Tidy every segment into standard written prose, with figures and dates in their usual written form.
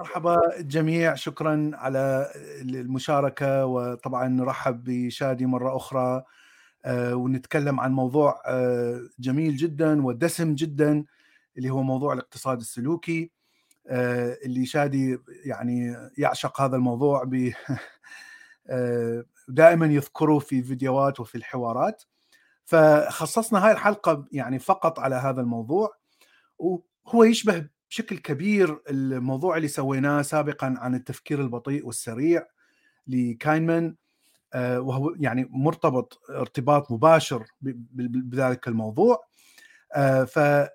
مرحبا الجميع، شكرا على المشاركة. وطبعا نرحب بشادي مرة أخرى ونتكلم عن موضوع جميل جدا ودسم جدا اللي هو موضوع الاقتصاد السلوكي، اللي شادي يعني يعشق هذا الموضوع دائما يذكره في فيديوهات وفي الحوارات. فخصصنا هاي الحلقة يعني فقط على هذا الموضوع، وهو يشبه بشكل كبير الموضوع اللي سويناه سابقا عن التفكير البطيء والسريع لكاينمان، وهو يعني مرتبط ارتباط مباشر بذلك الموضوع. فرح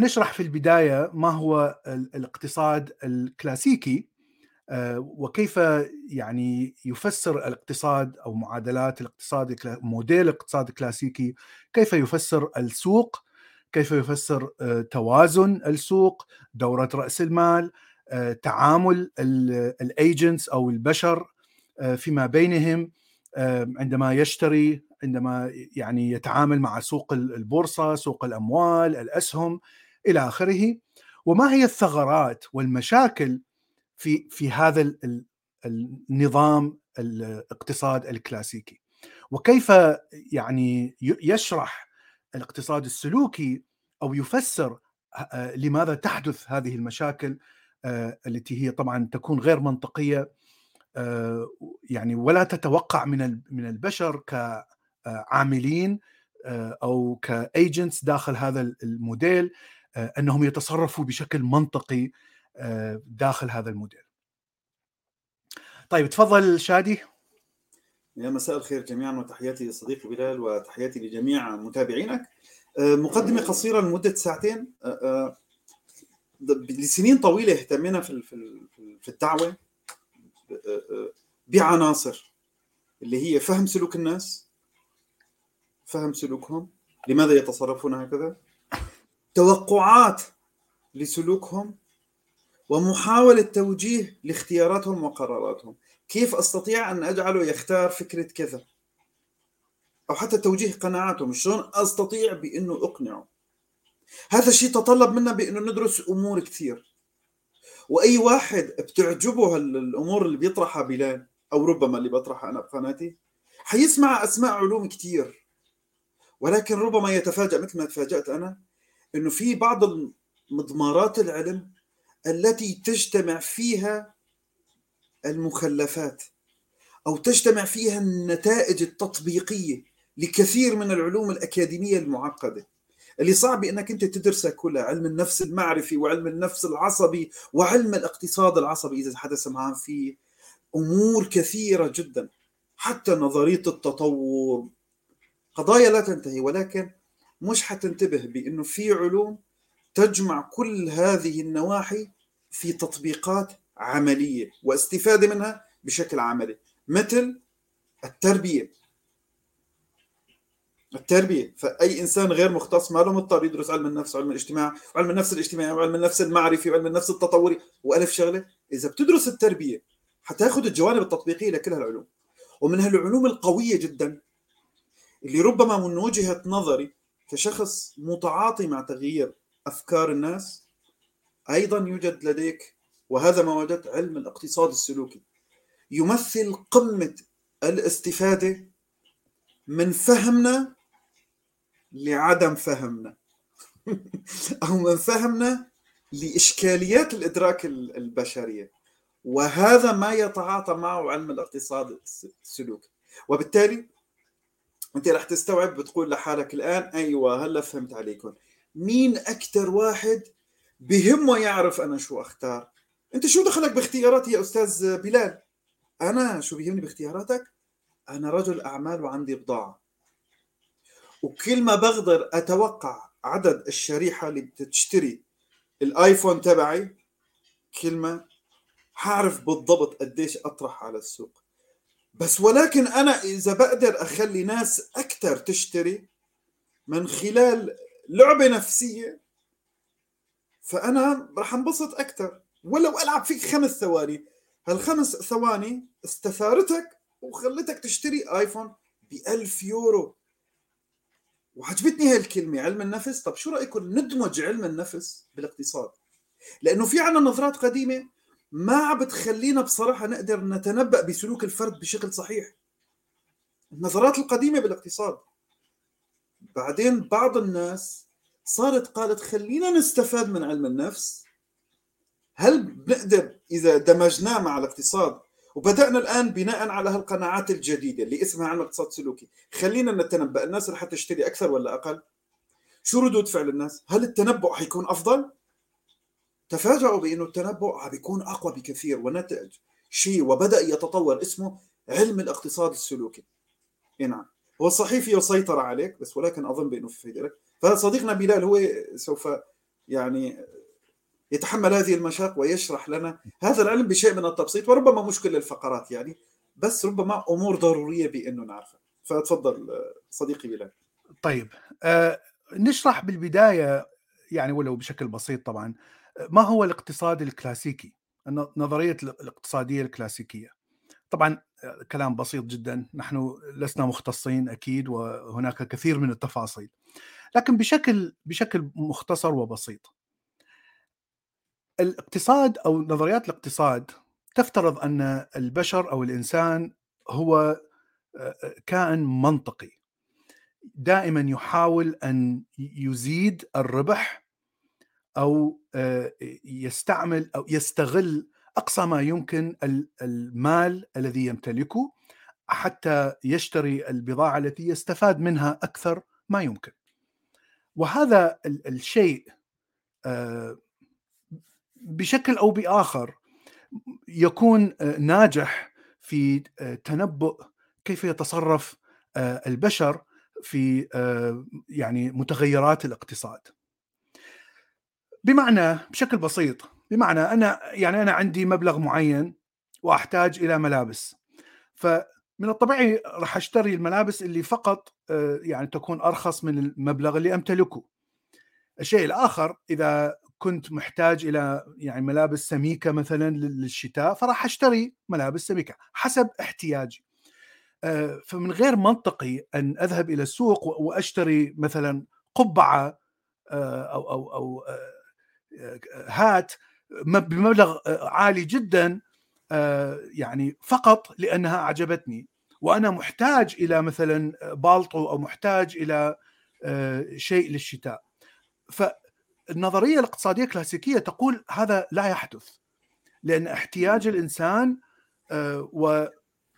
نشرح في البداية ما هو الاقتصاد الكلاسيكي، وكيف يعني يفسر الاقتصاد أو معادلات الاقتصاد، موديل الاقتصاد الكلاسيكي، كيف يفسر السوق، كيف يفسر توازن السوق، دورة رأس المال، تعامل الايجنتس أو البشر فيما بينهم عندما يشتري، عندما يعني يتعامل مع سوق البورصة، سوق الأموال، الأسهم إلى آخره. وما هي الثغرات والمشاكل في هذا النظام الاقتصاد الكلاسيكي، وكيف يعني يشرح الاقتصاد السلوكي أو يفسر لماذا تحدث هذه المشاكل التي هي طبعا تكون غير منطقية يعني ولا تتوقع من البشر كعاملين أو كايجنتس داخل هذا الموديل أنهم يتصرفوا بشكل منطقي داخل هذا الموديل. طيب تفضل شادي. يا مساء الخير جميعا، وتحياتي لصديقي بلال وتحياتي لجميع متابعينك. مقدمة قصيرة لمدة ساعتين. لسنين طويلة اهتمنا في الدعوة بعناصر اللي هي فهم سلوك الناس، فهم سلوكهم، لماذا يتصرفون هكذا، توقعات لسلوكهم، ومحاولة توجيه لاختياراتهم وقراراتهم. كيف أستطيع أن أجعله يختار فكرة كذا، أو حتى توجيه قناعاته، شلون أستطيع بأنه أقنعه. هذا الشيء تطلب منا بأنه ندرس أمور كثير، وأي واحد بتعجبه الأمور اللي بيطرحها بلال أو ربما اللي بطرحها أنا بقناتي حيسمع أسماء علوم كثير، ولكن ربما يتفاجأ مثل ما تفاجأت أنا أنه في بعض مضمارات العلم التي تجتمع فيها المخلفات أو تجتمع فيها النتائج التطبيقية لكثير من العلوم الأكاديمية المعقدة اللي صعب أنك أنت تدرسها كلها. علم النفس المعرفي، وعلم النفس العصبي، وعلم الاقتصاد العصبي إذا حدا سمعان فيه، أمور كثيرة جدا، حتى نظرية التطور، قضايا لا تنتهي. ولكن مش حتنتبه بأنه في علوم تجمع كل هذه النواحي في تطبيقات عملية واستفادة منها بشكل عملي، مثل التربية. فأي إنسان غير مختص ما له مضطر يدرس علم النفس، علم الاجتماع، وعلم النفس الاجتماعي، وعلم النفس المعرفي، وعلم النفس التطوري، وألف شغلة. إذا بتدرس التربية حتاخد الجوانب التطبيقية لكل هالعلوم، ومن هالعلوم القوية جدا اللي ربما من وجهة نظري كشخص متعاطي مع تغيير أفكار الناس أيضا يوجد لديك، وهذا ما وجدت، علم الاقتصاد السلوكي يمثل قمة الاستفادة من فهمنا لعدم فهمنا أو من فهمنا لإشكاليات الإدراك البشرية، وهذا ما يتعاطى معه علم الاقتصاد السلوكي. وبالتالي أنت رح تستوعب، بتقول لحالك الآن أيوة هلا فهمت عليكم، مين أكتر واحد بهمه يعرف أنا شو أختار؟ أنت شو دخلك باختياراتي يا أستاذ بلال؟ أنا شو بيهمني باختياراتك؟ أنا رجل أعمال وعندي بضاعة، وكل ما بقدر أتوقع عدد الشريحة اللي بتشتري الآيفون تبعي، كل ما هعرف بالضبط قديش أطرح على السوق. بس ولكن أنا إذا بقدر أخلي ناس أكتر تشتري من خلال لعبة نفسية، فأنا رح أنبسط أكتر، ولو ألعب فيك 5 ثواني. هال5 ثواني استثارتك وخلتك تشتري آيفون ب1,000 يورو. وعجبتني هالكلمة، علم النفس. طب شو رأيكم ندمج علم النفس بالاقتصاد؟ لأنه في عنا نظرات قديمة ما عبتخلينا بصراحة نقدر نتنبأ بسلوك الفرد بشكل صحيح. النظرات القديمة بالاقتصاد. بعدين بعض الناس صارت قالت خلينا نستفاد من علم النفس. هل بنقدر إذا دمجناه مع الاقتصاد وبدأنا الآن بناء على هالقناعات الجديدة اللي اسمها علم اقتصاد سلوكي، خلينا نتنبأ الناس رح تشتري أكثر ولا أقل؟ شو ردود فعل الناس؟ هل التنبؤ حيكون أفضل؟ تفاجأوا بأنه التنبؤ حيكون أقوى بكثير ونتج شيء وبدأ يتطور اسمه علم الاقتصاد السلوكي. نعم هو صحيح فيه سيطرة عليك بس، ولكن أظن بأنه في فائدة لك. فصديقنا بلال هو سوف يعني يتحمل هذه المشاق ويشرح لنا هذا العلم بشيء من التبسيط، وربما مش كل الفقرات يعني، بس ربما أمور ضرورية بأنه نعرفها. فتفضل صديقي بلال. طيب نشرح بالبداية يعني ولو بشكل بسيط طبعا ما هو الاقتصاد الكلاسيكي، نظرية الاقتصادية الكلاسيكية. طبعا كلام بسيط جدا، نحن لسنا مختصين أكيد وهناك كثير من التفاصيل، لكن بشكل مختصر وبسيط الاقتصاد أو نظريات الاقتصاد تفترض أن البشر أو الإنسان هو كائن منطقي دائما يحاول أن يزيد الربح أو يستعمل أو يستغل أقصى ما يمكن المال الذي يمتلكه حتى يشتري البضاعة التي يستفاد منها أكثر ما يمكن. وهذا الشيء بشكل أو بآخر يكون ناجح في تنبؤ كيف يتصرف البشر في يعني متغيرات الاقتصاد. بمعنى بشكل بسيط، بمعنى أنا عندي مبلغ معين وأحتاج إلى ملابس، فمن الطبيعي راح أشتري الملابس اللي فقط يعني تكون أرخص من المبلغ اللي أمتلكه. الشيء الآخر إذا كنت محتاج إلى يعني ملابس سميكة مثلا للشتاء، فراح أشتري ملابس سميكة حسب احتياجي. فمن غير منطقي أن أذهب إلى السوق وأشتري مثلا قبعة أو هات بمبلغ عالي جدا يعني فقط لأنها أعجبتني، وأنا محتاج إلى مثلا بالطو أو محتاج إلى شيء للشتاء. فالنظرية الاقتصادية الكلاسيكية تقول هذا لا يحدث، لأن احتياج الإنسان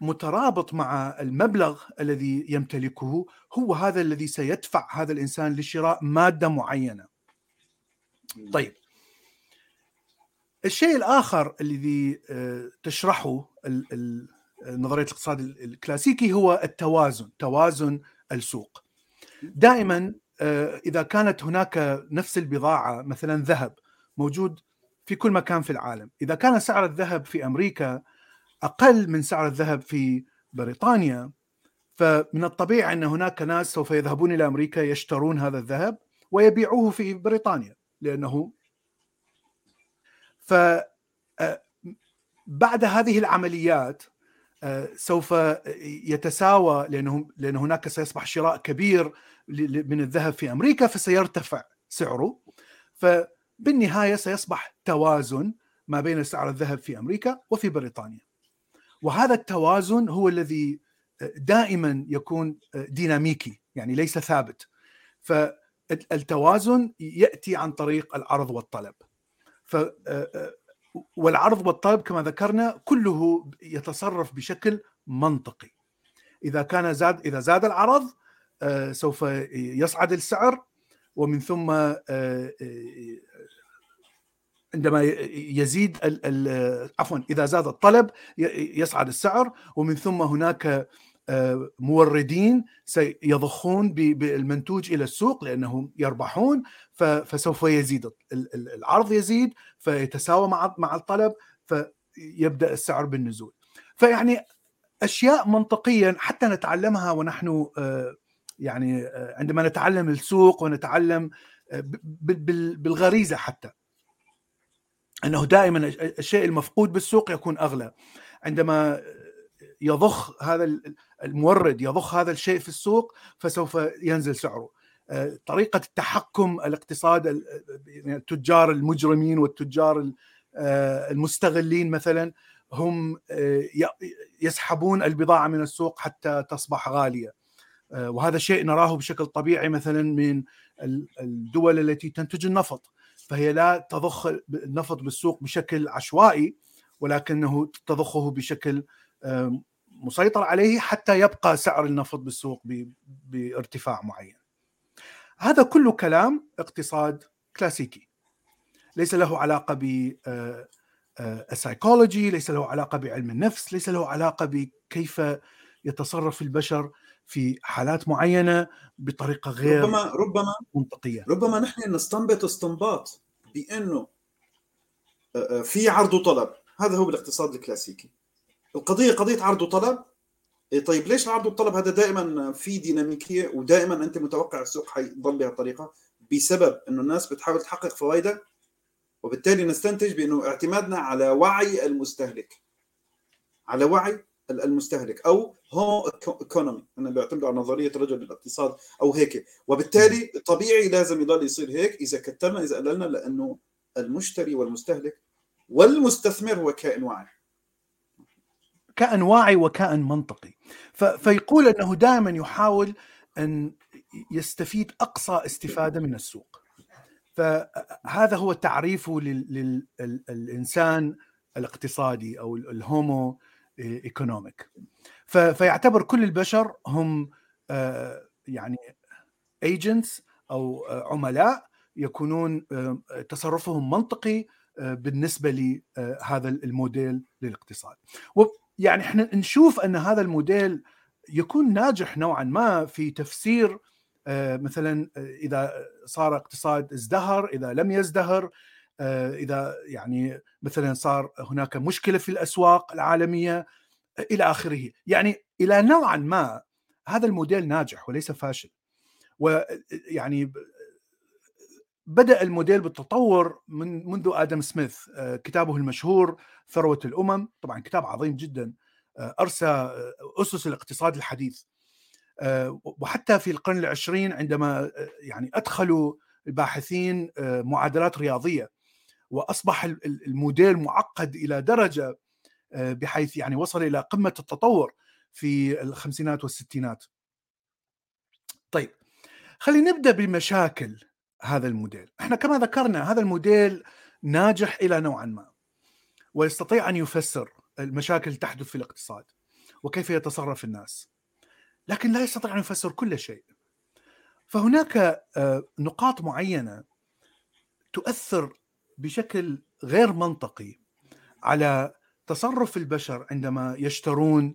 ومترابط مع المبلغ الذي يمتلكه هو هذا الذي سيدفع هذا الإنسان لشراء مادة معينة. طيب الشيء الآخر الذي تشرحه نظرية الاقتصاد الكلاسيكي هو التوازن، توازن السوق. دائما إذا كانت هناك نفس البضاعة مثلا ذهب موجود في كل مكان في العالم، إذا كان سعر الذهب في أمريكا أقل من سعر الذهب في بريطانيا، فمن الطبيعي أن هناك ناس سوف يذهبون إلى أمريكا يشترون هذا الذهب ويبيعوه في بريطانيا لأنه بعد هذه العمليات سوف يتساوى، لأن هناك سيصبح شراء كبير من الذهب في أمريكا فسيرتفع سعره، فبالنهاية سيصبح توازن ما بين سعر الذهب في أمريكا وفي بريطانيا. وهذا التوازن هو الذي دائما يكون ديناميكي يعني ليس ثابت. فالتوازن يأتي عن طريق العرض والطلب، والعرض والطلب كما ذكرنا كله يتصرف بشكل منطقي. إذا زاد العرض سوف يصعد السعر، ومن ثم عندما يزيد إذا زاد الطلب يصعد السعر، ومن ثم هناك موردين سيضخون بالمنتوج إلى السوق لأنهم يربحون، فسوف يزيد العرض، يزيد فيتساوى مع الطلب فيبدأ السعر بالنزول. فيعني أشياء منطقيا حتى نتعلمها ونحن يعني عندما نتعلم السوق ونتعلم بالغريزة، حتى أنه دائما الشيء المفقود بالسوق يكون أغلى. عندما يضخ هذا المورد يضخ هذا الشيء في السوق فسوف ينزل سعره. طريقة التحكم الاقتصاد التجار المجرمين والتجار المستغلين مثلا هم يسحبون البضاعة من السوق حتى تصبح غالية، وهذا شيء نراه بشكل طبيعي مثلا من الدول التي تنتج النفط، فهي لا تضخ النفط بالسوق بشكل عشوائي ولكنه تضخه بشكل مسيطر عليه حتى يبقى سعر النفط بالسوق بارتفاع معين. هذا كله كلام اقتصاد كلاسيكي ليس له علاقة بالسايكولوجي، ليس له علاقة بعلم النفس، ليس له علاقة بكيف يتصرف البشر في حالات معينة بطريقة غير ربما منطقية. ربما نحن نستنبط استنباط بأنه في عرض وطلب، هذا هو بالاقتصاد الكلاسيكي، القضية قضية عرض وطلب. طيب ليش العرض والطلب هذا دائما في ديناميكية ودائما أنت متوقع السوق حيضل بهالطريقة؟ بسبب أنه الناس بتحاول تحقق فوائد، وبالتالي نستنتج بأنه اعتمادنا على وعي المستهلك، على وعي المستهلك أو هو إيكونومي، أنا بعتمد على نظرية رجل الاقتصاد أو هيك، وبالتالي طبيعي لازم يضل يصير هيك إذا كترنا إذا قللنا، لأنه المشتري والمستهلك والمستثمر هو كائن واعي، كائن واعي وكائن منطقي، فيقول أنه دائما يحاول أن يستفيد أقصى استفادة من السوق. فهذا هو تعريفه للإنسان الاقتصادي أو الهومو إيكونوميك. فيعتبر كل البشر هم يعني agents أو عملاء يكونون تصرفهم منطقي بالنسبة لهذا الموديل للاقتصاد. يعني احنا نشوف ان هذا الموديل يكون ناجح نوعا ما في تفسير مثلا اذا صار اقتصاد ازدهر، اذا لم يزدهر، اذا يعني مثلا صار هناك مشكلة في الاسواق العالمية الى اخره. يعني الى نوعا ما هذا الموديل ناجح وليس فاشل، ويعني بدأ الموديل بالتطور منذ آدم سميث، كتابه المشهور ثروة الأمم، طبعا كتاب عظيم جدا أرسى أسس الاقتصاد الحديث. وحتى في القرن العشرين عندما يعني أدخلوا الباحثين معادلات رياضية وأصبح الموديل معقد إلى درجة بحيث يعني وصل إلى قمة التطور في الخمسينات والستينات. طيب خلينا نبدأ بمشاكل هذا الموديل. احنا كما ذكرنا هذا الموديل ناجح الى نوعا ما ويستطيع ان يفسر المشاكل التي تحدث في الاقتصاد وكيف يتصرف الناس، لكن لا يستطيع ان يفسر كل شيء. فهناك نقاط معينة تؤثر بشكل غير منطقي على تصرف البشر عندما يشترون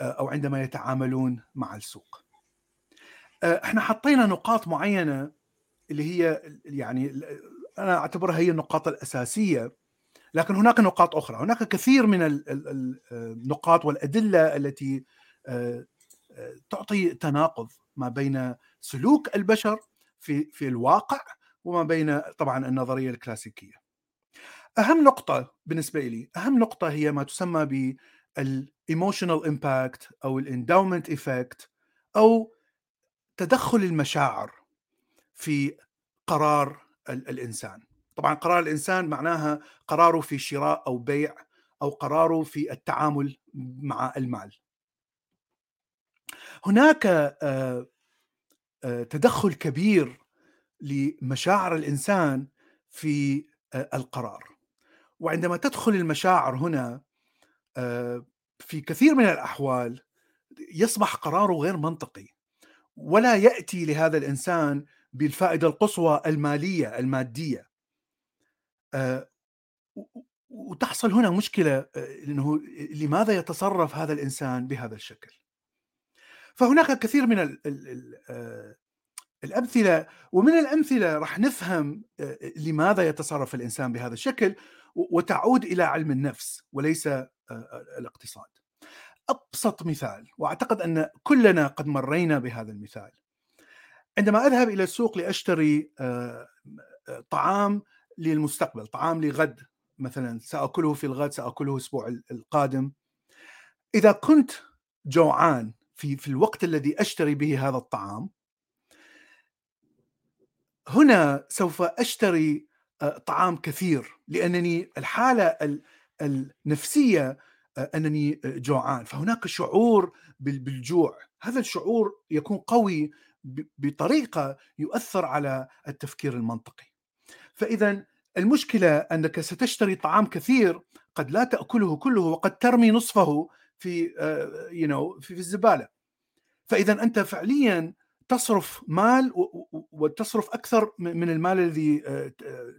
او عندما يتعاملون مع السوق. احنا حطينا نقاط معينة اللي هي يعني أنا أعتبرها هي النقاط الأساسية، لكن هناك نقاط أخرى، هناك كثير من النقاط والأدلة التي تعطي تناقض ما بين سلوك البشر في الواقع وما بين طبعا النظرية الكلاسيكية. أهم نقطة بالنسبة لي، أهم نقطة هي ما تسمى بالإيموشنال إمباكت أو الإنداومنت إيفكت أو تدخل المشاعر في قرار الإنسان. طبعا قرار الإنسان معناها قراره في شراء أو بيع أو قراره في التعامل مع المال. هناك تدخل كبير لمشاعر الإنسان في القرار، وعندما تدخل المشاعر هنا في كثير من الأحوال يصبح قراره غير منطقي ولا يأتي لهذا الإنسان بالفائدة القصوى المالية المادية. وتحصل هنا مشكلة، إنه لماذا يتصرف هذا الإنسان بهذا الشكل؟ فهناك كثير من الأمثلة، ومن الأمثلة رح نفهم لماذا يتصرف الإنسان بهذا الشكل، وتعود إلى علم النفس وليس الاقتصاد. أبسط مثال، وأعتقد أن كلنا قد مرينا بهذا المثال، عندما أذهب إلى السوق لأشتري طعام للمستقبل، طعام لغد مثلا سأكله في الغد، سأكله الأسبوع القادم، إذا كنت جوعان في الوقت الذي أشتري به هذا الطعام هنا سوف أشتري طعام كثير لأنني الحالة النفسية أنني جوعان. فهناك شعور بالجوع، هذا الشعور يكون قوي بطريقة يؤثر على التفكير المنطقي. فإذا المشكلة أنك ستشتري طعام كثير قد لا تأكله كله وقد ترمي نصفه في الزبالة. فإذا أنت فعليا تصرف مال وتصرف أكثر من المال الذي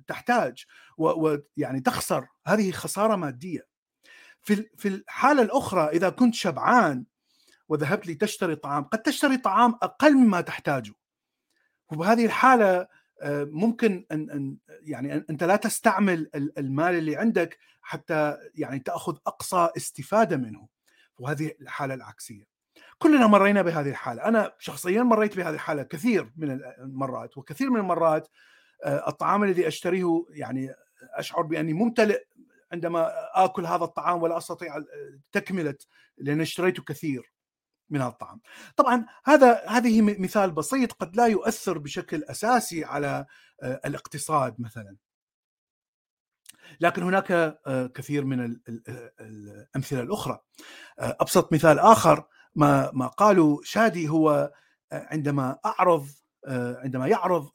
تحتاج ويعني تخسر، هذه خسارة مادية. في الحالة الأخرى إذا كنت شبعان وذهبت لتشتري طعام، قد تشتري طعام أقل مما تحتاجه، وبهذه الحالة ممكن أن يعني أنت لا تستعمل المال اللي عندك حتى يعني تأخذ أقصى استفادة منه، وهذه الحالة العكسية. كلنا مرينا بهذه الحالة، أنا شخصيا مريت بهذه الحالة كثير من المرات، وكثير من المرات الطعام الذي أشتريه يعني أشعر بأني ممتلئ عندما آكل هذا الطعام ولا أستطيع تكملة لأن اشتريت كثير من الطعام. طبعا هذه مثال بسيط قد لا يؤثر بشكل أساسي على الاقتصاد مثلا، لكن هناك كثير من الأمثلة الأخرى. أبسط مثال آخر ما قالوا شادي هو عندما يعرض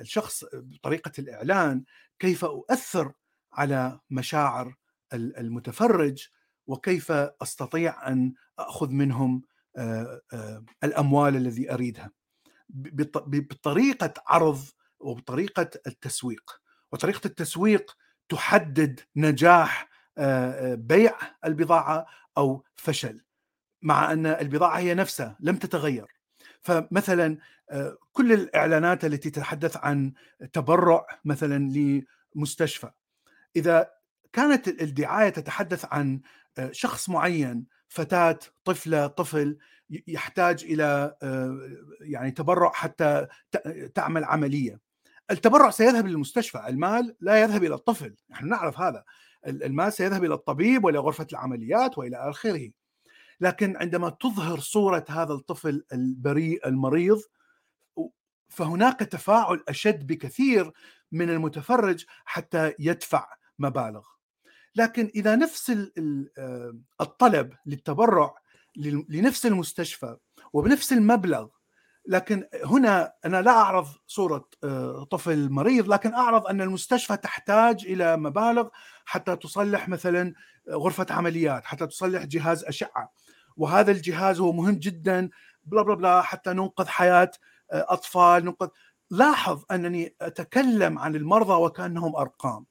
الشخص بطريقة الإعلان كيف أؤثر على مشاعر المتفرج وكيف أستطيع أن أخذ منهم الأموال التي أريدها بطريقة عرض وبطريقة التسويق. وطريقة التسويق تحدد نجاح بيع البضاعة أو فشل، مع أن البضاعة هي نفسها لم تتغير. فمثلا كل الإعلانات التي تتحدث عن تبرع مثلا لمستشفى، إذا كانت الدعاية تتحدث عن شخص معين، فتاة، طفلة، طفل يحتاج إلى يعني تبرع حتى تعمل عملية، التبرع سيذهب للمستشفى، المال لا يذهب إلى الطفل، نحن نعرف هذا، المال سيذهب إلى الطبيب وإلى غرفة العمليات وإلى آخره. لكن عندما تظهر صورة هذا الطفل البريء المريض، فهناك تفاعل أشد بكثير من المتفرج حتى يدفع مبالغ. لكن إذا نفس الطلب للتبرع لنفس المستشفى وبنفس المبلغ، لكن هنا أنا لا أعرض صورة طفل مريض، لكن أعرض أن المستشفى تحتاج إلى مبالغ حتى تصلح مثلا غرفة عمليات، حتى تصلح جهاز أشعة، وهذا الجهاز هو مهم جدا بلا بلا بلا حتى ننقذ حياة أطفال لاحظ أنني أتكلم عن المرضى وكأنهم أرقام،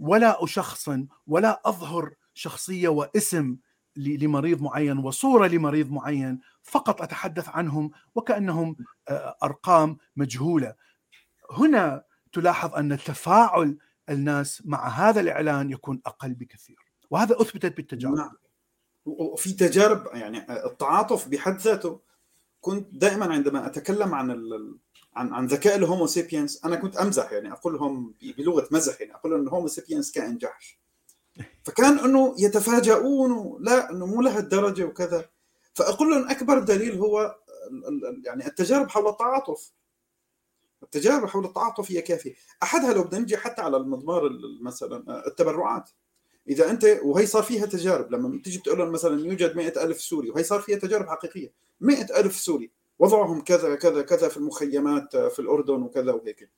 ولا أشخصن ولا أظهر شخصية واسم لمريض معين وصورة لمريض معين، فقط أتحدث عنهم وكأنهم أرقام مجهولة. هنا تلاحظ أن تفاعل الناس مع هذا الإعلان يكون أقل بكثير، وهذا أثبتت بالتجارب. وفي تجارب يعني التعاطف بحد ذاته، كنت دائما عندما أتكلم عن ذكاء الهومو سيبينس، أنا كنت أمزح يعني أقول لهم بلغة مزح، يعني أقول أن الهومو سيبينس كائن جحش، فكان أنه يتفاجؤون لا أنه مو لها الدرجة وكذا. فأقول لهم أكبر دليل هو يعني التجارب حول التعاطف، التجارب حول التعاطف هي كافية. أحدها لو بنجي حتى على المضمار مثلا التبرعات، إذا أنت وهي صار فيها تجارب، لما تيجي تقول لهم مثلا يوجد 100,000 سوري، وهي صار فيها تجارب حقيقية، 100,000 سوري وضعهم كذا كذا كذا في المخيمات في الأردن وكذا وهيك،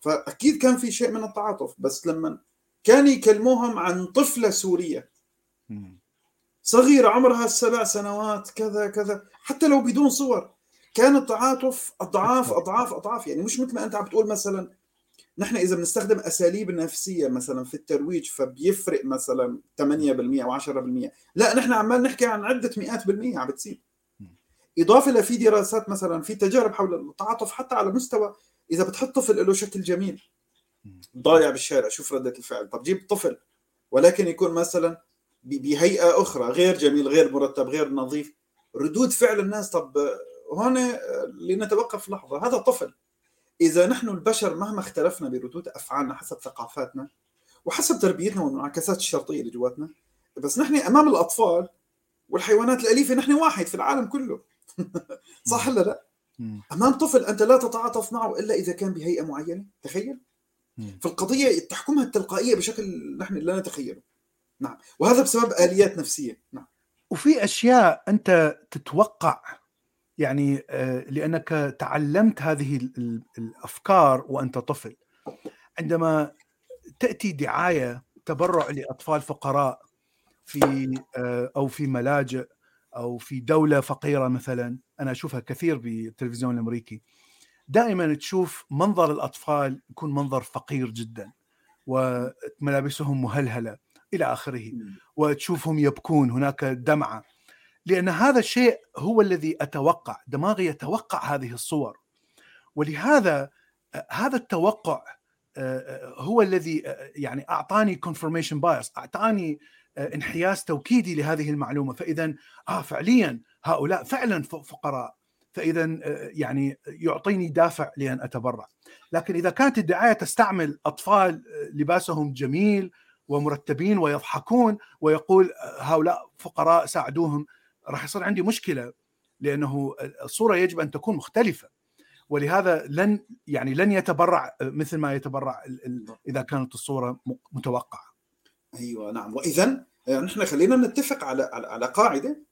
فأكيد كان في شيء من التعاطف. بس لما كان يكلموهم عن طفلة سورية صغيرة عمرها 7 سنوات كذا كذا، حتى لو بدون صور، كان التعاطف أضعاف أضعاف أضعاف. يعني مش مثل ما أنت عم بتقول مثلا نحن إذا بنستخدم أساليب نفسية مثلا في الترويج فبيفرق مثلا 8% أو 10%، لا نحن عمال نحكي عن عدة 100% عم بتصير. إضافة لفي دراسات مثلا في تجارب حول التعاطف حتى على مستوى إذا بتحط طفل له شكل جميل ضايع بالشارع، شوف ردة الفعل. طب جيب طفل ولكن يكون مثلا بهيئة أخرى غير جميل، غير مرتب، غير نظيف، ردود فعل الناس. طب هنا لنتوقف لحظة، هذا طفل. إذا نحن البشر مهما اختلفنا بردود أفعالنا حسب ثقافاتنا وحسب تربيتنا والمنعكسات الشرطية اللي جواتنا، بس نحن أمام الأطفال والحيوانات الأليفة نحن واحد في العالم كله صح ولا لا؟ أمام طفل أنت لا تتعاطف معه إلا إذا كان بهيئة معينة. تخيل فالقضية تحكمها التلقائية بشكل نحن لا نتخيله. نعم، وهذا بسبب آليات نفسية. نعم، وفي أشياء أنت تتوقع يعني لأنك تعلمت هذه الأفكار وأنت طفل. عندما تأتي دعاية تبرع لأطفال فقراء في أو في ملاجئ أو في دولة فقيرة مثلا، أنا أشوفها كثير بالتلفزيون الأمريكي، دائما تشوف منظر الأطفال يكون منظر فقير جدا وملابسهم مهلهلة إلى آخره، وتشوفهم يبكون، هناك دمعة، لأن هذا الشيء هو الذي أتوقع، دماغي يتوقع هذه الصور، ولهذا هذا التوقع هو الذي يعني أعطاني confirmation bias، أعطاني انحياز توكيدي لهذه المعلومة. فإذا فعليا هؤلاء فعلا فقراء، فإذا يعني يعطيني دافع لأن أتبرع. لكن إذا كانت الدعاية تستعمل أطفال لباسهم جميل ومرتبين ويضحكون ويقول هؤلاء فقراء ساعدوهم، راح يصير عندي مشكلة، لأنه الصورة يجب أن تكون مختلفة، ولهذا لن يتبرع مثل ما يتبرع إذا كانت الصورة متوقعة. أيوة نعم. وإذن نحن خلينا نتفق على قاعدة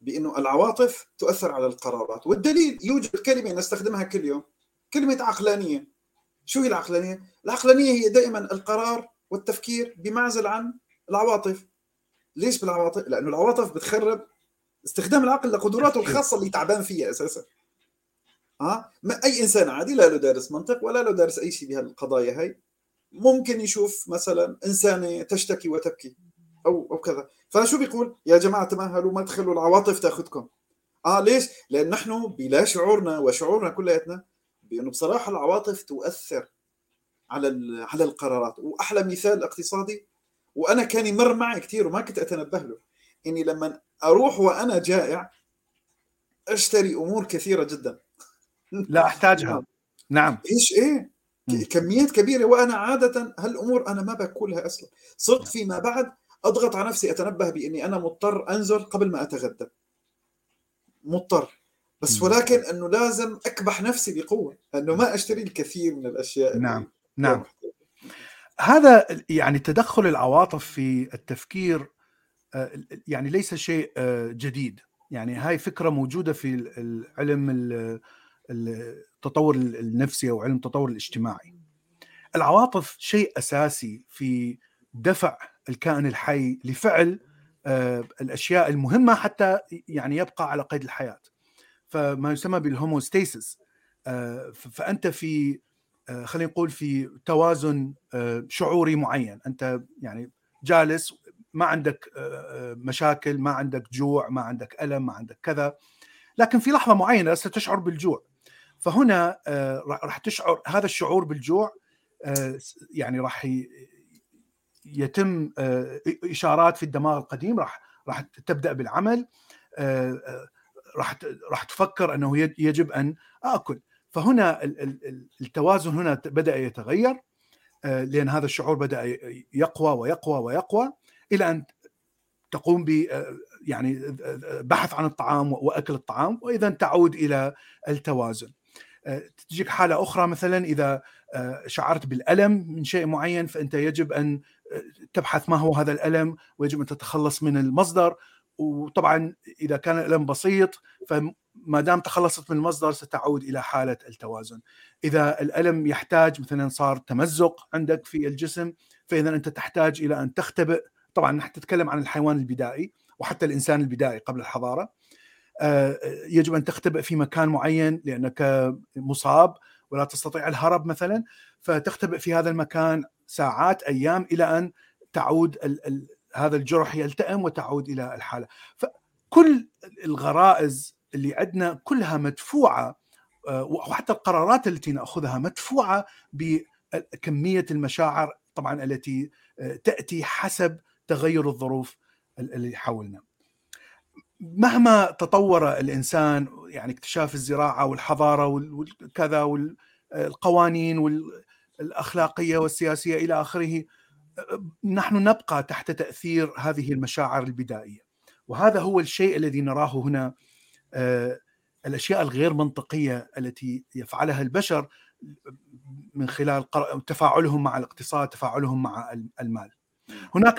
بأنه العواطف تؤثر على القرارات، والدليل يوجد كلمة نستخدمها كل يوم، كلمة عقلانية. شو هي العقلانية؟ العقلانية هي دائما القرار والتفكير بمعزل عن العواطف. ليش بالعواطف؟ لأنه العواطف بتخرب استخدام العقل لقدراته الخاصة اللي تعبان فيها أساسا. ما أي إنسان عادي لا له دارس منطق ولا له دارس أي شيء بهالقضايا هاي ممكن يشوف مثلا إنسانة تشتكي وتبكي أو كذا، فشو بيقول؟ يا جماعة تمهلوا، ما تخلوا العواطف تأخذكم. ليش؟ لأن نحن بلا شعورنا وشعورنا كلياتنا بأنه بصراحة العواطف تؤثر على القرارات. وأحلى مثال اقتصادي، وأنا كان يمر معي كتير وما كنت أتنبه له، إني لما أروح وأنا جائع أشتري أمور كثيرة جدا لا أحتاجها. نعم، إيش إيه؟ كميات كبيرة، وأنا عادة هالأمور أنا ما بأكلها أصلا. صرت فيما بعد أضغط على نفسي، أتنبه بإني أنا مضطر أنزل قبل ما أتغدى، مضطر بس، ولكن أنه لازم أكبح نفسي بقوة أنه ما أشتري الكثير من الأشياء. نعم. هذا يعني تدخل العواطف في التفكير يعني ليس شيء جديد، يعني هاي فكرة موجودة في العلم التطور النفسي أو علم التطور الاجتماعي. العواطف شيء أساسي في دفع الكائن الحي لفعل الأشياء المهمة حتى يعني يبقى على قيد الحياة، فما يسمى بالهوموستاسيس. فأنت في خلينا نقول في توازن شعوري معين، أنت يعني جالس ما عندك مشاكل، ما عندك جوع، ما عندك ألم، ما عندك كذا، لكن في لحظة معينة ستشعر بالجوع، فهنا راح تشعر هذا الشعور بالجوع، يعني راح يتم إشارات في الدماغ القديم، راح تبدأ بالعمل، راح تفكر أنه يجب أن أكل، فهنا التوازن هنا بدأ يتغير، لأن هذا الشعور بدأ يقوى ويقوى ويقوى إلى أن تقوم ب يعني بحث عن الطعام وأكل الطعام، وإذا تعود إلى التوازن. تجيك حالة أخرى مثلا إذا شعرت بالألم من شيء معين، فأنت يجب أن تبحث ما هو هذا الألم، ويجب أن تتخلص من المصدر، وطبعا إذا كان الألم بسيط فما دام تخلصت من المصدر ستعود إلى حالة التوازن. إذا الألم يحتاج مثلا صار تمزق عندك في الجسم، فإذا أنت تحتاج إلى أن تختبئ. طبعا نحن نتكلم عن الحيوان البدائي وحتى الإنسان البدائي قبل الحضارة، يجب أن تختبئ في مكان معين لأنك مصاب ولا تستطيع الهرب مثلا، فتختبئ في هذا المكان ساعات أيام إلى أن تعود هذا الجرح يلتئم وتعود إلى الحالة. فكل الغرائز اللي عندنا كلها مدفوعة، وحتى القرارات التي نأخذها مدفوعة بكمية المشاعر طبعا التي تأتي حسب تغير الظروف اللي حولنا. مهما تطور الإنسان، يعني اكتشاف الزراعة والحضارة والكذا والقوانين والأخلاقية والسياسية إلى آخره، نحن نبقى تحت تأثير هذه المشاعر البدائية، وهذا هو الشيء الذي نراه هنا الأشياء الغير منطقية التي يفعلها البشر من خلال تفاعلهم مع الاقتصاد، تفاعلهم مع المال. هناك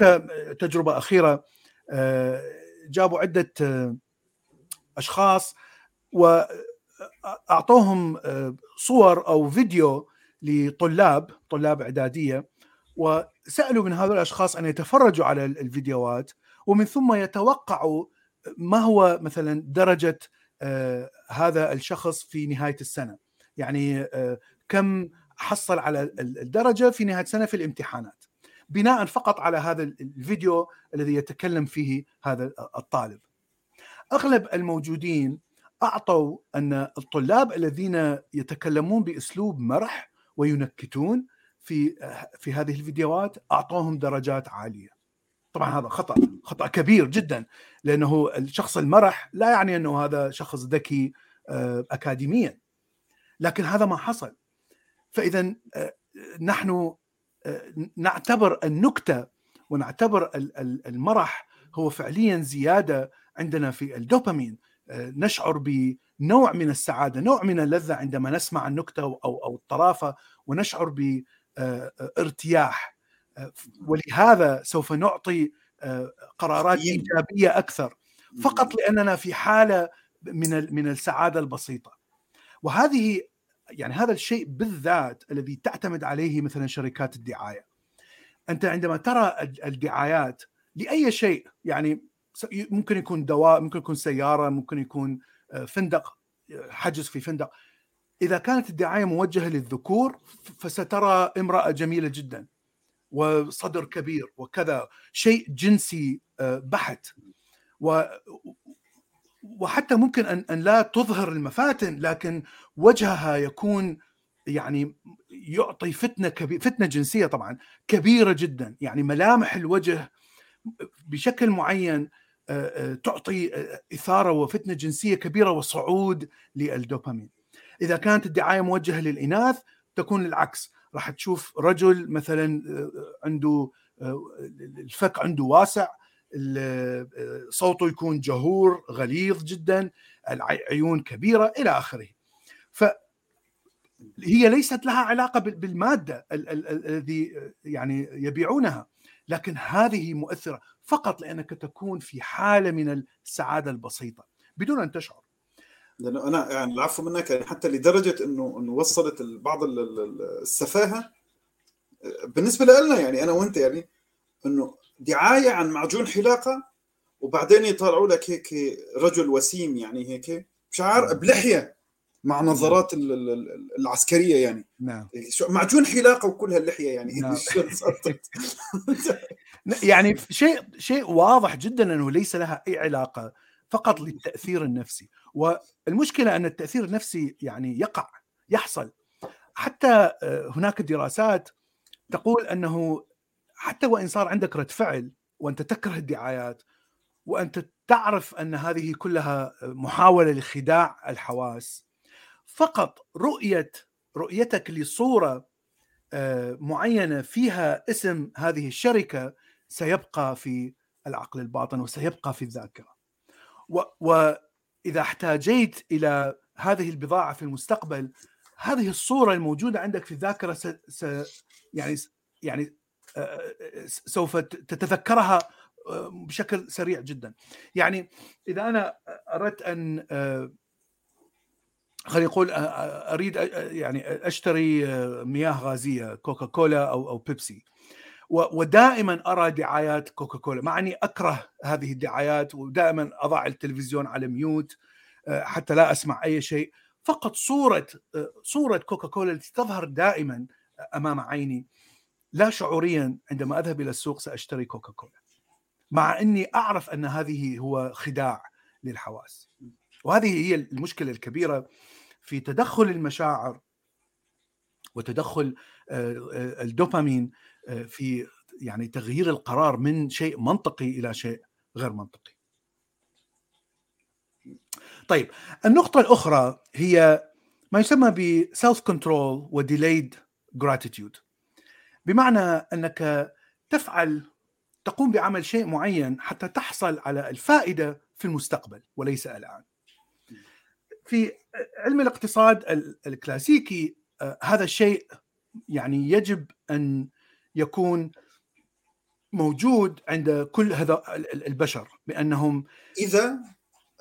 تجربة أخيرة جابوا عدة أشخاص وأعطوهم صور أو فيديو لطلاب إعدادية، وسألوا من هؤلاء الأشخاص أن يتفرجوا على الفيديوهات ومن ثم يتوقعوا ما هو مثلا درجة هذا الشخص في نهاية السنة، يعني كم حصل على الدرجة في نهاية السنة في الامتحانات، بناء فقط على هذا الفيديو الذي يتكلم فيه هذا الطالب. أغلب الموجودين أعطوا أن الطلاب الذين يتكلمون بأسلوب مرح وينكتون في هذه الفيديوهات أعطوهم درجات عالية. طبعا هذا خطأ كبير جدا، لأنه الشخص المرح لا يعني أنه هذا شخص ذكي أكاديميا، لكن هذا ما حصل. فإذا نحن نعتبر النكتة ونعتبر المرح هو فعليا زيادة عندنا في الدوبامين، نشعر بنوع من السعادة، نوع من اللذة عندما نسمع النكتة أو الطرافة، ونشعر بارتياح، ولهذا سوف نعطي قرارات إيجابية أكثر فقط لأننا في حالة من السعادة البسيطة. وهذه يعني هذا الشيء بالذات الذي تعتمد عليه مثلا شركات الدعاية. أنت عندما ترى الدعايات لأي شيء، يعني ممكن يكون دواء، ممكن يكون سيارة، ممكن يكون فندق، حجز في فندق، إذا كانت الدعاية موجهة للذكور فسترى امرأة جميلة جدا وصدر كبير وكذا، شيء جنسي بحت، وحتى ممكن أن لا تظهر المفاتن، لكن وجهها يكون يعني يعطي فتنة جنسية طبعا كبيرة جدا، يعني ملامح الوجه بشكل معين تعطي إثارة وفتنة جنسية كبيرة وصعود للدوبامين. إذا كانت الدعاية موجهة للإناث تكون للعكس، راح تشوف رجل مثلا عنده الفك عنده واسع، صوته يكون جهور غليظ جدا، العيون كبيرة إلى آخره. فهي ليست لها علاقة بالمادة الذي يعني يبيعونها، لكن هذه مؤثرة فقط لأنك تكون في حالة من السعادة البسيطة بدون أن تشعر. لأنه أنا يعني العفو منك، يعني حتى لدرجة إنه وصلت بعض السفاهة بالنسبة لنا، يعني أنا وأنت، يعني إنه دعاية عن معجون حلاقة وبعدين يطلعوا لك هيك رجل وسيم، يعني هيك بشعر بلحية مع نظرات العسكرية، يعني نعم معجون حلاقة وكل هاللحية، يعني نعم. يعني شيء واضح جدا أنه ليس لها أي علاقة، فقط للتأثير النفسي. والمشكلة أن التأثير النفسي يعني يحصل، حتى هناك دراسات تقول أنه حتى وإن صار عندك رد فعل وأنت تكره الدعايات وأنت تعرف أن هذه كلها محاولة لخداع الحواس، فقط رؤيتك لصورة معينة فيها اسم هذه الشركة سيبقى في العقل الباطن وسيبقى في الذاكرة. وإذا احتاجيت إلى هذه البضاعة في المستقبل، هذه الصورة الموجودة عندك في الذاكرة يعني سوف تتذكرها بشكل سريع جدا. يعني إذا أنا أردت أن أريد يعني أشتري مياه غازية كوكاكولا أو بيبسي، ودائما أرى دعايات كوكاكولا، مع أني أكره هذه الدعايات ودائما أضع التلفزيون على ميوت حتى لا أسمع أي شيء، فقط صورة كوكاكولا التي تظهر دائما أمام عيني، لا شعوريا عندما أذهب إلى السوق سأشتري كوكاكولا، مع أني أعرف أن هذه هو خداع للحواس. وهذه هي المشكلة الكبيرة في تدخل المشاعر وتدخل الدوبامين في يعني تغيير القرار من شيء منطقي إلى شيء غير منطقي. طيب، النقطة الأخرى هي ما يسمى ب self control و delayed gratitude، بمعنى أنك تقوم بعمل شيء معين حتى تحصل على الفائدة في المستقبل وليس الآن. في علم الاقتصاد الكلاسيكي هذا الشيء يعني يجب أن يكون موجود عند كل هذا البشر، بأنهم إذا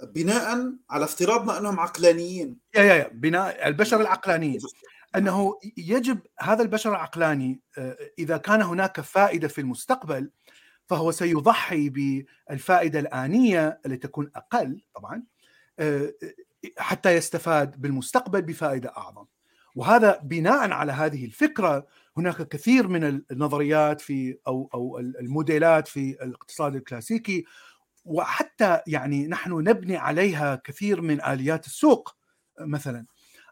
بناء على افتراضنا أنهم عقلانيين، بناء البشر العقلانيين، أنه يجب هذا البشر العقلاني إذا كان هناك فائدة في المستقبل فهو سيضحي بالفائدة الآنية التي تكون أقل طبعا حتى يستفاد بالمستقبل بفائدة أعظم. وهذا بناء على هذه الفكرة هناك كثير من النظريات في أو الموديلات في الاقتصاد الكلاسيكي، وحتى يعني نحن نبني عليها كثير من آليات السوق. مثلا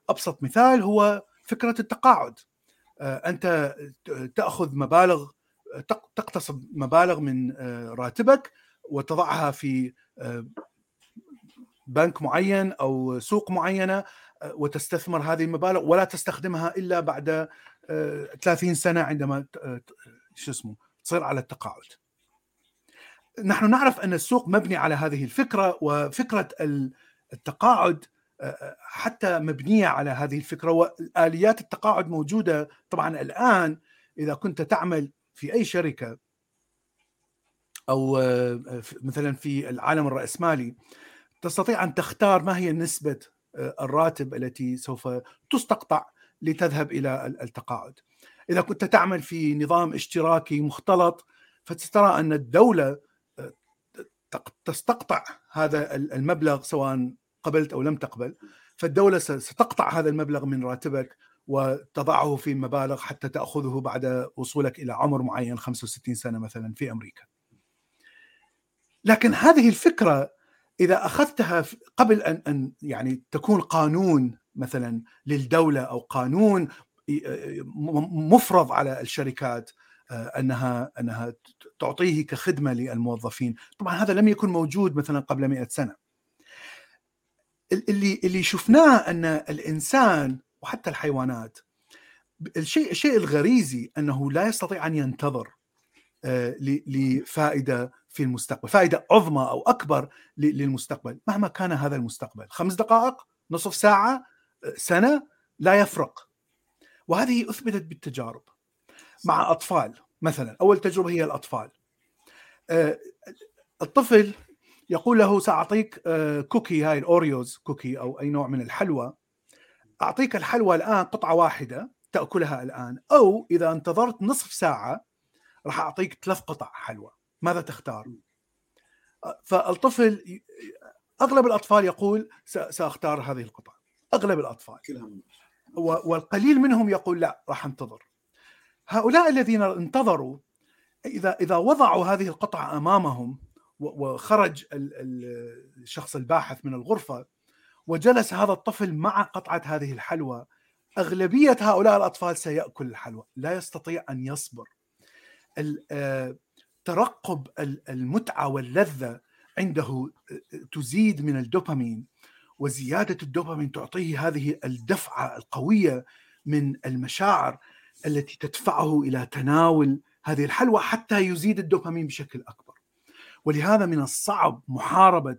أبسط مثال هو فكرة التقاعد، أنت تأخذ مبالغ، تقتصب مبالغ من راتبك وتضعها في بنك معين أو سوق معينة وتستثمر هذه المبالغ ولا تستخدمها إلا بعد 30 سنة عندما تصير على التقاعد. نحن نعرف أن السوق مبني على هذه الفكرة، وفكرة التقاعد حتى مبنية على هذه الفكرة، والآليات التقاعد موجودة طبعا الآن. إذا كنت تعمل في أي شركة أو مثلا في العالم الرأسمالي تستطيع أن تختار ما هي نسبة الراتب التي سوف تستقطع لتذهب إلى التقاعد. إذا كنت تعمل في نظام اشتراكي مختلط فترى أن الدولة تستقطع هذا المبلغ سواء قبلت أو لم تقبل، فالدولة ستقطع هذا المبلغ من راتبك وتضعه في مبالغ حتى تأخذه بعد وصولك إلى عمر معين 65 سنة مثلا في أمريكا. لكن هذه الفكرة إذا أخذتها قبل أن يعني تكون قانون مثلا للدولة أو قانون مفرض على الشركات أنها تعطيه كخدمة للموظفين، طبعا هذا لم يكن موجود مثلا قبل 100 سنة. اللي شفناه أن الإنسان وحتى الحيوانات، الشيء الغريزي أنه لا يستطيع أن ينتظر لفائدة في المستقبل، فائدة عظمى أو أكبر للمستقبل مهما كان هذا المستقبل، 5 دقائق، نصف ساعة، سنة، لا يفرق. وهذه أثبتت بالتجارب مع أطفال. مثلا أول تجربة هي الأطفال، الطفل يقول له سأعطيك كوكي، هاي الأوريوز كوكي أو أي نوع من الحلوى، أعطيك الحلوى الآن قطعة واحدة تأكلها الآن، أو إذا انتظرت نصف ساعة راح أعطيك 3 قطع حلوى، ماذا تختار؟ فالطفل، أغلب الأطفال يقول سأختار هذه القطعة، أغلب الأطفال، والقليل منهم يقول لا راح انتظر. هؤلاء الذين انتظروا إذا وضعوا هذه القطعة أمامهم وخرج الشخص الباحث من الغرفة وجلس هذا الطفل مع قطعة هذه الحلوى، أغلبية هؤلاء الأطفال سيأكل الحلوى، لا يستطيع أن يصبر. ترقب المتعة واللذة عنده تزيد من الدوبامين، وزيادة الدوبامين تعطيه هذه الدفعة القوية من المشاعر التي تدفعه إلى تناول هذه الحلوى حتى يزيد الدوبامين بشكل أكبر. ولهذا من الصعب محاربة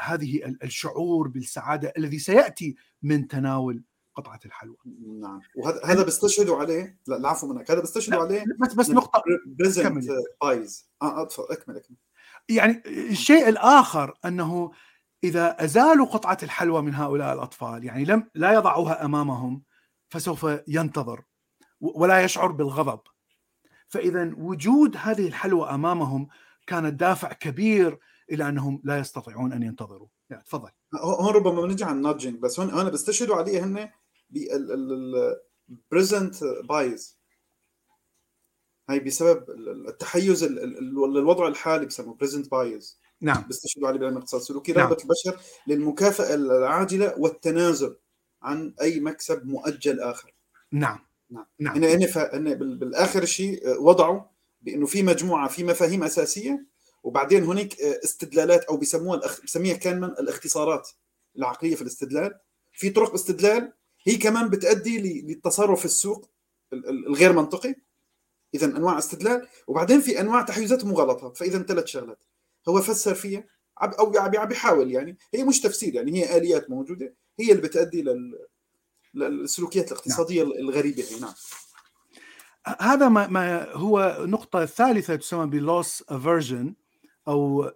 هذه الشعور بالسعادة الذي سيأتي من تناول قطعة الحلوى. نعم، وهذا بيستشهدوا عليه، لا عفوا منك، هذا بيستشهدوا عليه بس نقطة بايز. أكمل. يعني الشيء الآخر أنه إذا أزالوا قطعة الحلوى من هؤلاء الأطفال، يعني لا يضعوها أمامهم، فسوف ينتظر ولا يشعر بالغضب. فإذا وجود هذه الحلوى أمامهم كان دافع كبير إلى أنهم لا يستطيعون أن ينتظروا. يعني تفضل. هون ربما نجي عن النادجينج، بس هون بيستشهدوا عليه هن بالبريزنت بايز، هاي بسبب التحيز للوضع الحالي، بسموه بريزنت بايز. نعم، بيستشهدوا عليه بعلم الاقتصاد السلوكي، رغبة البشر للمكافأة العاجلة والتنازل عن أي مكسب مؤجل آخر. نعم. هنا بالآخر شيء وضعوا بأنه في مجموعة، في مفاهيم أساسية، وبعدين هناك استدلالات، أو بسميها كانمان الاختصارات العقلية في الاستدلال. في طرق استدلال هي كمان بتؤدي للتصرف في السوق الغير منطقي. إذا أنواع استدلال، وبعدين في أنواع تحيزات مغالطة. فإذا 3 شغلات هو فسر فيها او عم بيحاول يعني. هي مش تفسير يعني، هي آليات موجودة هي اللي بتؤدي للسلوكيات الاقتصادية الغريبة. نعم. هذا ما هو النقطة الثالثة تسمى بلوس أفيرجن أو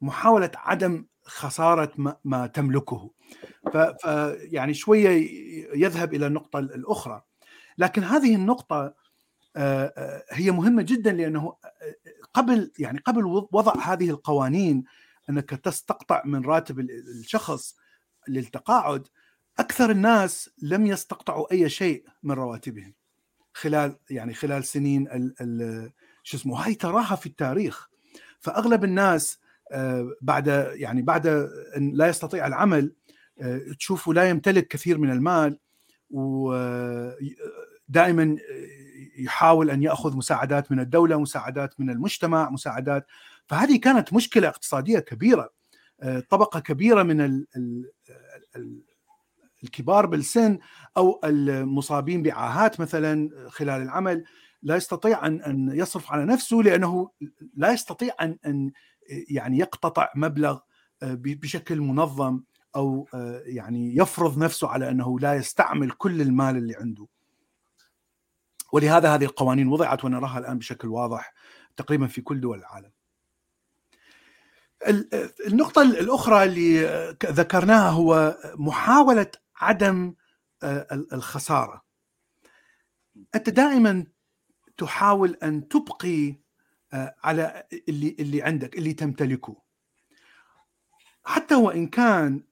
محاولة عدم خسارة ما تملكه. يعني شوية يذهب إلى النقطة الأخرى، لكن هذه النقطة هي مهمة جدا، لأنه قبل وضع هذه القوانين أنك تستقطع من راتب الشخص للتقاعد، أكثر الناس لم يستقطعوا أي شيء من رواتبهم خلال سنين هاي تراها في التاريخ. فأغلب الناس بعد أن لا يستطيع العمل تشوفوا لا يمتلك كثير من المال، ودائما يحاول أن يأخذ مساعدات من الدولة، مساعدات من المجتمع، مساعدات. فهذه كانت مشكلة اقتصادية كبيرة. طبقة كبيرة من الكبار بالسن أو المصابين بعاهات مثلا خلال العمل لا يستطيع أن يصرف على نفسه، لأنه لا يستطيع أن يعني يقتطع مبلغ بشكل منظم، أو يعني يفرض نفسه على أنه لا يستعمل كل المال اللي عنده. ولهذا هذه القوانين وضعت ونراها الآن بشكل واضح تقريبا في كل دول العالم. النقطة الأخرى اللي ذكرناها هو محاولة عدم الخسارة. أنت دائما تحاول أن تبقي على اللي عندك، اللي تمتلكه، حتى وإن كان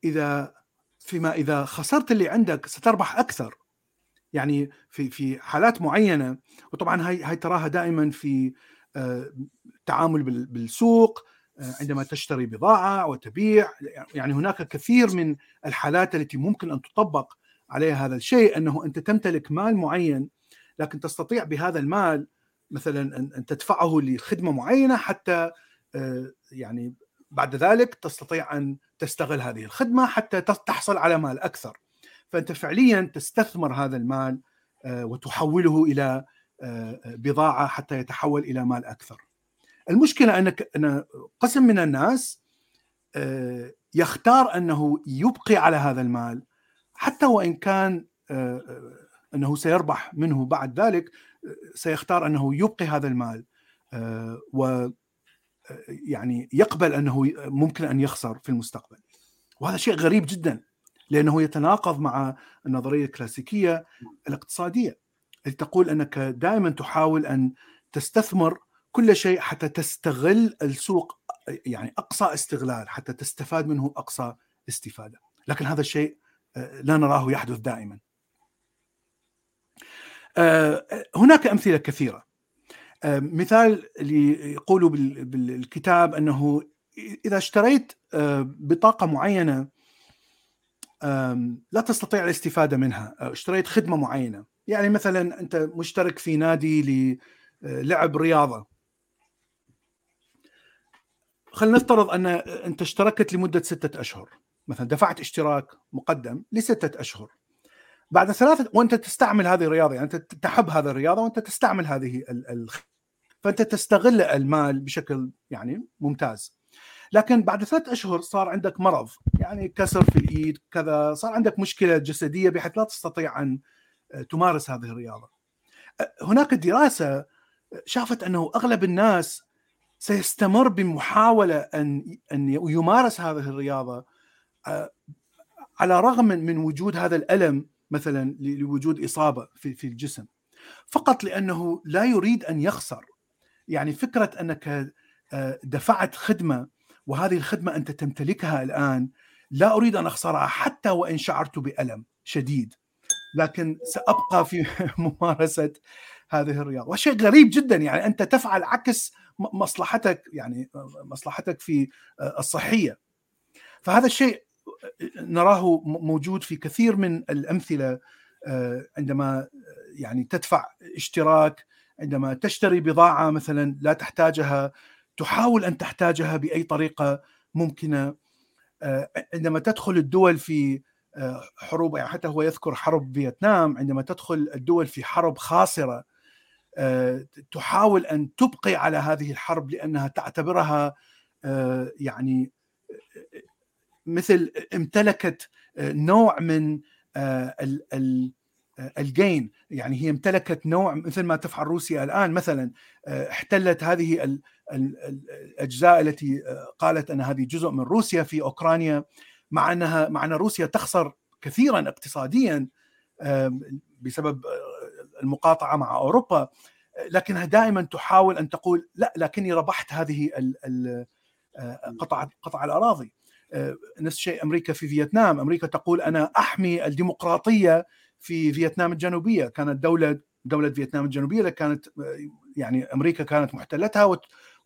إذا خسرت اللي عندك ستربح أكثر. يعني في حالات معينة، وطبعا هاي تراها دائما في التعامل بالسوق عندما تشتري بضاعة وتبيع. يعني هناك كثير من الحالات التي ممكن أن تطبق عليها هذا الشيء، أنه أنت تمتلك مال معين، لكن تستطيع بهذا المال مثلا أن تدفعه لخدمة معينة، حتى يعني بعد ذلك تستطيع أن تستغل هذه الخدمة حتى تحصل على مال أكثر. فأنت فعليا تستثمر هذا المال وتحوله إلى بضاعة حتى يتحول إلى مال أكثر. المشكلة أن قسم من الناس يختار أنه يبقي على هذا المال، حتى وإن كان أنه سيربح منه بعد ذلك، سيختار أنه يبقي هذا المال ويعني يقبل أنه ممكن أن يخسر في المستقبل. وهذا شيء غريب جدا، لأنه يتناقض مع النظرية الكلاسيكية الاقتصادية اللي تقول أنك دائما تحاول أن تستثمر كل شيء حتى تستغل السوق، يعني أقصى استغلال، حتى تستفاد منه أقصى استفادة. لكن هذا الشيء لا نراه يحدث دائما. هناك أمثلة كثيرة. مثال اللي يقولوا بالكتاب أنه إذا اشتريت بطاقة معينة لا تستطيع الاستفادة منها، اشتريت خدمة معينة، يعني مثلا أنت مشترك في نادي للعب رياضة، خلينا نفترض أن أنت اشتركت لمدة 6 أشهر مثلا، دفعت اشتراك مقدم ل6 أشهر. بعد 3 وأنت تستعمل هذه الرياضة، يعني أنت تحب هذه الرياضة وأنت تستعمل هذه فأنت تستغل المال بشكل يعني ممتاز. لكن بعد 3 أشهر صار عندك مرض، يعني كسر في الإيد كذا، صار عندك مشكلة جسدية بحيث لا تستطيع أن تمارس هذه الرياضة. هناك دراسة شافت أنه أغلب الناس سيستمر بمحاولة أن يمارس هذه الرياضة على الرغم من وجود هذا الألم مثلا، لوجود إصابة في الجسم، فقط لأنه لا يريد أن يخسر. يعني فكرة أنك دفعت خدمة وهذه الخدمة أنت تمتلكها الآن، لا أريد أن أخسرها حتى وإن شعرت بألم شديد، لكن سأبقى في ممارسة هذه الرياضة. وشيء غريب جدا، يعني أنت تفعل عكس مصلحتك، يعني مصلحتك في الصحية. فهذا الشيء نراه موجود في كثير من الأمثلة، عندما يعني تدفع اشتراك، عندما تشتري بضاعة مثلا لا تحتاجها تحاول أن تحتاجها بأي طريقة ممكنة، عندما تدخل الدول في حروب، يعني حتى هو يذكر حرب فيتنام، عندما تدخل الدول في حرب خاسرة تحاول أن تبقي على هذه الحرب، لأنها تعتبرها يعني مثل امتلكت نوع من الجين، يعني هي امتلكت نوع مثل ما تفعل روسيا الآن مثلا، احتلت هذه الأجزاء التي قالت أن هذه جزء من روسيا في أوكرانيا، مع أنها مع أن روسيا تخسر كثيرا اقتصاديا بسبب المقاطعة مع أوروبا، لكنها دائما تحاول أن تقول لا لكني ربحت هذه قطع الأراضي. نفس الشيء أمريكا في فيتنام، أمريكا تقول أنا أحمي الديمقراطية في فيتنام الجنوبية، كانت دولة فيتنام الجنوبية كانت يعني أمريكا كانت محتلتها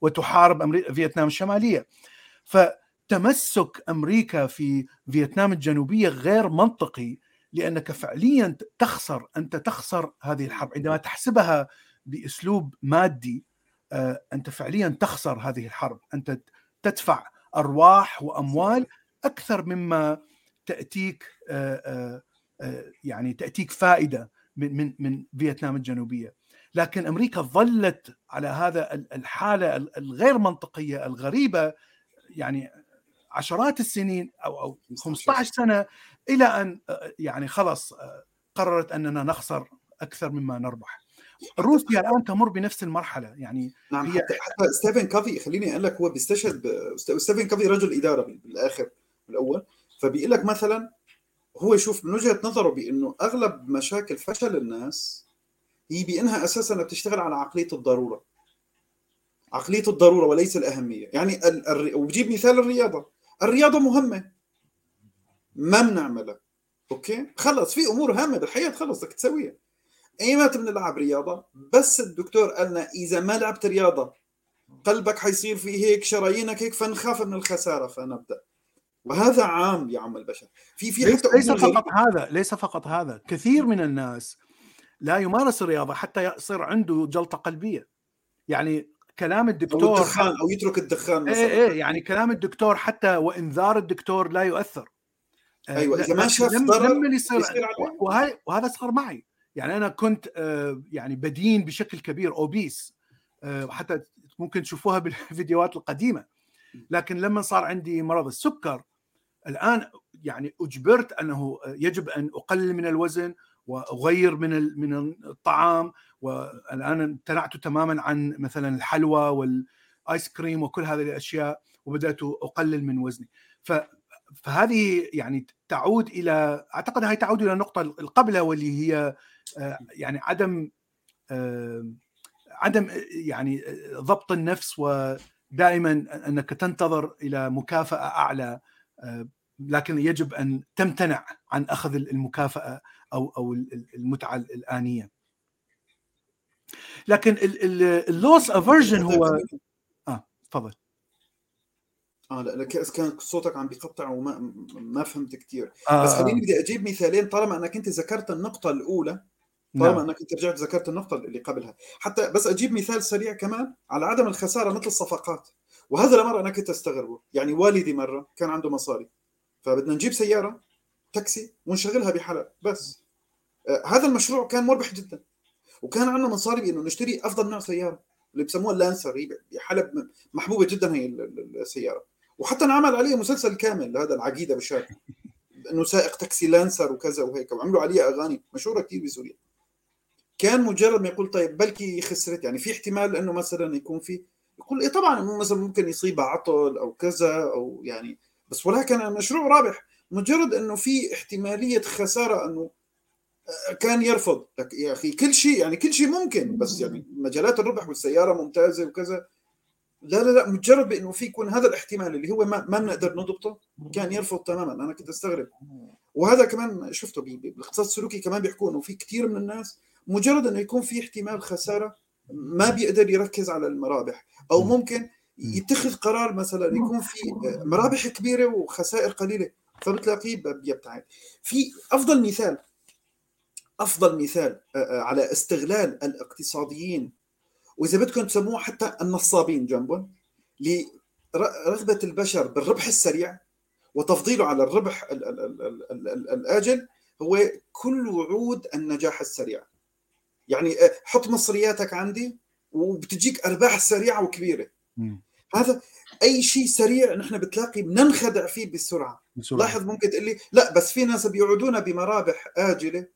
وتحارب فيتنام الشمالية. فتمسك أمريكا في فيتنام الجنوبية غير منطقي، لأنك فعليا أنت تخسر هذه الحرب عندما تحسبها بأسلوب مادي. أنت فعليا تخسر هذه الحرب، أنت تدفع أرواح وأموال أكثر مما تأتيك فائدة من فيتنام الجنوبية. لكن أمريكا ظلت على هذا الحالة الغير منطقية الغريبة يعني عشرات السنين أو 15 سنة، إلى أن يعني خلص قررت أننا نخسر أكثر مما نربح. روسيا الآن تمر بنفس المرحلة، يعني نعم. هي حتى ستيفن كافي، خليني أقول لك، هو بيستشهد ستيفن كافي رجل إدارة بالآخر والأول، فبيقول لك مثلا هو يشوف من وجهة نظره بأنه أغلب مشاكل فشل الناس هي بأنها أساساً بتشتغل على عقلية الضرورة وليس الأهمية. يعني وبجيب مثال الرياضة مهمة، ما بنعملها، أوكي خلص في أمور هامة بالحياة خلص بدك تسويها، أيمتى بنلعب رياضة؟ بس الدكتور قالنا إذا ما لعبت رياضة قلبك حيصير فيه هيك، شرايينك هيك، فنخاف من الخسارة فنبدأ. وهذا عام يعمل بشر في ليس فقط هذا، كثير من الناس لا يمارس الرياضة حتى يصير عنده جلطة قلبية، يعني كلام الدكتور أو يترك الدخان مثلا. يعني كلام الدكتور حتى وإنذار الدكتور لا يؤثر. أيوة إذا ما شاف ضرر يصير. وهذا صار معي، يعني أنا كنت يعني بدين بشكل كبير، أوبيس، حتى ممكن تشوفوها بالفيديوهات القديمة. لكن لما صار عندي مرض السكر الآن يعني أجبرت أنه يجب أن أقلل من الوزن وأغير من الطعام، والآن امتنعت تماما عن مثلا الحلوى والآيس كريم وكل هذه الأشياء، وبدأت أقلل من وزني. فهذه يعني تعود إلى، أعتقد هي تعود إلى النقطة القبلة، واللي هي يعني عدم يعني ضبط النفس، ودائما أنك تنتظر إلى مكافأة أعلى، لكن يجب أن تمتنع عن أخذ المكافأة أو المتعة الآنية. لكن اللوس أفيرجن هو تفضل. لك كان صوتك عم بيقطع وما ما فهمت كتير. بس خليني بدي أجيب مثالين، طالما أنك أنت ذكرت النقطة الأولى، طالما أنك أنت رجعت ذكرت النقطة اللي قبلها، حتى بس أجيب مثال سريع كمان على عدم الخسارة مثل الصفقات. وهذا المرة أنا كنت أستغربه، يعني والدي مرة كان عنده مصاري، فبدنا نجيب سيارة تاكسي ونشغلها بحلب بس. هذا المشروع كان مربح جدا، وكان عندنا مصاري بأنه نشتري أفضل نوع سيارة اللي بسموها اللانسر، بحلب محبوبة جدا هي السيارة، وحتى نعمل عليها مسلسل كامل لهذا العقيدة بالشارع أنه سائق تاكسي لانسر وكذا وهيك، وعملوا عليها أغاني مشهورة كتير بسوريا. كان مجرد ما يقول طيب بلكي خسرت، يعني في احتمال أنه مثلا يكون في، يقول إيه طبعا مثلا ممكن يصيبها عطل أو كذا أو يعني، بس ولا كان مشروع رابح، مجرد أنه في احتمالية خسارة أنه كان يرفض. لك يا أخي كل شيء ممكن، بس يعني مجالات الربح والسيارة ممتازة وكذا، لا مجرد بأنه في يكون هذا الاحتمال اللي هو ما بنقدر نضبطه، كان يرفض تماما. أنا كنت أستغرب، وهذا كمان شفته بالاقتصاد السلوكي كمان بيحكوا أنه في كتير من الناس مجرد أنه يكون في احتمال خسارة ما بيقدر يركز على المرابح، أو ممكن يتخذ قرار مثلا يكون في مرابح كبيرة وخسائر قليلة، فبتلاقيه بيبتعد. في أفضل مثال على استغلال الاقتصاديين، وإذا بدكم تسموه حتى النصابين جنبهم، لرغبة البشر بالربح السريع وتفضيله على الربح الآجل، هو كل وعود النجاح السريع. يعني حط مصرياتك عندي وبتجيك أرباح سريعة وكبيرة. هذا اي شيء سريع نحن بتلاقي بننخدع فيه بسرعه. لاحظ ممكن تقول لي لا بس في ناس بيعودونا بمرابح اجله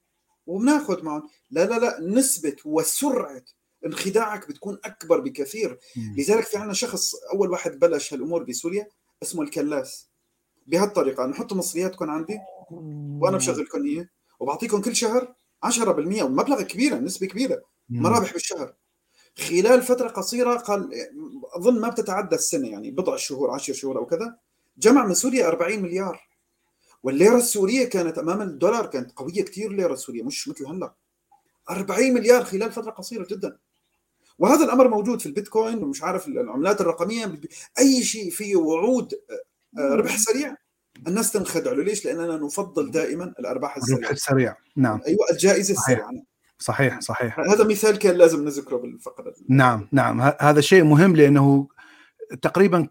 وبناخذ معهم، لا نسبه وسرعه انخداعك بتكون اكبر بكثير. لذلك في عندنا شخص اول واحد بلش هالامور بسوريا اسمه الكلاس، بهالطريقه نحط مصرياتكم عندي وانا بشغلكم اياه وبعطيكم كل شهر 10% ومبلغ كبيره، نسبه كبيره مرابح بالشهر. خلال فتره قصيره قال اظن ما بتتعدى السنه، يعني بضع شهور 10 شهور او كذا، جمع من سوريا 40 مليار. والليره السوريه كانت امام الدولار، كانت قويه كثير الليره السوريه مش مثل هلا. 40 مليار خلال فتره قصيره جدا. وهذا الامر موجود في البيتكوين ومش عارف العملات الرقميه، اي شيء فيه وعود ربح سريع الناس تنخدع له. ليش؟ لاننا نفضل دائما الارباح السريعه. نعم ايوه، الجائزه السريعه. صحيح. هذا مثال كان لازم نذكره بالفقرة. نعم هذا شيء مهم، لأنه تقريبا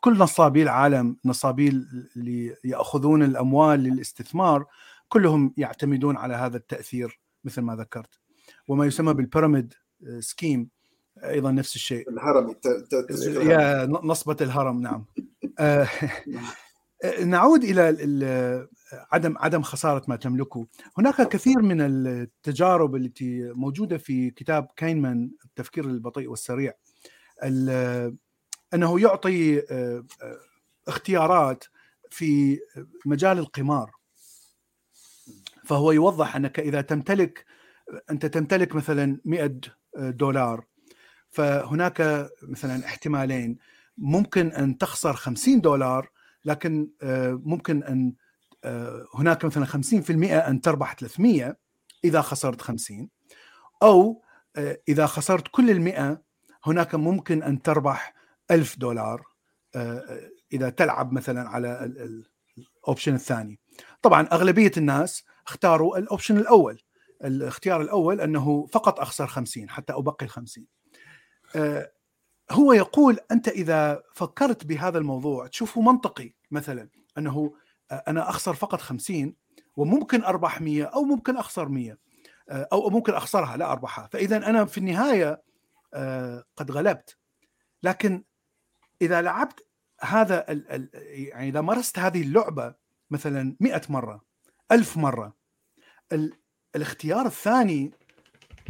كل نصابي العالم، نصابي اللي يأخذون الأموال للاستثمار، كلهم يعتمدون على هذا التأثير مثل ما ذكرت، وما يسمى بالبيراميد سكيم أيضا نفس الشيء، الهرم، نصبة الهرم. نعم. نعود إلى عدم خسارة ما تملكه. هناك كثير من التجارب التي موجودة في كتاب كاينمان التفكير البطيء والسريع، أنه يعطي اختيارات في مجال القمار. فهو يوضح أنك إذا تمتلك مثلا $100، فهناك مثلا احتمالين، ممكن أن تخسر $50 لكن ممكن أن هناك مثلا 50% أن تربح 300 إذا خسرت 50، أو إذا خسرت كل 100 هناك ممكن أن تربح $1000 إذا تلعب مثلا على الأوبشن الثاني. طبعا أغلبية الناس اختاروا الأوبشن الأول، الاختيار الأول، أنه فقط أخسر 50 حتى أبقي 50. هو يقول أنت إذا فكرت بهذا الموضوع تشوفه منطقي، مثلا أنه أنا أخسر فقط 50 وممكن أربح 100 أو ممكن أخسر 100 أو ممكن أخسرها لا أربحها، فإذا أنا في النهاية قد غلبت. لكن إذا لعبت هذا يعني إذا مارست هذه اللعبة مثلا 100 مرة 1000 مرة، الاختيار الثاني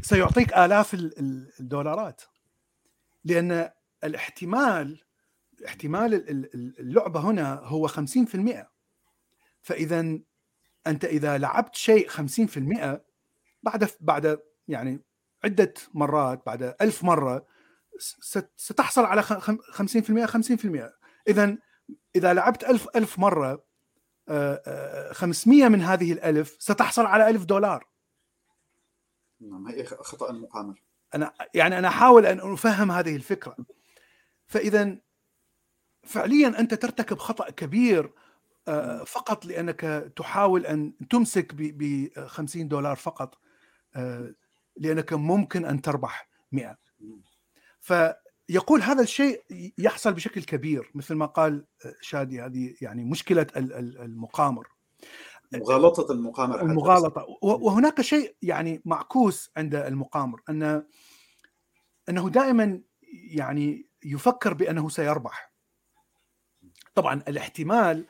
سيعطيك آلاف الدولارات، لأن احتمال اللعبة هنا هو 50%. فإذا أنت إذا لعبت شيء 50% بعد يعني عدة مرات، بعد 1000 مرة ستحصل على 50%. إذا لعبت 1000 مرة 500 من هذه 1000 ستحصل على $1000. نعم، هي خطأ المقامر. أنا أحاول أن أفهم هذه الفكرة. فإذا فعليا أنت ترتكب خطأ كبير فقط لأنك تحاول أن تمسك $50 فقط، لأنك ممكن أن تربح 100. فيقول هذا الشيء يحصل بشكل كبير، مثل ما قال شادي، هذه يعني مشكلة المقامر، مغالطة المقامر. وهناك شيء يعني معكوس عند المقامر، أنه دائما يعني يفكر بأنه سيربح. طبعا الاحتمال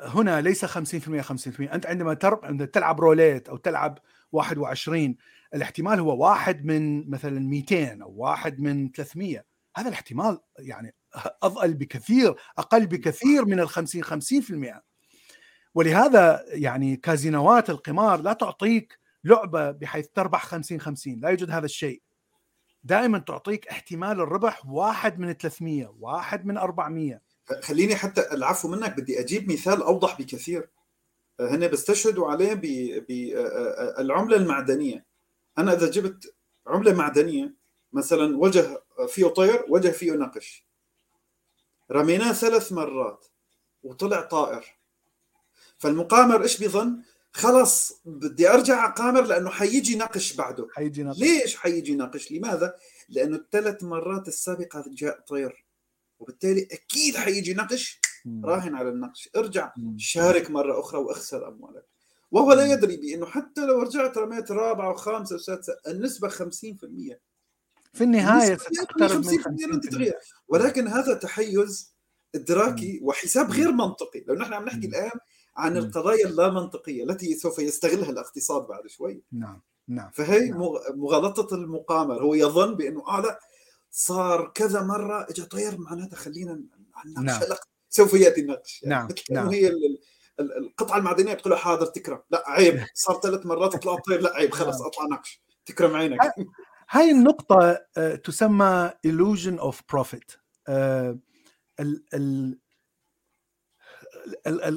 هنا ليس 50%. أنت عندما تلعب روليت أو تلعب 21، الاحتمال هو 1 من مثلا 200 أو 1 من 300. هذا الاحتمال يعني أضئل بكثير، أقل بكثير من 50%. ولهذا يعني كازينوات القمار لا تعطيك لعبة بحيث تربح 50-50، لا يوجد هذا الشيء. دائما تعطيك احتمال الربح 1 من 300، 1 من 400. خليني حتى العفو منك، بدي أجيب مثال أوضح بكثير. هنا بستشهدوا عليه بالعملة المعدنية. أنا إذا جبت عملة معدنية مثلا وجه فيه طير، وجه فيه نقش، رميناه 3 مرات وطلع طائر، فالمقامر إيش بيظن؟ خلاص بدي أرجع أقامر لأنه حيجي نقش بعده. ليش حيجي نقش؟ لماذا؟ لأنه ال3 مرات السابقة جاء طير، وبالتالي أكيد حيجي نقش. راهن على النقش، ارجع شارك مرة أخرى وأخسر أموالك. وهو لا يدري بأنه حتى لو رجعت رميت 4 و5 و6 النسبة 50%. في النهاية ستقترب من 50%. ولكن هذا تحيز إدراكي وحساب غير منطقي. لو نحن عم نحكي الآن عن القضايا اللامنطقية التي سوف يستغلها الاقتصاد بعد شوي. نعم. فهي مغالطة المقامر. هو يظن بأنه لا صار كذا مرة اجى طير معناتها خلينا نناقش. سوف يأتي النقش. نعم. هي القطعة المعدنية بتقول حاضر تكرم، لا عيب صار 3 مرات طلع طير، لا عيب خلص أطلع نقش تكرم عينك. هاي النقطة تسمى illusion of profit،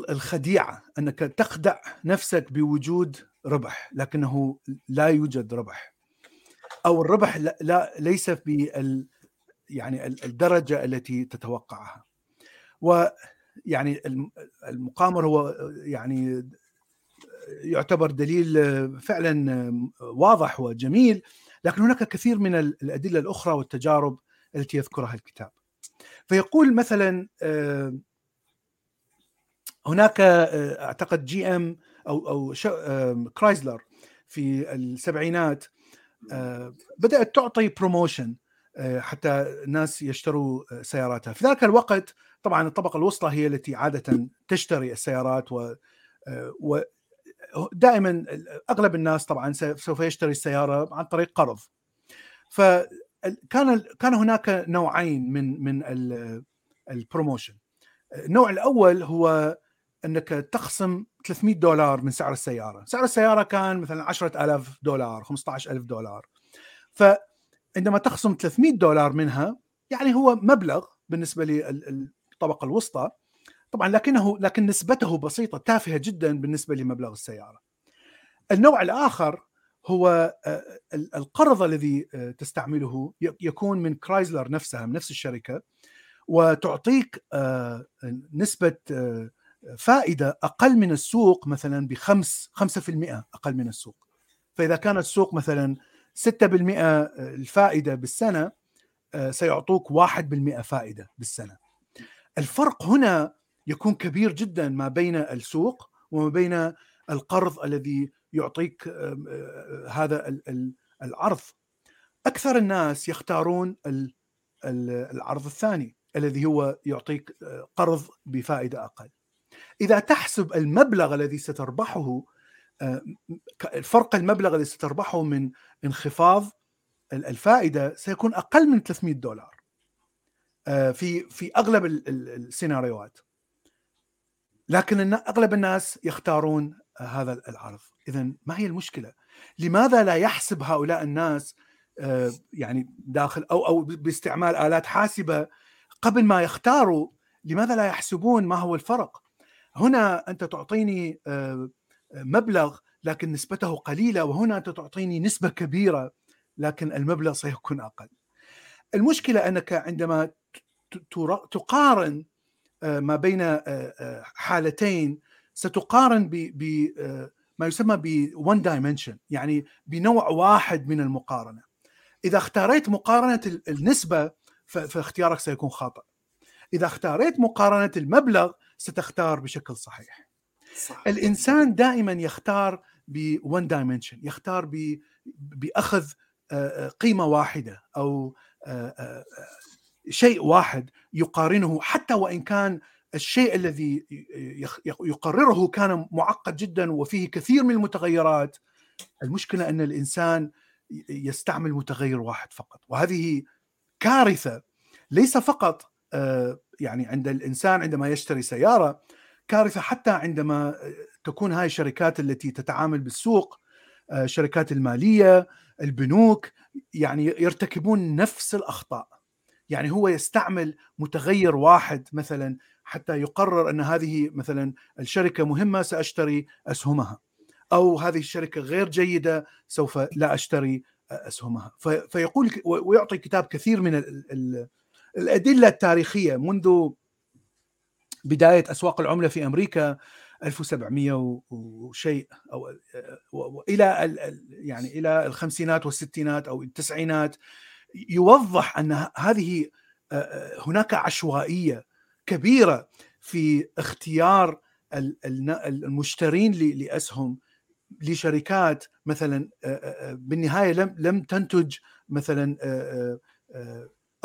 الخديعة، أنك تخدع نفسك بوجود ربح لكنه لا يوجد ربح، أو الربح ليس يعني الدرجة التي تتوقعها. ويعني المقامر هو يعني يعتبر دليل فعلا واضح وجميل، لكن هناك كثير من الأدلة الأخرى والتجارب التي يذكرها الكتاب. فيقول مثلا هناك أعتقد جي أم أو كرايزلر في السبعينات بدأت تعطي بروموشن حتى الناس يشتروا سياراتها. في ذلك الوقت طبعا الطبقة الوسطى هي التي عادة تشتري السيارات، ودائما أغلب الناس طبعا سوف يشتري السيارة عن طريق قرض. فكان هناك نوعين من البروموشن. النوع الأول هو أنك تخصم $300 من سعر السيارة. سعر السيارة كان مثلا $10,000 $15,000. فعندما تخصم $300 منها يعني هو مبلغ بالنسبة للطبقة الوسطى طبعا، لكن نسبته بسيطة تافهة جدا بالنسبة لمبلغ السيارة. النوع الآخر هو القرض الذي تستعمله يكون من كرايزلر نفسها، من نفس الشركة، وتعطيك نسبة فائدة أقل من السوق، مثلا ب5% أقل من السوق. فإذا كان السوق مثلا 6% الفائدة بالسنة سيعطوك 1% فائدة بالسنة. الفرق هنا يكون كبير جدا ما بين السوق وما بين القرض الذي يعطيك هذا العرض. أكثر الناس يختارون العرض الثاني الذي هو يعطيك قرض بفائدة أقل. إذا تحسب المبلغ الذي ستربحه، فرق المبلغ الذي ستربحه من انخفاض الفائدة سيكون أقل من $300 في أغلب السيناريوهات، لكن أغلب الناس يختارون هذا العرض. إذن ما هي المشكلة؟ لماذا لا يحسب هؤلاء الناس يعني داخل أو باستعمال آلات حاسبة قبل ما يختاروا؟ لماذا لا يحسبون ما هو الفرق؟ هنا أنت تعطيني مبلغ لكن نسبته قليلة، وهنا أنت تعطيني نسبة كبيرة لكن المبلغ سيكون أقل. المشكلة أنك عندما تقارن ما بين حالتين ستقارن بما يسمى ب1 dimension، يعني بنوع واحد من المقارنة. إذا اختاريت مقارنة النسبة فاختيارك سيكون خاطئ. إذا اختاريت مقارنة المبلغ ستختار بشكل صحيح. الإنسان دائما يختار ب1 dimension، يختار بأخذ قيمة واحدة أو شيء واحد يقارنه، حتى وإن كان الشيء الذي يقرره كان معقد جدا وفيه كثير من المتغيرات. المشكلة أن الإنسان يستعمل متغير واحد فقط، وهذه كارثة. ليس فقط يعني عند الإنسان عندما يشتري سيارة، كارثة حتى عندما تكون هاي الشركات التي تتعامل بالسوق، شركات المالية، البنوك، يعني يرتكبون نفس الأخطاء. يعني هو يستعمل متغير واحد مثلا حتى يقرر أن هذه مثلا الشركة مهمة سأشتري أسهمها، أو هذه الشركة غير جيدة سوف لا أشتري أسهمها. فيقول ويعطي الكتاب كثير من الأدلة التاريخية منذ بداية أسواق العملة في أمريكا 1700 وشيء أو إلى يعني إلى الخمسينات والستينات أو التسعينات. يوضح أن هذه هناك عشوائية كبيرة في اختيار المشترين لأسهم لشركات مثلا بالنهاية لم تنتج مثلا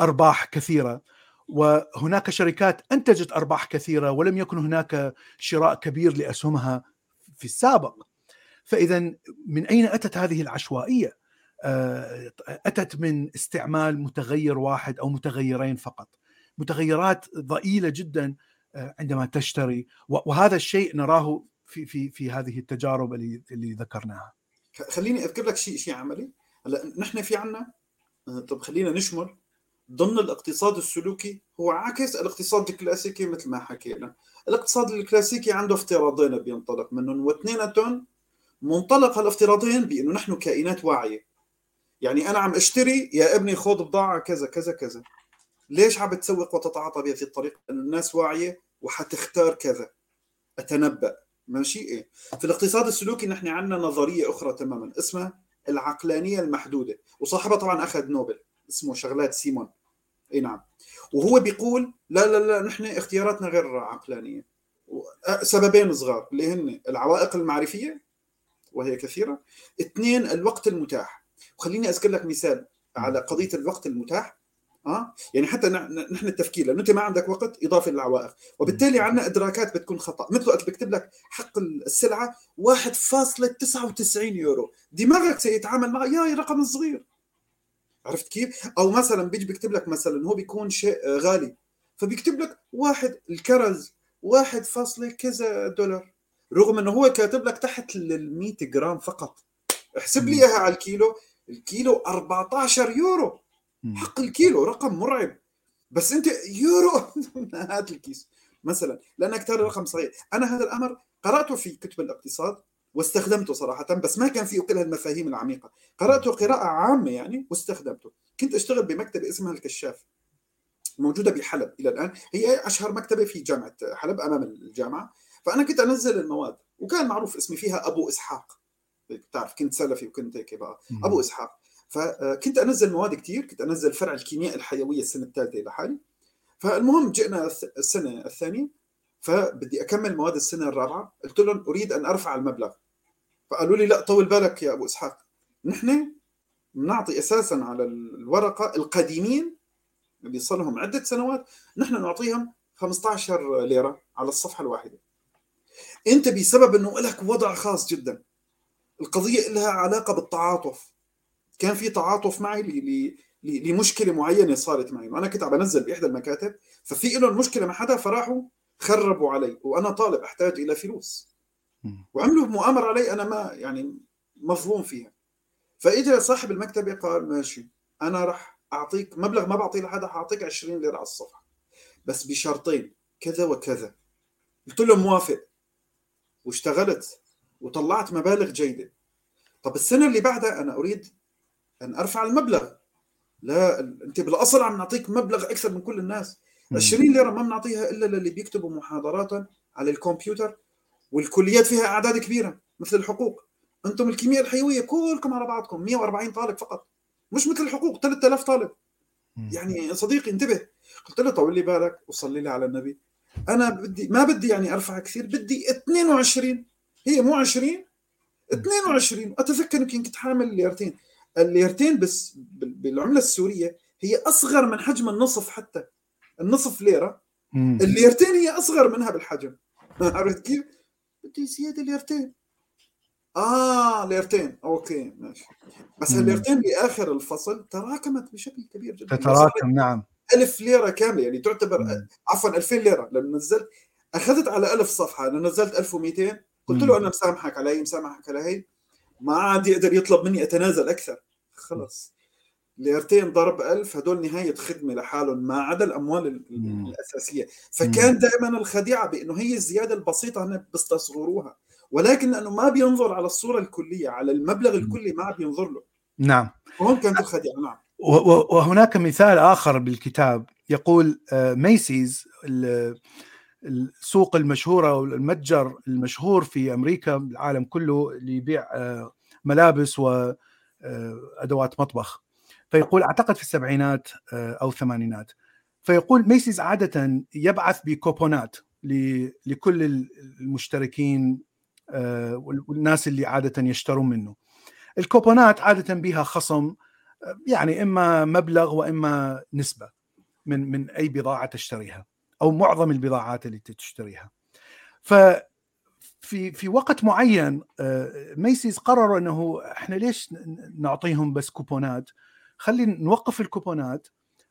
أرباح كثيرة، وهناك شركات أنتجت أرباح كثيرة ولم يكن هناك شراء كبير لأسهمها في السابق. فإذا من أين أتت هذه العشوائية؟ أتت من استعمال متغير واحد أو متغيرين فقط، متغيرات ضئيلة جدا عندما تشتري، وهذا الشيء نراه في هذه التجارب اللي ذكرناها. خليني أذكر لك شيء عملي. هلا نحن في عنا، طب خلينا نشمل ضمن الاقتصاد السلوكي، هو عكس الاقتصاد الكلاسيكي. مثل ما حكينا الاقتصاد الكلاسيكي عنده افتراضين بينطلق منهم، واثنيناتهم منطلق هالافتراضين بأنه نحن كائنات واعية. يعني أنا عم أشتري يا ابني خذ بضاعة كذا كذا كذا، ليش عم تسوق وتتعاطى بهذه الطريقة؟ لأن الناس واعية وحتختار كذا، أتنبأ. ماشي إيه؟ في الاقتصاد السلوكي نحن عندنا نظرية أخرى تماما اسمها العقلانية المحدودة، وصاحبها طبعا أخذ نوبل، اسمه شغلات سيمون. إيه نعم. وهو بيقول لا لا لا، نحن اختياراتنا غير عقلانية، سببين صغار اللي هن العوائق المعرفية وهي كثيرة، 2 الوقت المتاح. وخليني أذكر لك مثال على قضية الوقت المتاح. يعني حتى نحن التفكير لأنه أنت ما عندك وقت إضافة للعوائق، وبالتالي عندنا إدراكات بتكون خطأ. مثل وقت بكتب لك حق السلعة 1.99 €، دماغك سيتعامل مع يا رقم صغير، عرفت كيف؟ أو مثلا بيجي بكتب لك مثلا هو بيكون شيء غالي، فبيكتب لك واحد الكرز 1.00 $، رغم أنه هو كاتب لك تحت 100 جرام فقط. احسب لي إياها على الكيلو، الكيلو 14 €، حق الكيلو رقم مرعب، بس أنت يورو هات الكيس مثلا لأنك ترى رقم صحيح. أنا هذا الأمر قرأته في كتب الاقتصاد واستخدمته صراحة، بس ما كان فيه كل هالمفاهيم العميقة، قرأته قراءة عامة يعني واستخدمته. كنت أشتغل بمكتبة اسمها الكشاف، موجودة بحلب إلى الآن، هي أشهر مكتبة في جامعة حلب أمام الجامعة. فأنا كنت أنزل المواد، وكان معروف اسمي فيها أبو إسحاق، تعرف كنت سلفي وكنت هيك بقى أبو إسحاق. فكنت أنزل مواد كتير، كنت أنزل فرع الكيمياء الحيوية السنة الثالثة لحالي. فالمهم جئنا السنة الثانية، فبدي أكمل مواد السنة الرابعة، قلت لهم أريد أن أرفع المبلغ. فقالوا لي لا طول بالك يا أبو إسحاق، نحن نعطي أساسا على الورقة القديمين اللي صلهم عدة سنوات، نحن نعطيهم 15 ليرة على الصفحة الواحدة. أنت بسبب أنه لك وضع خاص جدا، القضية لها علاقة بالتعاطف، كان في تعاطف معي لمشكلة معينة صارت معي، وأنا كنت عم بنزل بإحدى المكاتب، ففي إلهم مشكلة مع حدا فراحوا خربوا علي، وأنا طالب أحتاج إلى فلوس، وعملوا مؤامرة علي أنا ما يعني مظلوم فيها. فإجا صاحب المكتبة قال ماشي، أنا رح أعطيك مبلغ ما بعطيه لحدا، حعطيك 20 ليرة على الصفحة بس بشرطين كذا وكذا. قلت له موافق، واشتغلت وطلعت مبالغ جيدة. طب السنة اللي بعدها أنا أريد أن أرفع المبلغ، لا أنت بالأصل عم نعطيك مبلغ أكثر من كل الناس، 20 ليرة ما بنعطيها إلا للي بيكتبوا محاضرات على الكمبيوتر، والكليات فيها أعداد كبيرة مثل الحقوق. أنتم الكيمياء الحيوية كلكم على بعضكم 140 طالب فقط، مش مثل الحقوق 3000 طالب. يعني صديقي انتبه. قلت له طول لي بالك وصلي لي على النبي، أنا بدي ما بدي يعني أرفع كثير، بدي 22، هي مو 20 22. أتذكر يمكن كنت حامل ليرتين بس بالعملة السورية هي أصغر من حجم النصف، حتى النصف ليرة الليرتين هي أصغر منها بالحجم. عرفت كيف؟ بدي زيادة ليرتين، ليرتين أوكي ماشي. بس هالليرتين لآخر الفصل تراكمت بشكل كبير جدا، تتراكم. نعم 1000 ليرة كاملة، يعني تعتبر عفوا 2000 ليرة. لما نزلت أخذت على 1000 صفحة، أنا نزلت 1200. قلت له أنا مسامحك علي، ما عاد يقدر يطلب مني أتنازل أكثر، خلص ليرتين ضرب 1000 هدول نهاية خدمة لحالهم، ما عدا الأموال الأساسية. فكان دائما الخديعة بأنه هي الزيادة البسيطة هنا بيستصغروها، ولكن لأنه ما بينظر على الصورة الكلية، على المبلغ الكلي ما بينظر له. نعم وهم كانت الخديعة. نعم. وهناك مثال آخر بالكتاب، يقول ميسيز السوق المشهورة والمتجر المشهور في أمريكا العالم كله اللي يبيع ملابس وأدوات مطبخ، فيقول أعتقد في 1970s أو 1980s، فيقول ميسيز عادة يبعث بكوبونات لكل المشتركين والناس اللي عادة يشترون منه. الكوبونات عادة بها خصم، يعني إما مبلغ وإما نسبة من أي بضاعة تشتريها أو معظم البضاعات اللي تشتريها. ففي وقت معين ميسيز قرروا أنه إحنا ليش نعطيهم بس كوبونات، خلي نوقف الكوبونات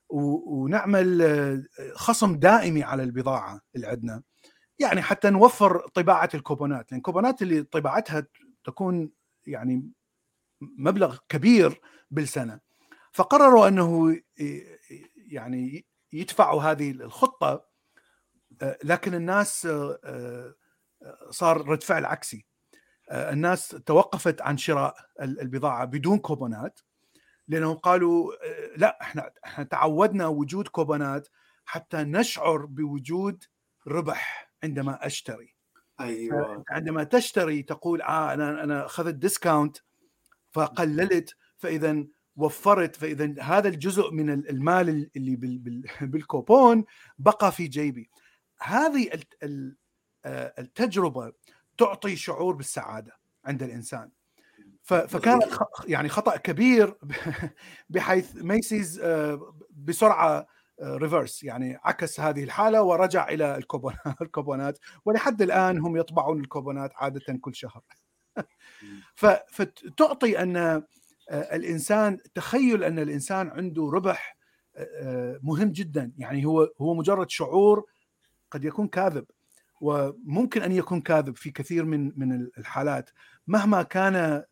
ونعمل خصم دائمي على البضاعة اللي عندنا، يعني حتى نوفر طباعة الكوبونات، لأن الكوبونات اللي طباعتها تكون يعني مبلغ كبير بالسنة. فقرروا أنه يعني يدفعوا هذه الخطة، لكن الناس صار رد فعل عكسي، الناس توقفت عن شراء البضاعة بدون كوبونات، لأنهم قالوا لا احنا تعودنا وجود كوبونات حتى نشعر بوجود ربح عندما أشتري. أيوة. عندما تشتري تقول أنا أخذت ديسكاونت فقللت، فإذا وفرت، فإذا هذا الجزء من المال اللي بالكوبون بقى في جيبي. هذه التجربة تعطي شعور بالسعادة عند الإنسان. فكان يعني خطأ كبير بحيث ميسيز بسرعة ريفرس، يعني عكس هذه الحالة ورجع إلى الكوبونات، ولحد الآن هم يطبعون الكوبونات عادة كل شهر. فتعطي أن الإنسان، تخيل أن الإنسان عنده ربح مهم جدا، يعني هو مجرد شعور قد يكون كاذب، وممكن أن يكون كاذب في كثير من الحالات مهما كان،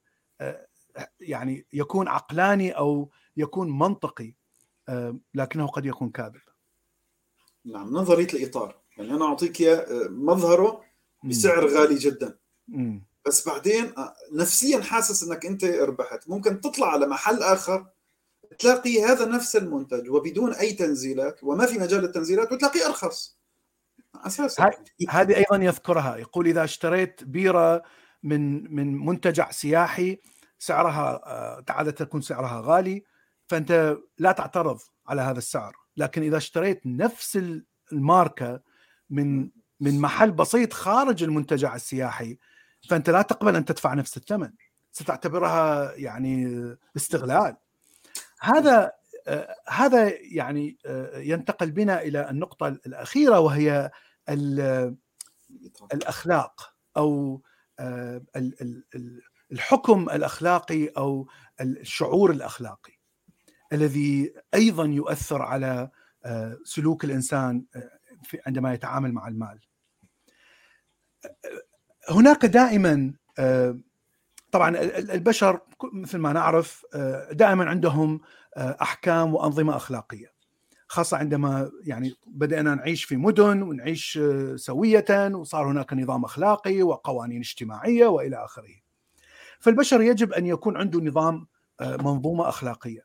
يعني يكون عقلاني أو يكون منطقي، لكنه قد يكون كاذب. نعم، نظرية الإطار، يعني أنا أعطيك مظهره بسعر غالي جدا، بس بعدين نفسيا حاسس أنك أنت ربحت. ممكن تطلع على محل آخر تلاقي هذا نفس المنتج وبدون أي تنزيلات، وما في مجال التنزيلات، وتلاقي أرخص أساسا. هذه أيضا يذكرها، يقول إذا اشتريت بيرة من منتجع سياحي سعرها عادة تكون سعرها غالي، فأنت لا تعترض على هذا السعر، لكن إذا اشتريت نفس الماركة من محل بسيط خارج المنتجع السياحي، فأنت لا تقبل أن تدفع نفس الثمن، ستعتبرها يعني استغلال. هذا يعني ينتقل بنا إلى النقطة الأخيرة، وهي الأخلاق أو الحكم الأخلاقي أو الشعور الأخلاقي، الذي أيضا يؤثر على سلوك الإنسان عندما يتعامل مع المال. هناك دائما، طبعا البشر مثل ما نعرف دائما عندهم أحكام وأنظمة أخلاقية، خاصة عندما يعني بدأنا نعيش في مدن ونعيش سوية، وصار هناك نظام أخلاقي وقوانين اجتماعية وإلى آخره. فالبشر يجب أن يكون عنده نظام، منظومة أخلاقية.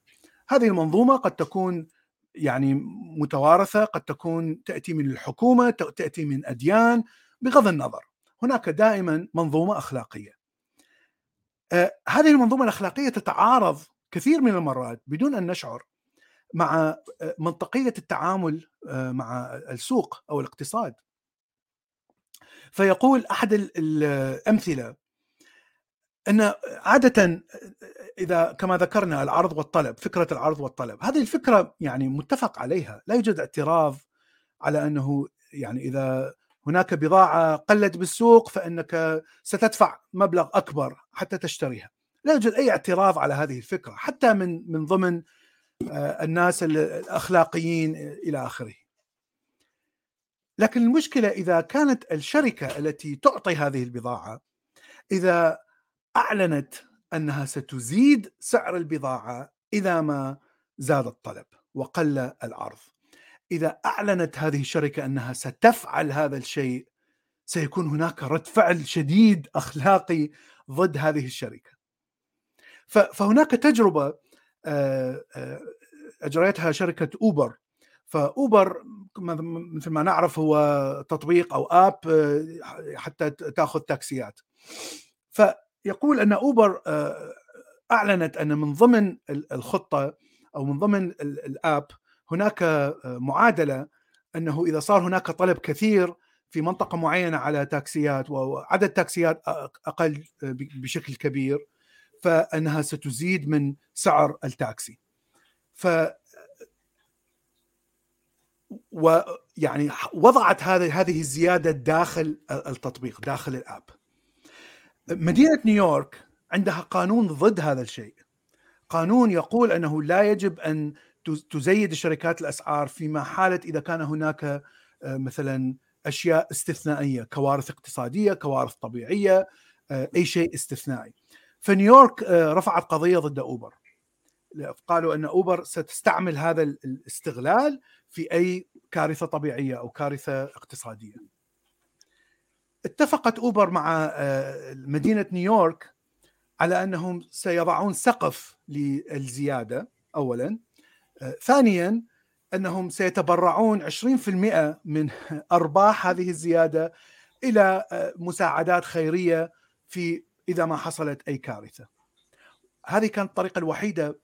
هذه المنظومة قد تكون يعني متوارثة، قد تكون تأتي من الحكومة، تأتي من أديان، بغض النظر هناك دائما منظومة أخلاقية. هذه المنظومة الأخلاقية تتعارض كثير من المرات بدون أن نشعر مع منطقية التعامل مع السوق أو الاقتصاد. فيقول أحد الأمثلة أن عادة إذا كما ذكرنا العرض والطلب، فكرة العرض والطلب، هذه الفكرة يعني متفق عليها، لا يوجد اعتراض على أنه يعني إذا هناك بضاعة قلت بالسوق فإنك ستدفع مبلغ أكبر حتى تشتريها، لا يوجد أي اعتراض على هذه الفكرة، حتى من ضمن الناس الأخلاقيين إلى آخره. لكن المشكلة إذا كانت الشركة التي تعطي هذه البضاعة إذا أعلنت أنها ستزيد سعر البضاعة إذا ما زاد الطلب وقل العرض، إذا أعلنت هذه الشركة أنها ستفعل هذا الشيء، سيكون هناك رد فعل شديد أخلاقي ضد هذه الشركة. فهناك تجربة أجريتها شركة أوبر. فأوبر مثل ما نعرف هو تطبيق أو آب حتى تأخذ تاكسيات. فيقول أن أوبر أعلنت أن من ضمن الخطة أو من ضمن الآب هناك معادلة، أنه إذا صار هناك طلب كثير في منطقة معينة على تاكسيات وعدد تاكسيات أقل بشكل كبير، فإنها ستزيد من سعر التاكسي. ويعني وضعت هذه الزيادة داخل التطبيق، داخل الآب. مدينة نيويورك عندها قانون ضد هذا الشيء، قانون يقول أنه لا يجب أن تزيد الشركات الأسعار فيما حالة إذا كان هناك مثلا أشياء استثنائية، كوارث اقتصادية، كوارث طبيعية، أي شيء استثنائي. فنيويورك رفعت قضية ضد أوبر، قالوا أن أوبر ستستعمل هذا الاستغلال في أي كارثة طبيعية أو كارثة اقتصادية. اتفقت أوبر مع مدينة نيويورك على أنهم سيضعون سقف للزيادة أولاً، ثانياً أنهم سيتبرعون 20% من أرباح هذه الزيادة إلى مساعدات خيرية في إذا ما حصلت أي كارثة. هذه كانت الطريقة الوحيدة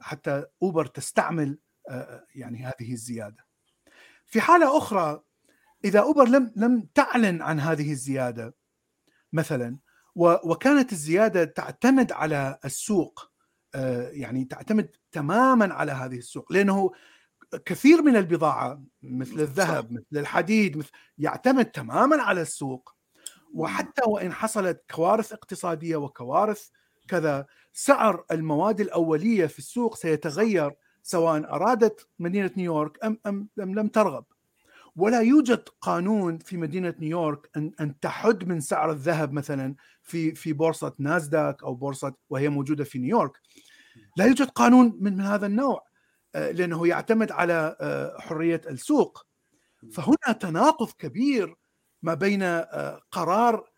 حتى أوبر تستعمل يعني هذه الزيادة. في حالة أخرى إذا أوبر لم تعلن عن هذه الزيادة مثلاً، وكانت الزيادة تعتمد على السوق، يعني تعتمد تماماً على هذه السوق، لأنه كثير من البضاعة مثل الذهب، مثل الحديد، يعتمد تماماً على السوق. وحتى وإن حصلت كوارث اقتصادية وكوارث كذا، سعر المواد الأولية في السوق سيتغير سواء أرادت مدينة نيويورك أم لم ترغب. ولا يوجد قانون في مدينة نيويورك أن تحد من سعر الذهب مثلا في بورصة ناسداك أو بورصة وهي موجودة في نيويورك. لا يوجد قانون من هذا النوع لأنه يعتمد على حرية السوق. فهنا تناقض كبير ما بين قرار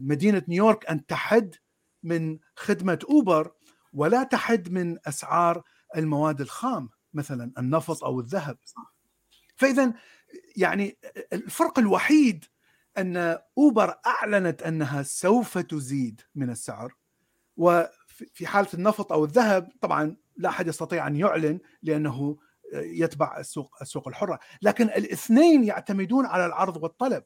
مدينة نيويورك أن تحد من خدمة أوبر ولا تحد من أسعار المواد الخام مثلا النفط أو الذهب. فإذا يعني الفرق الوحيد أن أوبر أعلنت أنها سوف تزيد من السعر، وفي حالة النفط أو الذهب طبعا لا أحد يستطيع أن يعلن لأنه يتبع السوق الحرة. لكن الاثنين يعتمدون على العرض والطلب.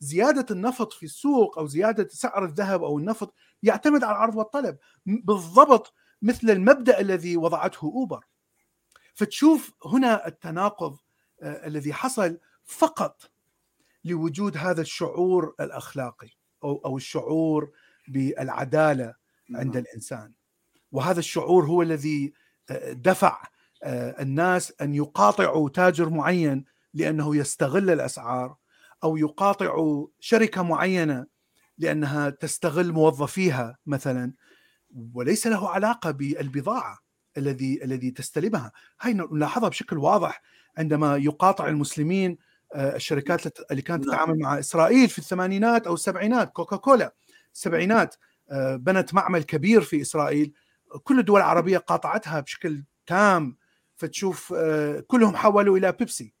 زيادة النفط في السوق أو زيادة سعر الذهب أو النفط يعتمد على العرض والطلب بالضبط مثل المبدأ الذي وضعته أوبر. فتشوف هنا التناقض الذي حصل فقط لوجود هذا الشعور الأخلاقي أو الشعور بالعدالة عند الإنسان. وهذا الشعور هو الذي دفع الناس أن يقاطعوا تاجر معين لأنه يستغل الأسعار، أو يقاطعوا شركة معينة لأنها تستغل موظفيها مثلا وليس له علاقة بالبضاعة الذي تستلمها. هاي نلاحظها بشكل واضح عندما يقاطع المسلمين الشركات اللي كانت تتعامل مع إسرائيل في الثمانينات أو السبعينات. كوكاكولا السبعينات بنت معمل كبير في إسرائيل، كل الدول العربية قاطعتها بشكل تام. فتشوف كلهم حولوا إلى بيبسي،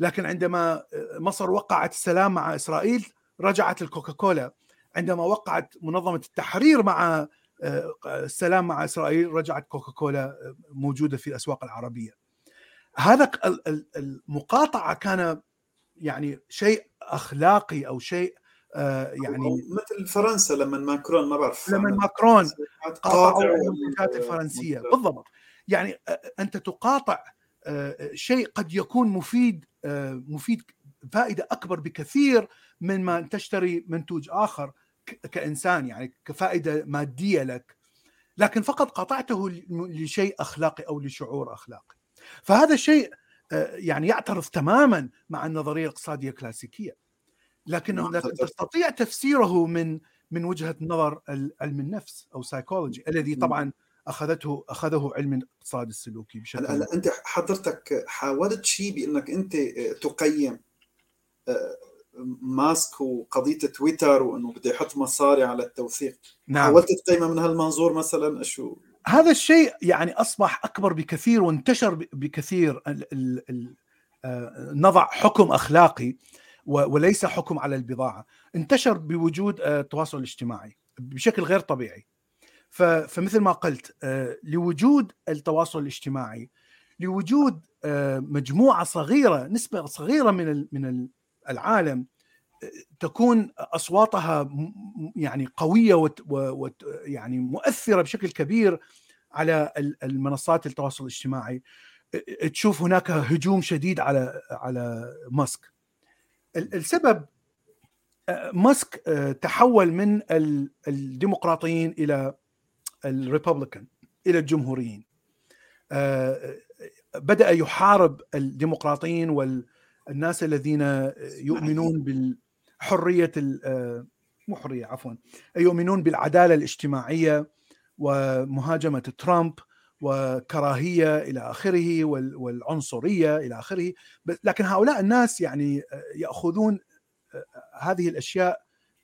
لكن عندما مصر وقعت السلام مع إسرائيل رجعت الكوكاكولا، عندما وقعت منظمة التحرير مع السلام مع إسرائيل رجعت كوكاكولا موجودة في الأسواق العربية. هذا المقاطعة كان يعني شيء أخلاقي أو شيء يعني مثل فرنسا لما ماكرون، ما بعرف لما ماكرون قاطع المنتجات الفرنسية بالضبط. يعني أنت تقاطع شيء قد يكون مفيد فائدة أكبر بكثير من ما تشتري منتوج آخر كإنسان، يعني كفائدة مادية لك، لكن فقط قاطعته لشيء أخلاقي أو لشعور أخلاقي. فهذا الشيء يعني يعترض تماما مع النظرية الاقتصادية الكلاسيكية، لكن تستطيع تفسيره من وجهة نظر علم النفس أو سايكولوجي الذي طبعا أخذه علم الاقتصاد السلوكي بشكل. هلا أنت حضرتك حاولت شيء بأنك أنت تقيم ماسك وقضية تويتر وأنه بدي يحط مصاري على التوثيق. نعم. حاولت تقيمه من هالمنظور مثلا؟ شو هذا الشيء يعني أصبح أكبر بكثير وانتشر بكثير. نضع حكم أخلاقي وليس حكم على البضاعة. انتشر بوجود التواصل الاجتماعي بشكل غير طبيعي. فمثل ما قلت، لوجود التواصل الاجتماعي، لوجود مجموعة صغيرة، نسبة صغيرة من العالم تكون أصواتها يعني قوية ويعني مؤثرة بشكل كبير على المنصات التواصل الاجتماعي. تشوف هناك هجوم شديد على ماسك. السبب ماسك تحول من الديمقراطيين إلى الريببليكان، إلى الجمهوريين. بدأ يحارب الديمقراطيين والناس الذين يؤمنون بالحرية، مو حرية عفوا، يؤمنون بالعدالة الاجتماعية، ومهاجمة ترامب وكراهية إلى آخره والعنصرية إلى آخره. لكن هؤلاء الناس يعني يأخذون هذه الأشياء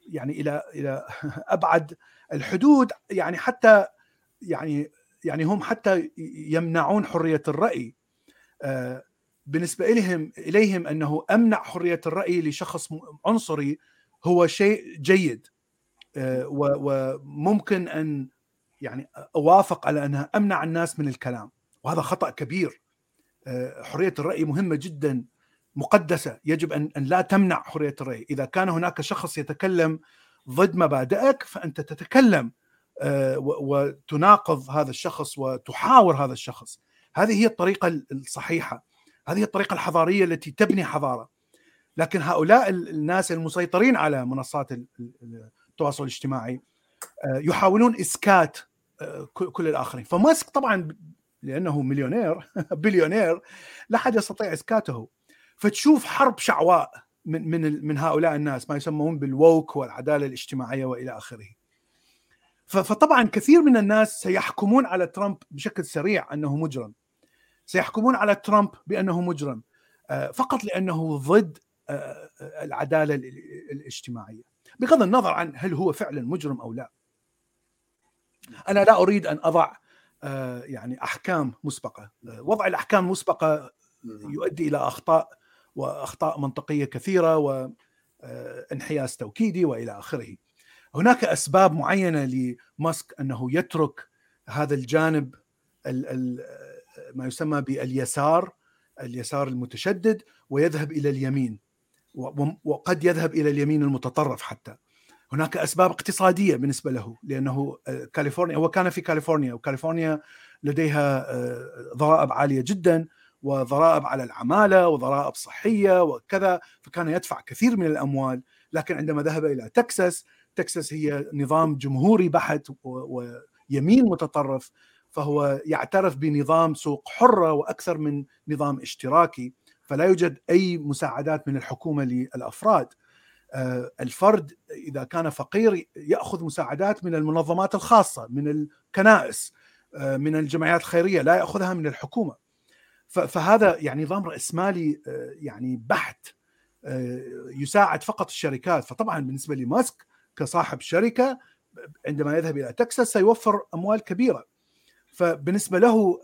يعني إلى أبعد الحدود، يعني حتى يعني هم حتى يمنعون حرية الرأي. بالنسبة إليهم أنه أمنع حرية الرأي لشخص عنصري هو شيء جيد، وممكن أن يعني أوافق على أنها أمنع الناس من الكلام، وهذا خطأ كبير. حرية الرأي مهمة جدا، مقدسة، يجب أن لا تمنع حرية الرأي. إذا كان هناك شخص يتكلم ضد مبادئك فأنت تتكلم وتناقض هذا الشخص وتحاور هذا الشخص. هذه هي الطريقة الصحيحة، هذه الطريقة الحضارية التي تبني حضارة. لكن هؤلاء الناس المسيطرين على منصات التواصل الاجتماعي يحاولون إسكات كل الآخرين. فماسك طبعا لأنه مليونير بليونير لا أحد يستطيع إسكاته، فتشوف حرب شعواء من هؤلاء الناس، ما يسمون بالووك والعدالة الاجتماعية وإلى آخره. فطبعا كثير من الناس سيحكمون على ترامب بشكل سريع أنه مجرم، سيحكمون على ترامب بأنه مجرم فقط لأنه ضد العدالة الاجتماعية، بغض النظر عن هل هو فعلا مجرم أو لا. أنا لا أريد أن أضع يعني أحكام مسبقة، وضع الأحكام مسبقة يؤدي إلى أخطاء، وأخطاء منطقية كثيرة، وانحياز توكيدي وإلى آخره. هناك أسباب معينة لماسك أنه يترك هذا الجانب ما يسمى باليسار المتشدد ويذهب إلى اليمين، وقد يذهب إلى اليمين المتطرف حتى. هناك أسباب اقتصادية بالنسبة له، لأنه كاليفورنيا، هو كان في كاليفورنيا، وكاليفورنيا لديها ضرائب عالية جداً، وضرائب على العمالة وضرائب صحية وكذا، فكان يدفع كثير من الأموال. لكن عندما ذهب إلى تكساس هي نظام جمهوري بحت ويمين متطرف، فهو يعترف بنظام سوق حرة وأكثر من نظام اشتراكي، فلا يوجد أي مساعدات من الحكومة للأفراد. الفرد إذا كان فقير يأخذ مساعدات من المنظمات الخاصة، من الكنائس، من الجمعيات الخيرية، لا يأخذها من الحكومة. فهذا يعني نظام رأسمالي يعني بحت، يساعد فقط الشركات. فطبعا بالنسبة لماسك كصاحب شركة، عندما يذهب إلى تكساس سيوفر أموال كبيرة، فبالنسبة له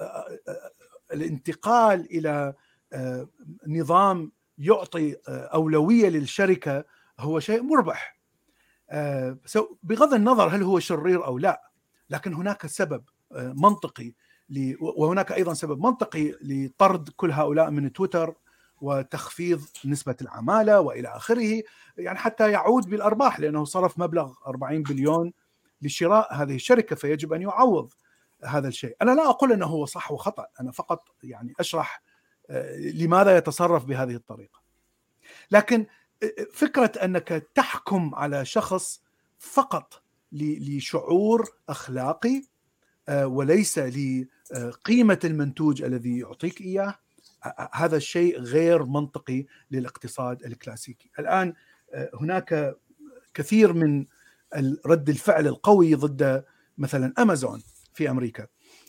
الانتقال إلى نظام يعطي أولوية للشركة هو شيء مربح، بغض النظر هل هو شرير أو لا. لكن هناك سبب منطقي، وهناك أيضا سبب منطقي لطرد كل هؤلاء من تويتر، وتخفيض نسبة العمالة وإلى آخره، يعني حتى يعود بالأرباح، لأنه صرف مبلغ 40 بليون لشراء هذه الشركة، فيجب أن يعوض هذا الشيء. أنا لا أقول أنه هو صح وخطأ، أنا فقط يعني أشرح لماذا يتصرف بهذه الطريقة. لكن فكرة أنك تحكم على شخص فقط لشعور أخلاقي وليس لقيمة المنتوج الذي يعطيك إياه، هذا الشيء غير منطقي للاقتصاد الكلاسيكي. الآن هناك كثير من رد الفعل القوي ضد مثلا أمازون في أمريكا،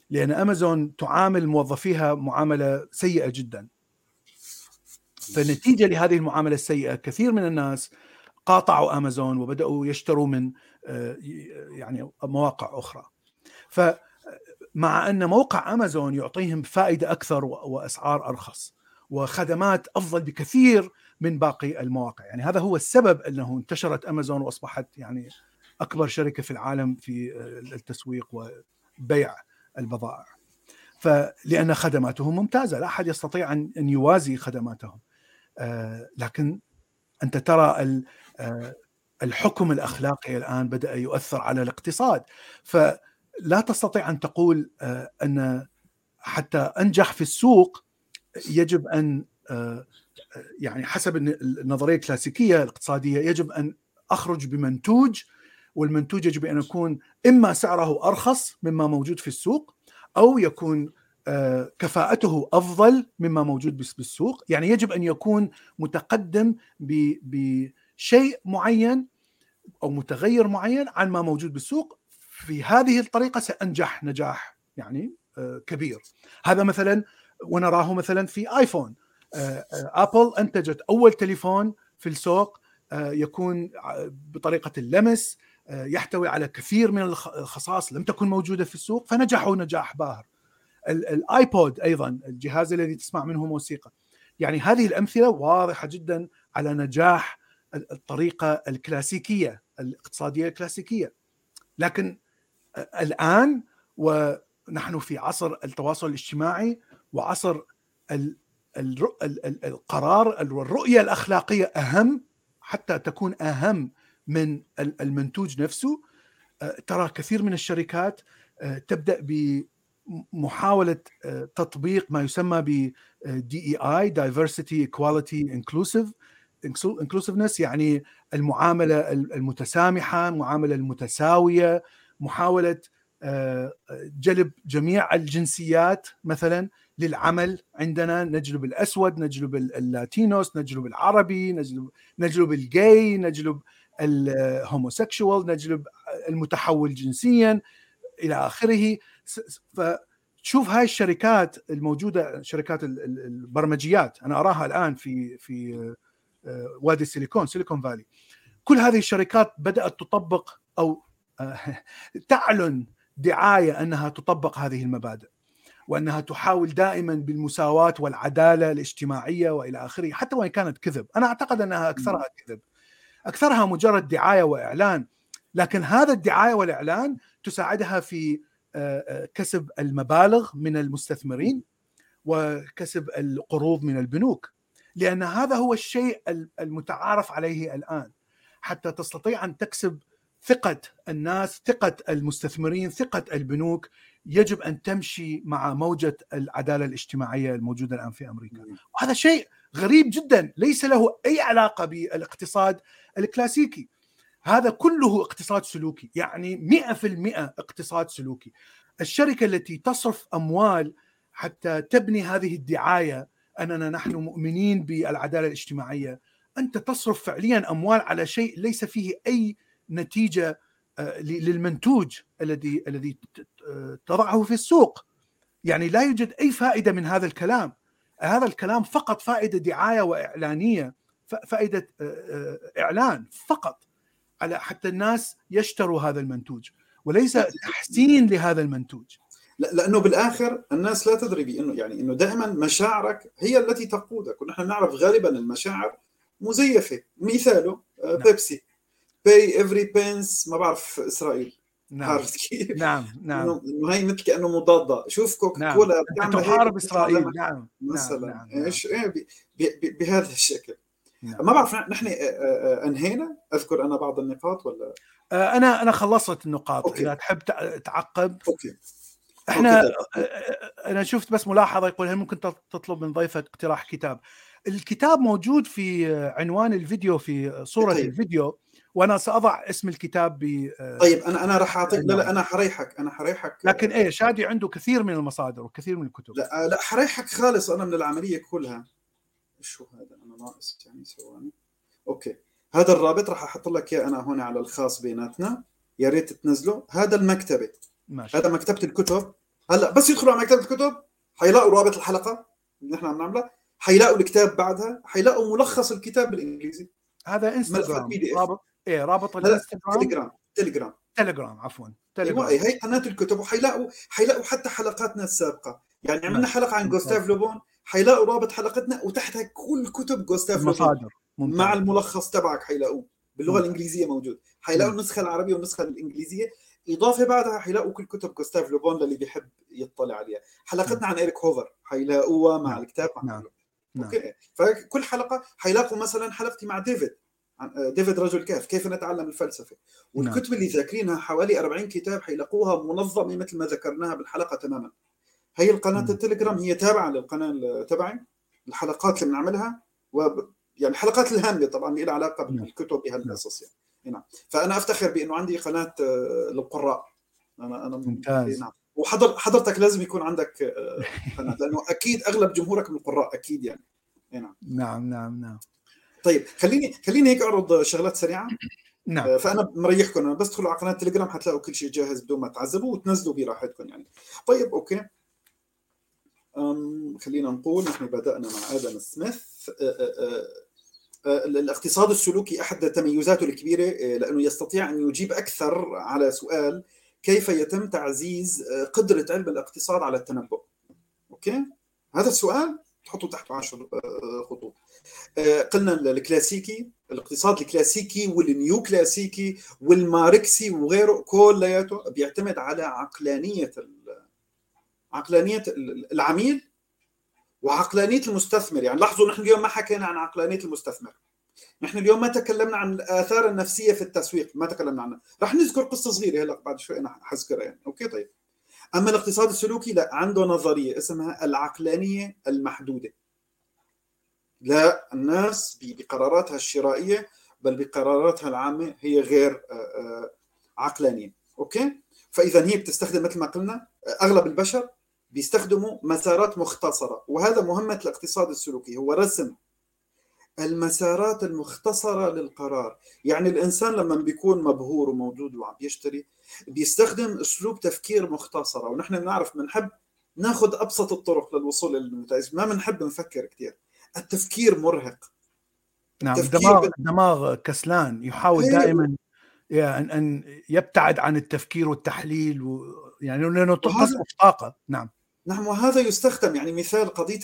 لأن أمازون تعامل موظفيها معاملة سيئة جدا. فنتيجة لهذه المعاملة السيئة كثير من الناس قاطعوا أمازون وبدأوا يشتروا من يعني مواقع أخرى. فمع أن موقع أمازون يعطيهم فائدة أكثر وأسعار أرخص وخدمات أفضل بكثير من باقي المواقع، يعني هذا هو السبب أنه انتشرت أمازون وأصبحت يعني أكبر شركة في العالم في التسويق وبيع البضائع، فلأن خدماتهم ممتازة، لا أحد يستطيع أن يوازي خدماتهم. لكن أنت ترى الحكم الأخلاقي الآن بدأ يؤثر على الاقتصاد، فلا تستطيع أن تقول أن حتى أنجح في السوق يجب أن يعني حسب النظرية الكلاسيكية الاقتصادية يجب أن أخرج بمنتوج، والمنتوج يجب أن يكون إما سعره أرخص مما موجود في السوق أو يكون كفاءته أفضل مما موجود بالسوق. يعني يجب أن يكون متقدم بشيء معين أو متغير معين عن ما موجود بالسوق. في هذه الطريقة سأنجح نجاح يعني كبير. هذا مثلا ونراه مثلا في آيفون. أبل أنتجت أول تليفون في السوق يكون بطريقة اللمس، يحتوي على كثير من الخصائص لم تكن موجودة في السوق، فنجحوا نجاح باهر. الآيبود أيضا، الجهاز الذي تسمع منه موسيقى. يعني هذه الأمثلة واضحة جدا على نجاح الطريقة الكلاسيكية الاقتصادية الكلاسيكية. لكن الآن ونحن في عصر التواصل الاجتماعي وعصر القرار والرؤية الأخلاقية أهم، حتى تكون أهم من المنتوج نفسه. ترى كثير من الشركات تبدأ بمحاولة تطبيق ما يسمى ب DEI Diversity Equality Inclusiveness، يعني المعاملة المتسامحة، المعاملة المتساوية، محاولة جلب جميع الجنسيات مثلا للعمل عندنا، نجلب الأسود، نجلب اللاتينوس، نجلب العربي، نجلب الجاي، نجلب الهوموسيكشوال، نجلب المتحول جنسيا إلى آخره. فشوف هاي الشركات الموجودة، شركات البرمجيات، أنا أراها الآن في وادي سيليكون فالي. كل هذه الشركات بدأت تطبق أو تعلن دعاية أنها تطبق هذه المبادئ، وأنها تحاول دائما بالمساواة والعدالة الاجتماعية وإلى آخره، حتى وإن كانت كذب. أنا أعتقد أنها أكثرها كذب، أكثرها مجرد دعاية وإعلان، لكن هذا الدعاية والإعلان تساعدها في كسب المبالغ من المستثمرين وكسب القروض من البنوك، لأن هذا هو الشيء المتعارف عليه الآن. حتى تستطيع أن تكسب ثقة الناس، ثقة المستثمرين، ثقة البنوك، يجب أن تمشي مع موجة العدالة الاجتماعية الموجودة الآن في أمريكا. وهذا شيء غريب جدا، ليس له أي علاقة بالاقتصاد الكلاسيكي. هذا كله اقتصاد سلوكي، يعني 100% اقتصاد سلوكي. الشركة التي تصرف أموال حتى تبني هذه الدعاية أننا نحن مؤمنين بالعدالة الاجتماعية، أنت تصرف فعليا أموال على شيء ليس فيه أي نتيجة للمنتوج الذي تضعه في السوق. يعني لا يوجد أي فائدة من هذا الكلام. هذا الكلام فقط فائدة دعاية وإعلانية، فائدة إعلان فقط على حتى الناس يشتروا هذا المنتوج، وليس تحسين لهذا المنتوج. لأنه بالآخر الناس لا تدري بأنه يعني أنه دائما مشاعرك هي التي تقودك، ونحن نعرف غالبا المشاعر مزيفة. مثاله بيبسي، pay every pence، ما بعرف إسرائيل. نعم نعم، هاي مثل كأنه مضادة. شوف كوكاكولا تحارب إسرائيل مثلا. إيش بهذا الشكل؟ ما بعرف. نحن أنهينا، أذكر أنا بعض النقاط ولا أنا خلصت النقاط. أوكي. إذا تحب تعقب. أوكي. أنا شفت بس ملاحظة يقول هل ممكن تطلب من ضيفك اقتراح كتاب؟ الكتاب موجود في عنوان الفيديو، في صورة الفيديو، وانا ساضع اسم الكتاب طيب انا راح اعطيك. لا انا حريحك لكن ايه، شادي عنده كثير من المصادر وكثير من الكتب. لا حريحك خالص انا من العمليه كلها. شو هذا؟ انا ناقص يعني ثواني. اوكي، هذا الرابط راح احط لك اياه انا هنا على الخاص بيناتنا، يا ريت تنزله. هذا المكتبه، ماشي. هذا مكتبه الكتب. هلا بس يدخلوا على مكتبه الكتب حيلاقوا رابط الحلقه اللي نحن عم نعملها، حيلاقوا الكتاب، بعدها حيلاقوا ملخص الكتاب بالانجليزي. هذا انستغرام، رابط تليجرام عفوا، تليجرام. أيوة، هي قناة الكتب. وحيلاقوا حتى حلقاتنا السابقة. يعني عملنا حلقة عن جوستاف لوبون، حيلاقوا رابط حلقتنا وتحتها كل كتب جوستاف لوبون مع الملخص تبعك. حيلاقوه باللغة الإنجليزية موجود، حيلاقوا النسخة العربية والنسخة الإنجليزية إضافة. بعدها حيلاقوا كل كتب جوستاف لوبون للي بيحب يطلع عليها. حلقتنا عن إيريك هوفر حيلاقوها مع الكتاب. أوكي. فكل حلقة حيلاقوا مثلا حلقتي مع ديفيد رجل كهف، كيف نتعلم الفلسفة، والكتب اللي ذاكرينها حوالي 40 كتاب حيلاقوها منظمة مثل ما ذكرناها بالحلقة تماما. هي القناة التليجرام هي تابعة للقناة تبعي، الحلقات اللي بنعملها يعني الحلقات الهامة طبعا لها علاقة بالكتب بهالأساس يعني. نعم، فأنا أفتخر بأنه عندي قناة للقراء. أنا ممتاز. نعم، وحضرتك لازم يكون عندك قناة لأنه أكيد أغلب جمهورك من القراء أكيد يعني. نعم نعم نعم نعم. طيب خليني هيك أعرض شغلات سريعة. نعم. فأنا مريحكم، أنا بس تدخلوا على قناة تليجرام حتلاقوا كل شيء جاهز بدون ما تعذبوا وتنزلوا براحتكم يعني. طيب أوكي. خلينا نقول نحن بدأنا مع آدم سميث. الاقتصاد السلوكي أحد تميزاته الكبيرة لأنه يستطيع أن يجيب أكثر على سؤال كيف يتم تعزيز قدرة علم الاقتصاد على التنبؤ. أوكي، هذا السؤال تحطه تحت 10 خطوط. قلنا الكلاسيكي، الاقتصاد الكلاسيكي والنيو كلاسيكي والماركسي وغيره كلياته بيعتمد على عقلانية العميل وعقلانية المستثمر. يعني لاحظوا نحن اليوم ما حكينا عن عقلانية المستثمر، نحن اليوم ما تكلمنا عن الآثار النفسية في التسويق، ما تكلمنا عنها، رح نذكر قصة صغيرة هلا بعد شوي أنا حذكرها يعني. أوكي طيب. أما الاقتصاد السلوكي لا، عنده نظرية اسمها العقلانية المحدودة. لا، الناس بقراراتها الشرائية بل بقراراتها العامة هي غير عقلانية. أوكي، فإذا هي بتستخدم مثل ما قلنا أغلب البشر بيستخدموا مسارات مختصرة، وهذا مهمة الاقتصاد السلوكي، هو رسم المسارات المختصرة للقرار. يعني الإنسان لما بيكون مبهور وموجود وعم يشتري بيستخدم أسلوب تفكير مختصرة، ونحن بنعرف بنحب ناخذ أبسط الطرق للوصول للنتائج، ما بنحب نفكر كثير، التفكير مرهق. نعم، الدماغ كسلان، يحاول دائما أن يبتعد عن التفكير والتحليل يعني لأنه تقصف طاقة. نعم نعم، وهذا يستخدم يعني مثال قضية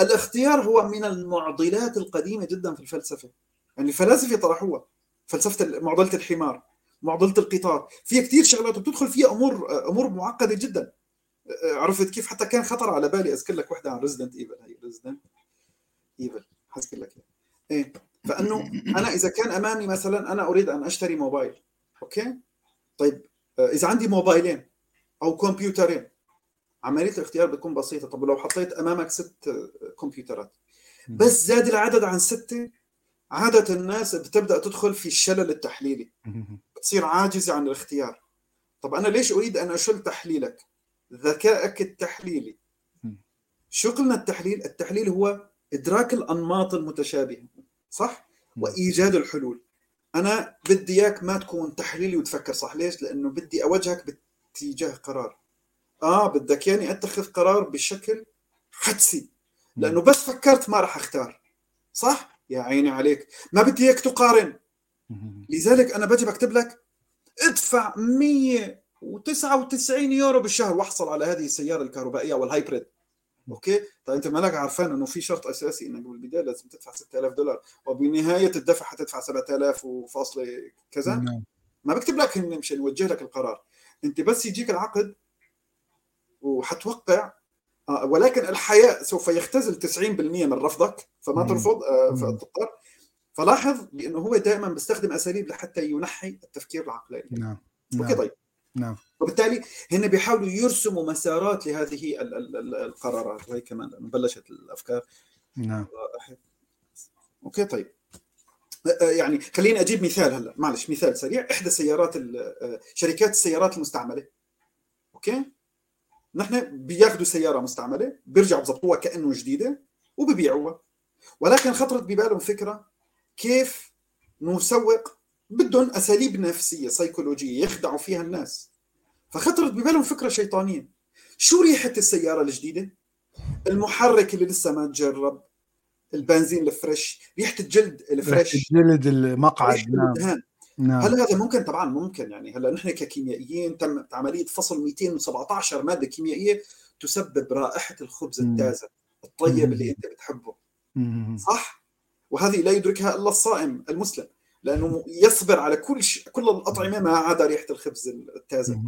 الاختيار هو من المعضلات القديمة جدا في الفلسفة، يعني الفلاسفة طرحوها، فلسفة معضلة الحمار، معضلة القطار، فيها كتير شغلات بتدخل فيها أمور معقدة جدا، عرفت كيف؟ حتى كان خطر على بالي أذكر لك واحدة عن ريزيدنت إيفل حذكر لك إيه. فأنه أنا إذا كان أمامي مثلا أنا أريد أن أشتري موبايل، أوكي طيب، إذا عندي موبايلين أو كمبيوترين عملية الاختيار بتكون بسيطة. طب لو حطيت أمامك 6 كمبيوترات بس زاد العدد عن 6، عادة الناس بتبدأ تدخل في الشلل التحليلي، بتصير عاجزة عن الاختيار. طب أنا ليش أريد أن أشل تحليلك، ذكائك التحليلي؟ شو قلنا التحليل؟ التحليل هو إدراك الأنماط المتشابهة، صح؟ وإيجاد الحلول. أنا بدي إياك ما تكون تحليلي وتفكر، صح؟ ليش؟ لأنه بدي أوجهك باتجاه قرار. بدك يعني أتخذ قرار بشكل حدسي، لأنه بس فكرت ما رح أختار، صح؟ يا عيني عليك، ما بدي إياك تقارن. لذلك أنا بجي بكتب لك ادفع 199 يورو بالشهر واحصل على هذه السيارة الكهربائية والهايبريد. أوكي؟ طيب أنت مالك عارفان أنه في شرط أساسي أنك بالبداية لازم تدفع $6,000 وبنهاية الدفع حتدفع 7,000 وفاصلة كذا؟ ما بكتب لك إنه مشان يوجه لك القرار، أنت بس يجيك العقد وحتوقع، ولكن الحياة سوف يختزل 90% من رفضك، فما ترفض فتضطر. فلاحظ بأنه هو دائما بيستخدم أساليب لحتى ينحي التفكير العقلاني. نعم. أوكي طيب. نعم. وبالتالي هن بيحاولوا يرسموا مسارات لهذه القرارات، هي كمان بلشت الأفكار. نعم. أوكي طيب. يعني خليني أجيب مثال هلا، معلش مثال سريع. إحدى سيارات شركات السيارات المستعملة، أوكي؟ نحن بياخدوا سيارة مستعملة بيرجعوا بزبطوها كأنه جديدة وبيبيعوها، ولكن خطرت ببالهم فكرة كيف نسوق، بدهم أساليب نفسية سيكولوجية يخدعوا فيها الناس، فخطرت ببالهم فكرة شيطانية. شو ريحة السيارة الجديدة؟ المحرك اللي لسه ما تجرب، البنزين الفريش، ريحة الجلد الفريش، الجلد المقعد. نعم. نعم. هل هذا ممكن؟ طبعا ممكن. يعني هلا نحن ككيميائيين تم عملية فصل 217 مادة كيميائية تسبب رائحة الخبز التازة الطيب اللي انت بتحبه، صح؟ وهذه لا يدركها الا الصائم المسلم، لانه يصبر على كل الأطعمة ما عدا ريحة الخبز التازة.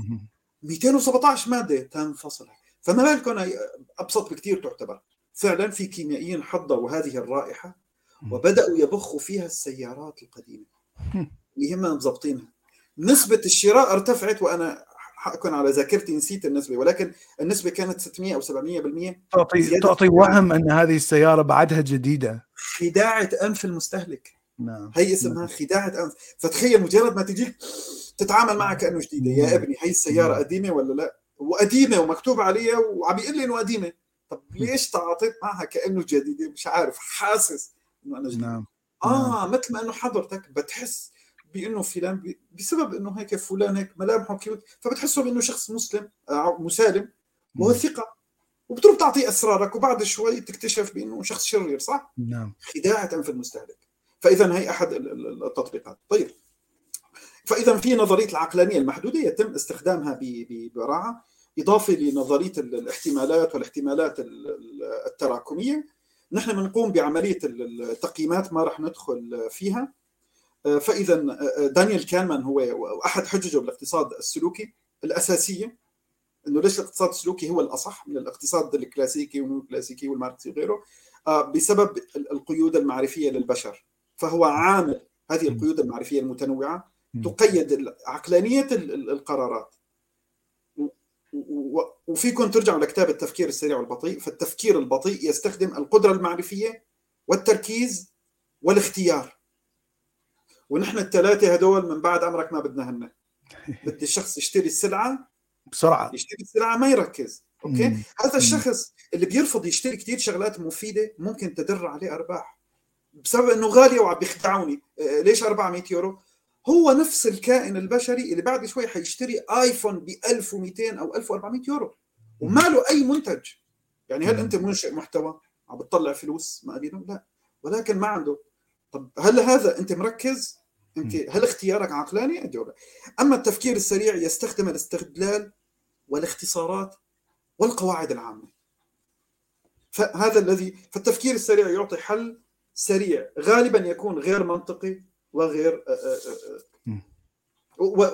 217 مادة تنفصلها، فما بالكم أبسط بكتير تعتبر. فعلا في كيميائيين حضروا هذه الرائحة وبدأوا يبخوا فيها السيارات القديمة اللي هم مضبطينها. نسبة الشراء ارتفعت، وأنا حأكون على ذاكرتي نسيت النسبة، ولكن النسبة كانت 600 أو 700%. تعطي وهم أن هذه السيارة بعدها جديدة. خداعة أنف المستهلك. نعم. هي اسمها خداعة أنف. فتخيل مجرد ما تجيك تتعامل معها كأنه جديدة. يا ابني هي السيارة قديمة ولا لا؟ وقديمة ومكتوب عليها وعم يقول لي إنه قديمة. طب ليش تعاطيت معها كأنه جديدة؟ مش عارف، حاسس إنه أنا جديدة. نعم. مثل ما إنه حضرتك بتحس بأنه فلان بسبب أنه هيك فلان هيك ملامحه كيوت، فبتحسه بأنه شخص مسلم مسالم وثقة، وبتروح تعطيه أسرارك وبعد شوي تكتشف بأنه شخص شرير، صح؟ نعم. خداعة في المستهلك. فإذا هي أحد التطبيقات. طيب، فإذا في نظرية العقلانية المحدودة يتم استخدامها ببراعة، إضافة لنظرية الاحتمالات والاحتمالات التراكمية. نحن بنقوم بعملية التقييمات، ما رح ندخل فيها. فإذا دانيال كانمان هو أحد حججه بالاقتصاد السلوكي الأساسية، أنه ليش الاقتصاد السلوكي هو الأصح من الاقتصاد الكلاسيكي والنيوكلاسيكي والماركسي وغيره، بسبب القيود المعرفية للبشر. فهو عامل هذه القيود المعرفية المتنوعة تقيد عقلانية القرارات. وفيكم ترجعوا لكتاب التفكير السريع والبطيء. فالتفكير البطيء يستخدم القدرة المعرفية والتركيز والاختيار، ونحن الثلاثة هدول من بعد أمرك ما بدنا هن. بدي الشخص يشتري السلعة بسرعة، يشتري السلعة ما يركز. أوكي؟ هذا الشخص اللي بيرفض يشتري كتير شغلات مفيدة ممكن تدر عليه أرباح بسبب أنه غالية وعم بيخدعوني. ليش 400 يورو؟ هو نفس الكائن البشري اللي بعد شوي حيشتري آيفون ب1200 أو 1400 يورو وما له أي منتج. يعني هل أنت منشئ محتوى عم بتطلع فلوس ما أبينه؟ لا، ولكن ما عنده. طب هل هذا أنت مركز؟ أنت هل اختيارك عقلاني؟ أجوبة. أما التفكير السريع يستخدم الاستدلال والاختصارات والقواعد العامة. فهذا الذي فالتفكير السريع يعطي حل سريع غالبا يكون غير منطقي وغير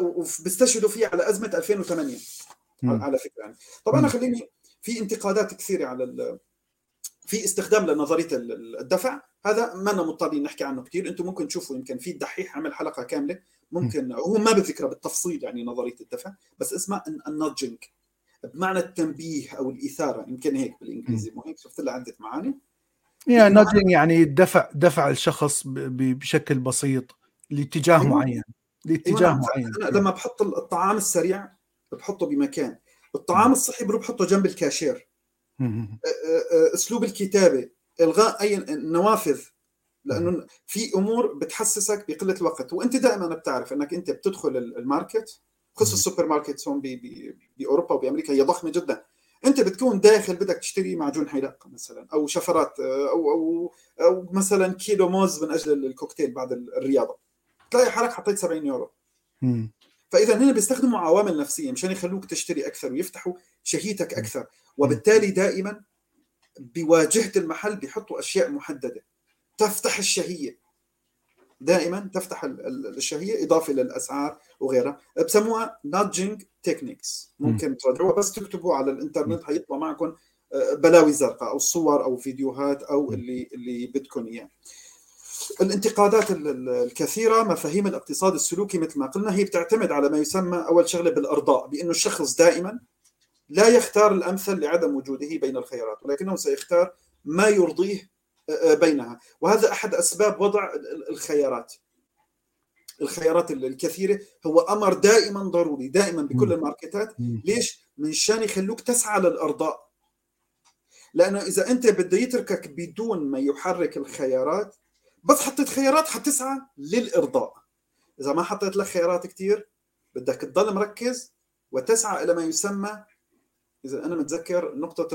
وبستشهدوا فيه على أزمة 2008 على فكرة. يعني طبعا خليني في انتقادات كثيرة على في استخدام لنظرية الدفع. هذا ما أنا مضطرين نحكي عنه كتير، أنتم ممكن تشوفوا يمكن في الدحيح عمل حلقة كاملة، ممكن هو ما بذكره بالتفصيل يعني نظرية الدفع، بس اسمها النادجنج بمعنى التنبيه أو الإثارة، يمكن هيك بالإنجليزي. مو هيك شفت لها عندك معاني؟ نادجنج يعني دفع الشخص بشكل بسيط لاتجاه معين. أنا لما بحط الطعام السريع بحطه بمكان، الطعام الصحي بروح بحطه جنب الكاشير. أسلوب الكتابة، إلغاء أي نوافذ، لأنه في أمور بتحسسك بقلة الوقت. وأنت دائما بتعرف أنك أنت بتدخل الماركت، خصوصا السوبر ماركت هون بأوروبا وبأمريكا هي ضخمة جدا. أنت بتكون داخل بدك تشتري معجون حلاقة مثلا، أو شفرات، أو مثلا كيلو موز من أجل الكوكتيل بعد الرياضة، تلاقي حالك حطيت 70 يورو. فإذا هنا بيستخدموا عوامل نفسية مشان يخلوك تشتري أكثر ويفتحوا شهيتك أكثر. وبالتالي دائما بواجهة المحل بيحطوا أشياء محددة تفتح الشهية، دائما تفتح الشهية، إضافة للأسعار وغيرها. بسموها nudging techniques، ممكن تراجعوها، بس تكتبوا على الإنترنت هيطلع معكم بلاوي زرقاء أو صور أو فيديوهات أو اللي بدكم إياه. الانتقادات الكثيرة، مفاهيم الاقتصاد السلوكي مثل ما قلنا هي بتعتمد على ما يسمى أول شغلة بالأرضاء، بأنه الشخص دائما لا يختار الأمثل لعدم وجوده بين الخيارات، ولكنه سيختار ما يرضيه بينها. وهذا أحد أسباب وضع الخيارات الكثيرة. هو أمر دائما ضروري دائما بكل الماركتات. ليش؟ من شان يخلوك تسعى للأرضاء، لأنه إذا أنت بدي يتركك بدون ما يحرك الخيارات، بس حطيت خيارات حتسعى للإرضاء. إذا ما حطيت لك خيارات كتير بدك تضل مركز وتسعى إلى ما يسمى، إذا أنا متذكر نقطة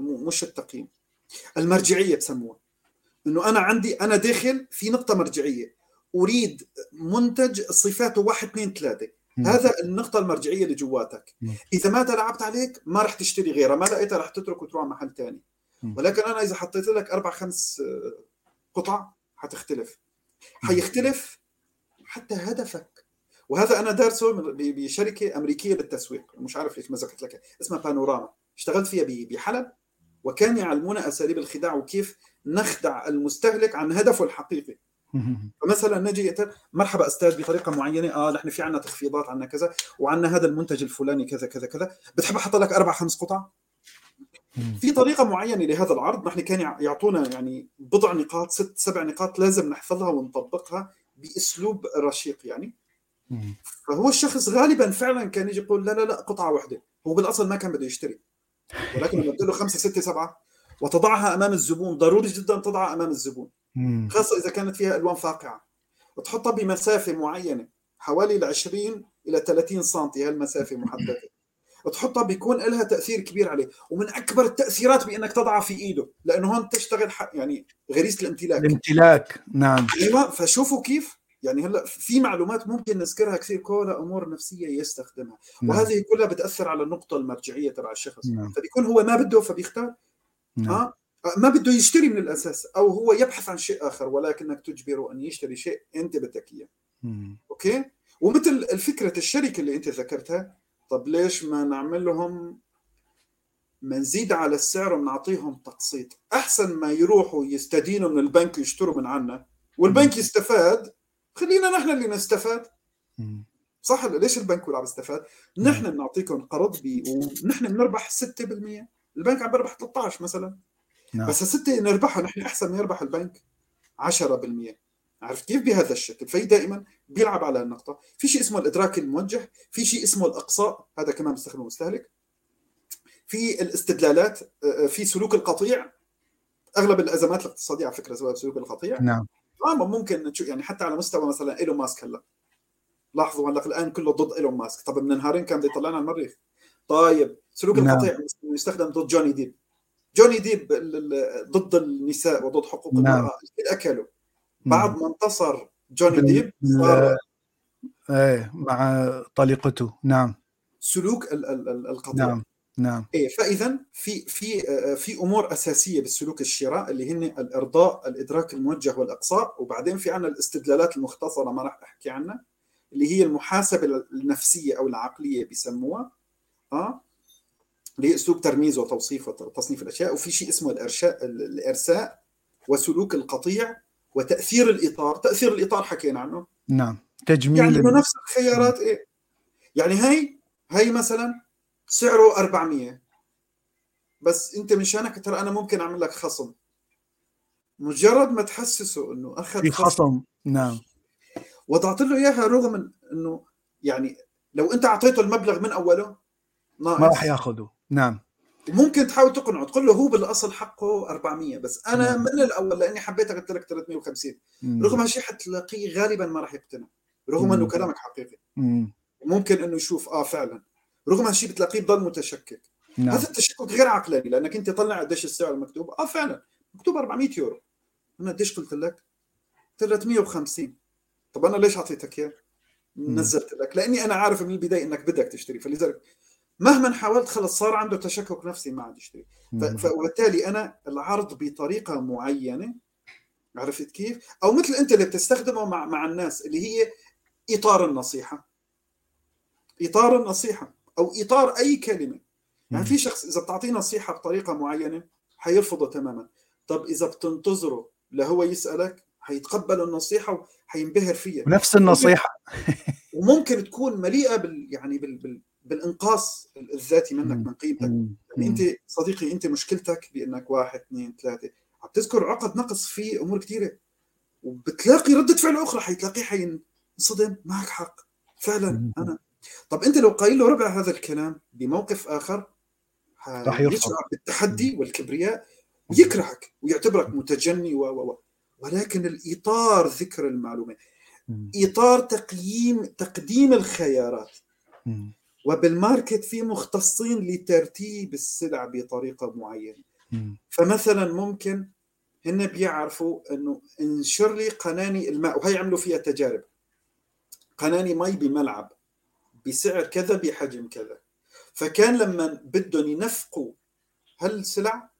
مش التقييم، المرجعية بسموها، إنه أنا داخل في نقطة مرجعية، أريد منتج صفاته 1 2 3، هذا النقطة المرجعية اللي جواتك. إذا ما تلعبت عليك ما رح تشتري غيرها، ما لقيتها رح تترك وتروح محل تاني. ولكن أنا إذا حطيت لك 4 5 قطع حتختلف، حيختلف حتى هدفك. وهذا أنا دارسه بشركة أمريكية للتسويق، مش عارف ليش ما ذكرت لك اسمها، بانوراما. اشتغلت فيها بحلب وكان يعلمونا أساليب الخداع وكيف نخدع المستهلك عن هدفه الحقيقي. فمثلا نجي مرحبا أستاذ بطريقة معينة، نحن في عنا تخفيضات، عنا كذا، وعنا هذا المنتج الفلاني كذا كذا كذا، بتحب أحط لك 4-5 قطع في طريقة معينة لهذا العرض. نحن كان يعطونا يعني بضع نقاط، 6-7 نقاط لازم نحفظها ونطبقها بأسلوب رشيق يعني. فهو الشخص غالبا فعلا كان يجي يقول لا لا لا قطعة واحدة، هو بالأصل ما كان بده يشتري، ولكن بدي له 5-6-7 وتضعها أمام الزبون. ضروري جدا تضعها أمام الزبون، خاصة إذا كانت فيها ألوان فاقعة، وتحطها بمسافة معينة حوالي 20-30 سنتي. هالمسافة محددة وتحطها، بيكون لها تأثير كبير عليه. ومن أكبر التأثيرات بأنك تضعها في إيده، لأنه هون تشتغل يعني غريزة الامتلاك. نعم. فشوفوا كيف يعني هلا في معلومات ممكن نذكرها كثير، كلها امور نفسيه يستخدمها، وهذه كلها بتاثر على النقطه المرجعيه تبع الشخص. فبيكون هو ما بده فبيختار، ما بده يشتري من الاساس، او هو يبحث عن شيء اخر ولكنك تجبره ان يشتري شيء انت بدك اياه. اوكي. ومثل الفكره الشركه اللي انت ذكرتها، طب ليش ما نعمل لهم، ما نزيد على السعر ونعطيهم تقسيط، احسن ما يروحوا يستدينوا من البنك يشتروا من عنا والبنك يستفاد، خلينا نحن اللي نستفاد. صح، ليش البنك ولا عم يستفاد؟ نحن بنعطيكم قرض ونحن بنربح 6%، البنك عم بيربح 13 مثلا، بس 6 نربحها نحن احسن ما يربح البنك 10%. عرفت كيف؟ بهذا الشكل. في دائما بيلعب على النقطه. في شيء اسمه الادراك الموجه، في شيء اسمه الاقصاء، هذا كمان بيستخدمه المستهلك، في الاستدلالات، في سلوك القطيع. اغلب الازمات الاقتصاديه على فكره سبب سلوك القطيع. نعم. ممكن نشوف يعني حتى على مستوى مثلا إيلون ماسك. هلا لاحظوا هلا الآن كله ضد إيلون ماسك. طب من نهارين كان بده يطلعنا على المريخ. طيب سلوك القطيع يستخدم ضد جوني ديب. جوني ديب ضد النساء وضد حقوق المرأة، أكله. بعد ما انتصر جوني ديب صار مع طليقته. نعم. سلوك القطيع. نعم. نعم. فإذا في أمور أساسية بالسلوك الشراء اللي هن الإرضاء، الإدراك الموجه، والإقصاء. وبعدين في عنا الاستدلالات المختصرة ما راح أحكي عنها، اللي هي المحاسبة النفسية أو العقلية بيسموها، اللي هي أسلوب ترميز وتوصيف وتصنيف الأشياء. وفي شيء اسمه الإرساء وسلوك القطيع وتأثير الإطار. تأثير الإطار حكينا عنه. نعم. تجميل يعني نفس الخيارات. يعني هاي مثلا سعره 400، بس انت مشانك ترى انا ممكن اعمل لك خصم. مجرد ما تحسسه انه اخذ خصم، نعم، وضعت له اياها رغم انه يعني لو انت اعطيته المبلغ من اوله ما راح ياخده. نعم. ممكن تحاول تقنعه، تقول له هو بالاصل حقه 400، بس انا من الاول لاني حبيتك قلت لك 350. رغم هالشيء حتلاقيه غالبا ما راح يقتنع، رغم انه كلامك حقيقي. ممكن انه يشوف فعلا. رغم هالشيء بتلاقيه بضل متشكك. هذا التشكك غير عقلاني، لانك انت طلع قديش السعر المكتوب. فعلا مكتوب 400 يورو، انا قديش قلت لك 350. طب انا ليش اعطيتك اياه؟ نزلت لك لاني انا عارف من البدايه انك بدك تشتري، فلذلك مهما حاولت خلص صار عنده تشكك نفسي ما عاد يشتري. فبالتالي انا العرض بطريقه معينه، عرفت كيف؟ او مثل انت اللي بتستخدمه مع الناس، اللي هي اطار النصيحه أو إطار أي كلمة. يعني في شخص إذا بتعطيه نصيحة بطريقة معينة حيرفضه تماما. طب إذا بتنتظره لهو يسألك حيتقبل النصيحة وحينبهر فيها. نفس النصيحة وممكن تكون مليئة بالإنقاص الذاتي منك، من قيمتك. يعني أنت صديقي، أنت مشكلتك بأنك 1 2 3 عم تذكر عقد نقص في أمور كتيرة، وبتلاقي ردة فعل أخرى. حيتلاقيه حينصدم، معك حق فعلا. أنا طب انت لو قايل له ربع هذا الكلام بموقف اخر حيشعر بالتحدي والكبرياء ويكرهك ويعتبرك متجني ولكن الاطار، ذكر المعلومه، اطار تقديم الخيارات. وبالماركت في مختصين لترتيب السلع بطريقه معينه. فمثلا ممكن هن بيعرفوا انه انشر لي قناني الماء، وهي عملوا فيها تجارب، قناني مي بملعب بسعر كذا بحجم كذا. فكان لما بدهم ينفقوا هالسلع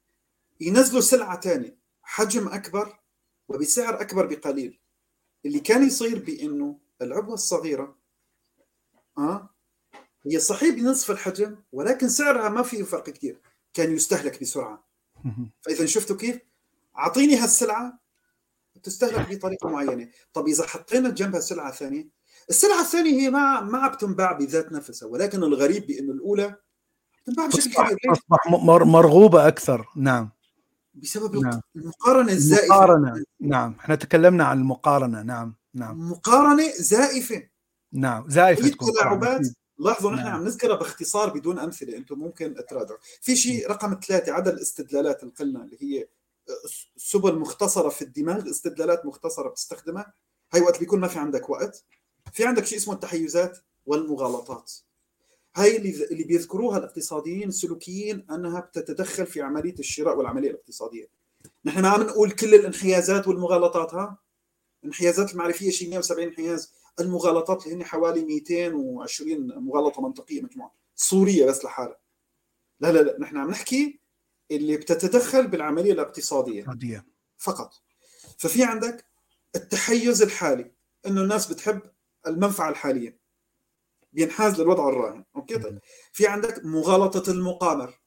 ينزلوا سلعة تانية حجم أكبر وبسعر أكبر بقليل. اللي كان يصير بأنه العبوة الصغيرة هي صحيح بنصف الحجم، ولكن سعرها ما فيه فرق كتير، كان يستهلك بسرعة. فإذا شفتوا كيف؟ أعطيني هالسلعة تستهلك بطريقة معينة. طب إذا حطينا جنبها سلعة ثانية، السلعة الثانية هي ما بتنباع بذات نفسها، ولكن الغريب بأنه الأولى بتنباع بشكل كبير، تصبح مرغوبة أكثر. نعم، بسبب نعم. المقارنة الزائفة. مقارنة. نعم، احنا تكلمنا عن المقارنة. نعم نعم، مقارنة زائفة. نعم، زائفة تكون. لاحظوا نحن عم نذكرها باختصار بدون أمثلة، أنتم ممكن تراجعوا. في شيء رقم 3، عدم الاستدلالات القلنا، اللي هي سبل مختصرة في الدماغ، استدلالات مختصرة بتستخدمها. هاي وقت بيكون ما في عندك وقت، في عندك شيء اسمه التحيزات والمغالطات. هاي اللي بيذكروها الاقتصاديين السلوكيين أنها بتتدخل في عملية الشراء والعملية الاقتصادية. نحن ما عم نقول كل الانحيازات والمغالطات، ها الانحيازات المعرفية شيء 170 انحياز، المغالطات اللي هن حوالي 220 مغالطة منطقية مجموعة. سوريا بس لحالها. لا لا لا، نحن عم نحكي اللي بتتدخل بالعملية الاقتصادية فقط. ففي عندك التحيز الحالي، إنه الناس بتحب المنفعة الحالية، بينحاز للوضع الراهن. أوكي طيب. في عندك مغالطة المقامر،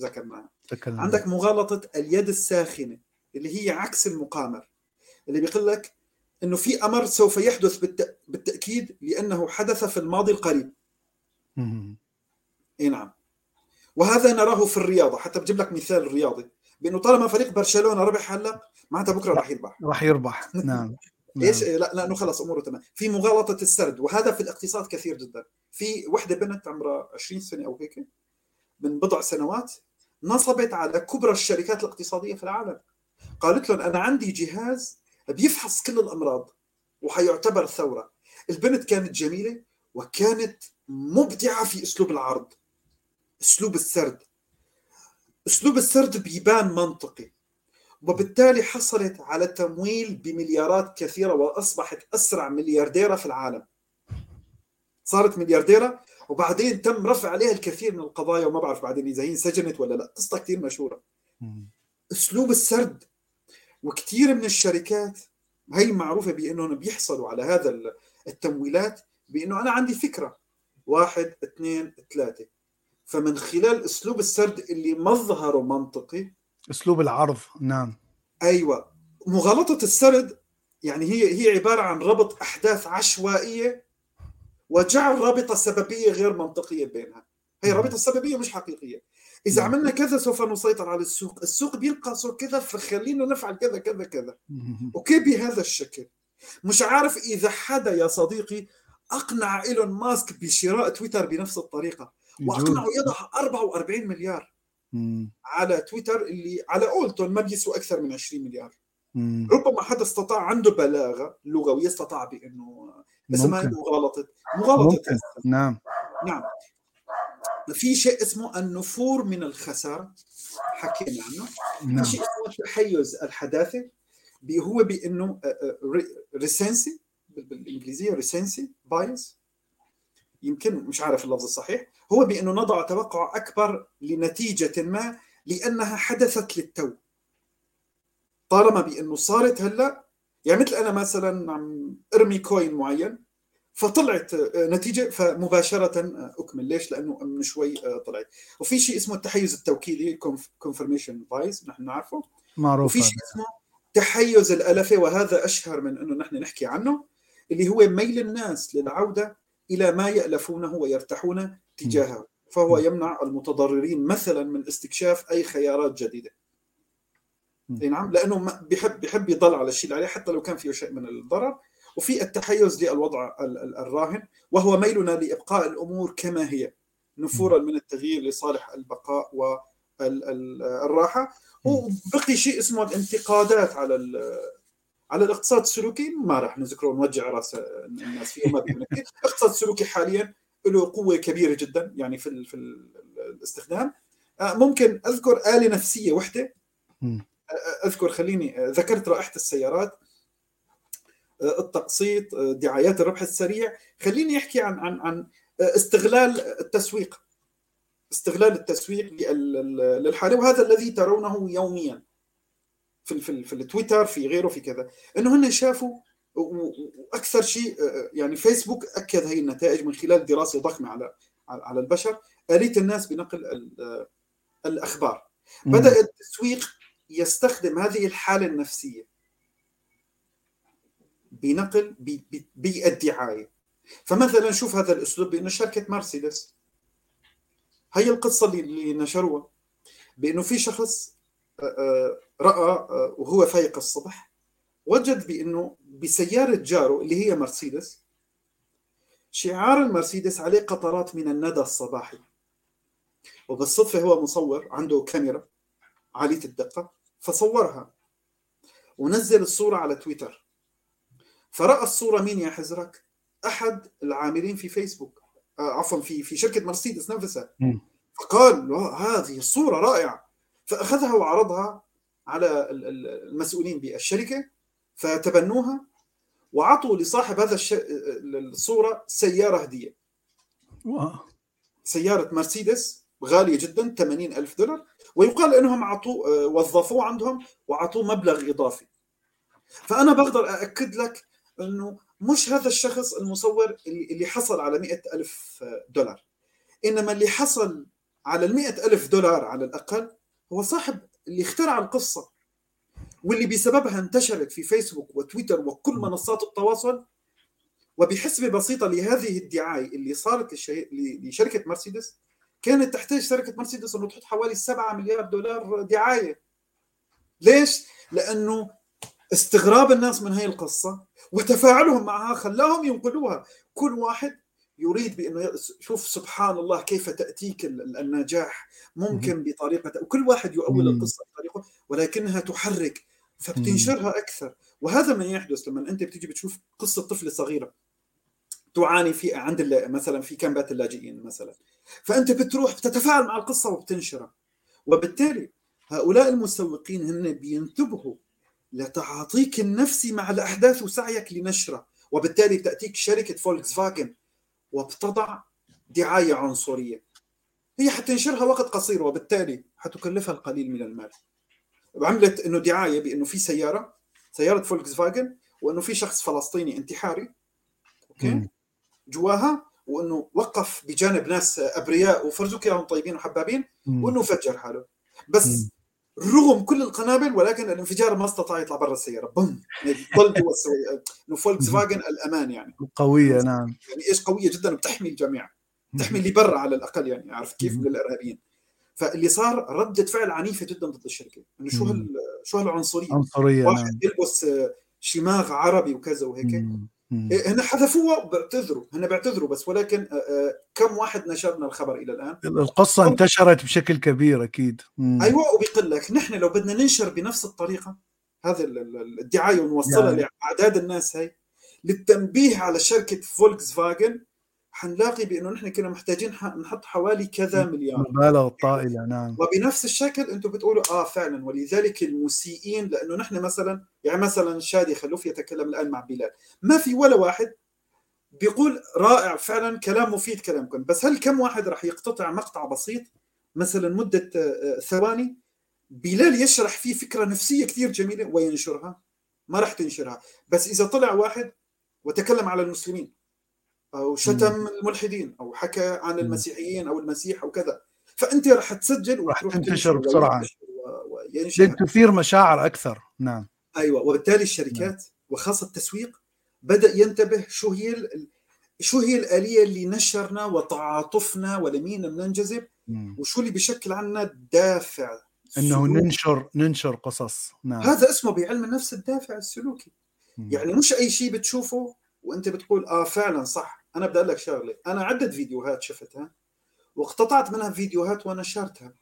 ذكرناها. عندك مغالطة اليد الساخنة اللي هي عكس المقامر، اللي بيقول لك إنه في أمر سوف يحدث بالتأكيد لأنه حدث في الماضي القريب. إيه نعم، وهذا نراه في الرياضة. حتى بجيب لك مثال رياضي، بأنه طالما فريق برشلونة ربح هلا معناته بكرة راح يربح. نعم. ليش؟ لا لأنه خلص أموره تمام. في مغالطة السرد، وهذا في الاقتصاد كثير جدا. في وحدة بنت عمرها 20 سنة أو هيك، من بضع سنوات، نصبت على كبرى الشركات الاقتصادية في العالم. قالت لهم أنا عندي جهاز بيفحص كل الأمراض وحيعتبر ثورة. البنت كانت جميلة وكانت مبدعة في أسلوب العرض، أسلوب السرد. أسلوب السرد بيبان منطقي، وبالتالي حصلت على تمويل بمليارات كثيرة، وأصبحت أسرع مليارديرة في العالم. صارت مليارديرة، وبعدين تم رفع عليها الكثير من القضايا، وما بعرف بعدين إذا هي سجنت ولا لا، قصة كثير مشهورة. أسلوب السرد. وكثير من الشركات هي معروفة بأنهم بيحصلوا على هذا التمويلات، بأنه أنا عندي فكرة 1 2 3، فمن خلال أسلوب السرد اللي مظهره منطقي، أسلوب العرض. نعم أيوة. مغالطة السرد يعني هي عبارة عن ربط أحداث عشوائية وجعل رابطة سببية غير منطقية بينها. هي رابطة سببية مش حقيقية. إذا عملنا كذا سوف نسيطر على السوق، السوق بينقص كذا، فخلينا نفعل كذا كذا كذا. أوكي، بهذا الشكل. مش عارف إذا حدا يا صديقي أقنع إيلون ماسك بشراء تويتر بنفس الطريقة، وأقنعه يضع 44 مليار على تويتر اللي على أولتون ما بيسوى أكثر من 20 مليار. ربما حدا استطاع، عنده بلاغة لغوية، استطاع بأنه اسمها مغالطة. نعم نعم. في شيء اسمه النفور من الخسارة، حكينا عنه. نعم. شيء اسمه تحيز الحداثة، هو بأنه ريسنسي بالإنجليزية، ريسنسي بايس، يمكن مش عارف اللفظ الصحيح، هو بأنه نضع توقع أكبر لنتيجة ما لأنها حدثت للتو. طالما بأنه صارت هلأ، يعني مثل أنا مثلا عم أرمي كوين معين فطلعت نتيجة، فمباشرة أكمل. ليش؟ لأنه من شوي طلعت. وفي شيء اسمه التحيز التوكيدي، confirmation bias، نحن نعرفه معروف. وفي شيء اسمه تحيز الألفة، وهذا أشهر من أنه نحن نحكي عنه، اللي هو ميل الناس للعودة إلى ما يألفونه ويرتاحون تجاهه، فهو يمنع المتضررين مثلا من استكشاف أي خيارات جديدة. نعم، لأنه بيحب يضل على الشيء اللي عليه حتى لو كان فيه شيء من الضرر. وفي التحيز للوضع الراهن، وهو ميلنا لإبقاء الأمور كما هي نفورا من التغيير لصالح البقاء والراحة. وبقي شيء اسمه الانتقادات على الاقتصاد السلوكي، ما راح نذكره ونوجع رأس الناس فيه، ما بيمكن. الاقتصاد السلوكي حاليا له قوة كبيرة جدا يعني في الاستخدام. ممكن أذكر آلة نفسية واحدة، أذكر خليني ذكرت رائحة السيارات، التقسيط، دعايات الربح السريع. خليني أحكي عن استغلال التسويق للحالة، وهذا الذي ترونه يوميا في التويتر، في غيره، في كذا. إنه هن شافوا، وأكثر شيء يعني فيسبوك أكد هاي النتائج من خلال دراسة ضخمة على البشر، آلية الناس بنقل الأخبار. بدأ التسويق يستخدم هذه الحالة النفسية بنقل بالدعاية. فمثلا شوف هذا الأسلوب بأنه شركة مرسيدس، هي القصة اللي نشروها بأنه في شخص رأى وهو فايق الصبح وجد بأنه بسيارة جاره اللي هي مرسيدس شعار المرسيدس عليه قطرات من الندى الصباحي، وبالصدفة هو مصور عنده كاميرا عالية الدقة فصورها ونزل الصورة على تويتر. فرأى الصورة مين يا حزرك؟ أحد العاملين في فيسبوك، عفوا في شركة مرسيدس نفسها. فقال هذه الصورة رائعة، فأخذها وعرضها على المسؤولين بالشركة، فتبنوها وعطوا لصاحب هذا الصورة سيارة هدية، سيارة مرسيدس غالية جدا $80,000، ويقال أنهم وظفوه عندهم وعطوه مبلغ إضافي. فأنا بقدر أأكد لك أنه مش هذا الشخص المصور اللي حصل على $100,000، إنما اللي حصل على $100,000 على الأقل هو صاحب اللي اخترع القصة، واللي بسببها انتشرت في فيسبوك وتويتر وكل منصات التواصل. وبحسبة بسيطة لهذه الدعاية اللي صارت لشركة مرسيدس، كانت تحتاج شركة مرسيدس أن تحط حوالي $7 مليار دعاية. ليش؟ لأنه استغراب الناس من هاي القصة وتفاعلهم معها خلاهم ينقلوها. كل واحد يريد بأنه شوف سبحان الله كيف تأتيك النجاح ممكن بطريقة، وكل واحد يؤول القصة بطريقة ولكنها تحرك فبتنشرها أكثر. وهذا ما يحدث لما أنت بتيجي بتشوف قصة طفلة صغيرة تعاني في عند مثلا في كامبات اللاجئين مثلا، فأنت بتروح بتتفاعل مع القصة وبتنشرها. وبالتالي هؤلاء المسوقين هم بينتبهوا لتعاطيك النفسي مع الأحداث وسعيك لنشرها، وبالتالي بتأتيك شركة فولكس فاجن وبتضع دعاية عنصرية هي حتنشرها وقت قصير، وبالتالي حتكلفها القليل من المال. عملت إنه دعاية بإنه في سيارة فولكس فاجن، وإنه في شخص فلسطيني انتحاري أوكي جواها، وإنه وقف بجانب ناس أبرياء وفرزوك ياهم طيبين وحبابين، وإنه فجر حاله بس رغم كل القنابل، ولكن الانفجار ما استطاع يطلع برا السيارة. بوم ضل جوا السيارة. إنه فولكس فاجن الأمان يعني قوية، نعم يعني إيش قوية جدا، بتحمي الجميع، تحمي اللي برا على الأقل يعني، عارف كيف، من الإرهابيين. فاللي صار ردة فعل عنيفة جدا ضد الشركة، إنه شو هالعنصرية، واحد يلبس شماغ عربي وكذا وهيك. هنا حذفوه، بعتذروا بس، ولكن كم واحد نشرنا الخبر إلى الآن؟ القصة انتشرت بشكل كبير أكيد. أيوة، وبيقول لك نحن لو بدنا ننشر بنفس الطريقة هذا الدعاية ونوصلها يعني لأعداد الناس هاي للتنبيه على شركة فولكس فاجن، حنلاقي بأنه نحن كنا محتاجين نحط حوالي كذا مليار، مبالغ طائلة. نعم، وبنفس الشكل أنتم بتقولوا فعلا. ولذلك المسيئين، لأنه نحن مثلا يعني مثلا شادي خلوف يتكلم الآن مع بلال، ما في ولا واحد بيقول رائع فعلا كلام مفيد كلامكم، بس هل كم واحد راح يقتطع مقطع بسيط مثلا مدة ثواني بلال يشرح فيه فكرة نفسية كثير جميلة وينشرها؟ ما راح تنشرها. بس إذا طلع واحد وتكلم على المسلمين أو شتم الملحدين أو حكى عن المسيحيين أو المسيح أو كذا، فأنت رح تسجل ورح تنتشر بسرعة، لتثير مشاعر أكثر. نعم أيوة، وبالتالي الشركات وخاصة التسويق بدأ ينتبه شو هي الآلية اللي نشرنا وتعاطفنا ولمين ننجذب، وشو اللي بشكل عنا الدافع أنه ننشر قصص. نعم، هذا اسمه بعلم النفس الدافع السلوكي. يعني مش أي شيء بتشوفه وأنت بتقول فعلا صح. أنا بدي أقول لك شغلة، أنا عدة فيديوهات شفتها واقتطعت منها فيديوهات ونشرتها،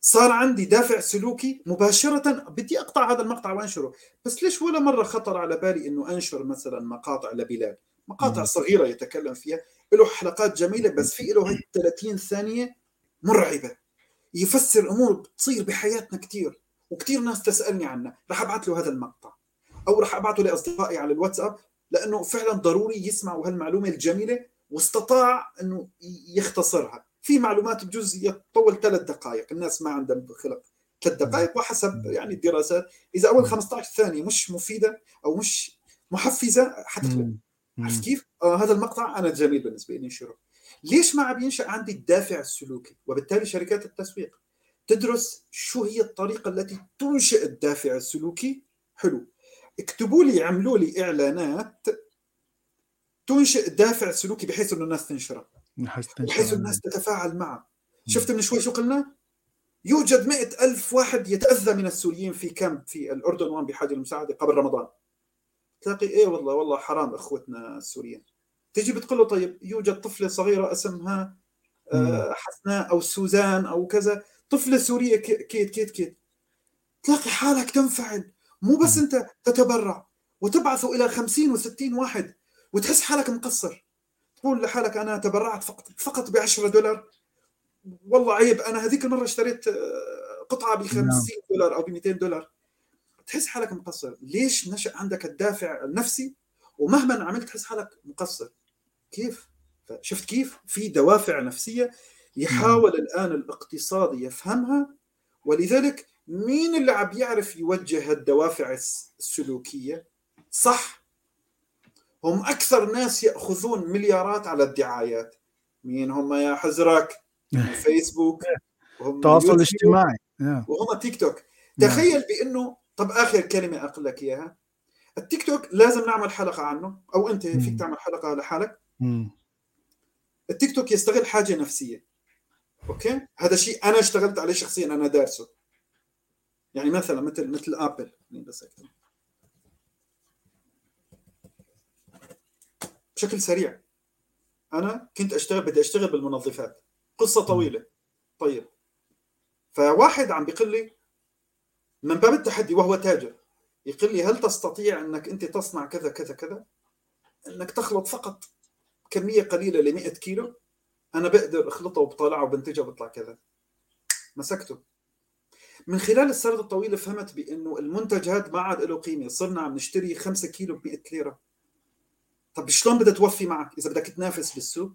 صار عندي دافع سلوكي مباشرة بدي أقطع هذا المقطع وأنشره. بس ليش ولا مرة خطر على بالي أنه أنشر مثلا مقاطع لبلال، مقاطع صغيرة يتكلم فيها، له حلقات جميلة بس في له هاي 30 ثانية مرعبة، يفسر أمور بتصير بحياتنا كتير وكتير ناس تسألني عنها. رح أبعت له هذا المقطع أو رح أبعته لأصدقائي على الواتساب، لأنه فعلا ضروري يسمعوا هالمعلومة الجميلة، واستطاع أنه يختصرها في معلومات بجزء يطول 3 دقائق. الناس ما عندهم خلق 3 دقائق، وحسب يعني الدراسات إذا أول 15 ثانية مش مفيدة أو مش محفزة حتخلق. عرفت كيف؟ هذا المقطع أنا جميل بالنسبة لي نشره. ليش ما عم ينشأ عندي الدافع السلوكي؟ وبالتالي شركات التسويق تدرس شو هي الطريقة التي تنشئ الدافع السلوكي. حلو، اكتبوا لي عملوا لي إعلانات تنشئ الدافع السلوكي بحيث أن الناس تنشره، بحيث الناس تتفاعل معه. شفت من شوي شو قلنا؟ يوجد 100,000 واحد يتأذى من السوريين في كامب في الأردن وهم بحاجة للمساعدة قبل رمضان. تلاقي إيه والله حرام إخوتنا السوريين. تيجي بتقول له طيب يوجد طفلة صغيرة اسمها حسناء أو سوزان أو كذا، طفلة سورية كيت كيت كيت، تلاقي حالك تنفعل. مو بس أنت تتبرع وتبعثه إلى 50 و60 واحد وتحس حالك مقصر، تقول لحالك أنا تبرعت فقط ب$10، والله عيب، أنا هذيك المرة اشتريت قطعة $50 أو $200. تحس حالك مقصر. ليش؟ نشأ عندك الدافع النفسي، ومهما عملت تحس حالك مقصر. كيف؟ شفت كيف؟ في دوافع نفسية يحاول الآن الاقتصادي يفهمها، ولذلك مين اللي عم يعرف يوجه الدوافع السلوكية؟ صح، هم أكثر ناس يأخذون مليارات على الدعايات. مين هم يا حزرك؟ فيسبوك، تواصل اجتماعي، وهم تيك توك. تخيل بأنه، طب آخر كلمة أقول لك إياها، التيك توك لازم نعمل حلقة عنه، أو أنت فيك تعمل حلقة لحالك. التيك توك يستغل حاجة نفسية. أوكي، هذا شيء أنا اشتغلت عليه شخصيا، أنا دارسه. يعني مثلا مثل آبل، بشكل سريع أنا كنت بدي أشتغل بالمنظفات، قصة طويلة. طيب، فواحد عم بيقول لي من باب التحدي، وهو تاجر، يقول لي هل تستطيع أنك أنت تصنع كذا كذا كذا، أنك تخلط فقط كمية قليلة ل100 كيلو؟ أنا بقدر أخلطه وبطالعه وبنتجه وبطلع كذا. مسكته من خلال السرد الطويل، فهمت بأنه المنتج هذا ما عاد له قيمة. صرنا عم نشتري 5 كيلو ب$100. طب شلون بدها توفي معك إذا بدك تنافس بالسوق؟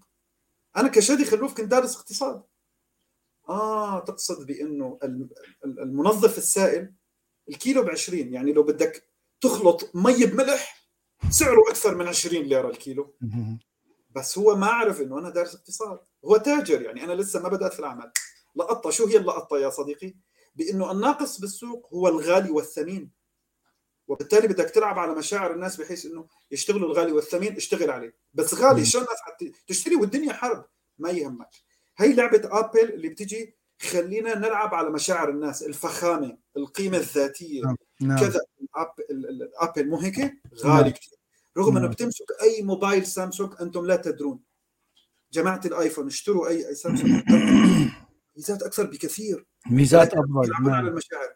أنا كشادي خلوف كنت دارس اقتصاد. تقصد بأنه المنظف السائل الكيلو ب$20، يعني لو بدك تخلط مي بملح سعره أكثر من $20 الكيلو. بس هو ما عرف أنه أنا دارس اقتصاد، هو تاجر، يعني أنا لسه ما بدأت في العمل. لقطة، شو هي اللقطة يا صديقي؟ بأنه الناقص بالسوق هو الغالي والثمين، وبالتالي بدك تلعب على مشاعر الناس بحيث انه يشتغلوا الغالي والثمين. اشتغل عليه، بس غالي شلون الناس تشتري والدنيا حرب، ما يهمك. هي لعبة آبل اللي بتجي خلينا نلعب على مشاعر الناس، الفخامة، القيمة الذاتية، كذا. آبل مو هيك غالي كتير، رغم انه بتمسك اي موبايل سامسونج. انتم لا تدرون جماعة الايفون، اشتروا اي سامسونج ميزات اكثر بكثير، ميزات افضل على المشاعر.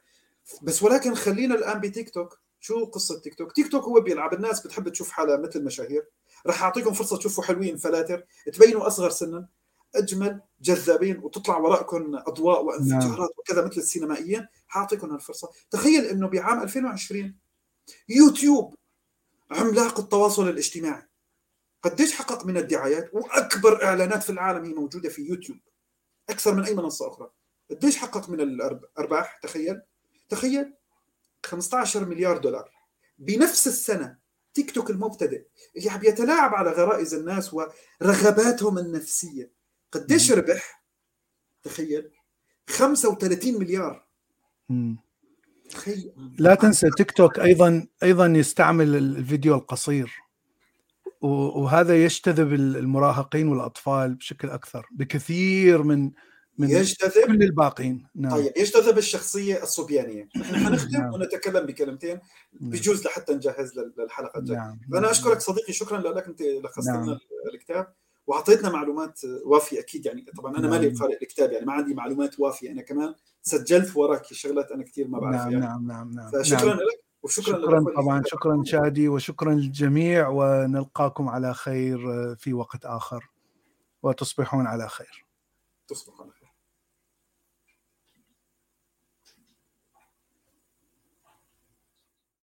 بس ولكن خلينا الان بتيك توك. شو قصة تيك توك؟ تيك توك هو بيلعب، الناس بتحب تشوف حالها مثل المشاهير. رح أعطيكم فرصة تشوفوا حلوين فلاتر، تبينوا أصغر سنا، أجمل، جذابين، وتطلع وراءكم أضواء وانفجارات وكذا مثل السينمائيين. هعطيكم هالفرصة. تخيل إنه بعام 2020 يوتيوب عملاق التواصل الاجتماعي قديش حقق من الدعايات، وأكبر إعلانات في العالم هي موجودة في يوتيوب أكثر من أي منصة أخرى. قديش حقق من الأرباح؟ تخيل $15 مليار بنفس السنة. تيك توك المبتدئ اللي عم يتلاعب على غرائز الناس ورغباتهم النفسية قديش ربح؟ تخيل، $35 مليار. تخيل. لا تنسى تيك توك أيضا يستعمل الفيديو القصير، وهذا يجتذب المراهقين والأطفال بشكل أكثر بكثير من يجتذب كل الباقين. طيب، يجتذب الشخصية الصبيانية. نحن حنختم ونتكلم بكلمتين بجوز لحتى نجهز للحلقة الجاية. فأنا أشكرك صديقي، شكرا لك، أنت لخصت لنا الكتاب وعطيتنا معلومات وافية. أكيد يعني طبعا أنا مالي قارئ الكتاب، يعني ما عندي معلومات وافية، أنا كمان سجلت وراك شغلات أنا كتير ما بعرفها. فشكرا لك، وشكرا لك طبعا. شكرا شادي، وشكرا للجميع، ونلقاكم على خير في وقت آخر، وتصبحون على خير.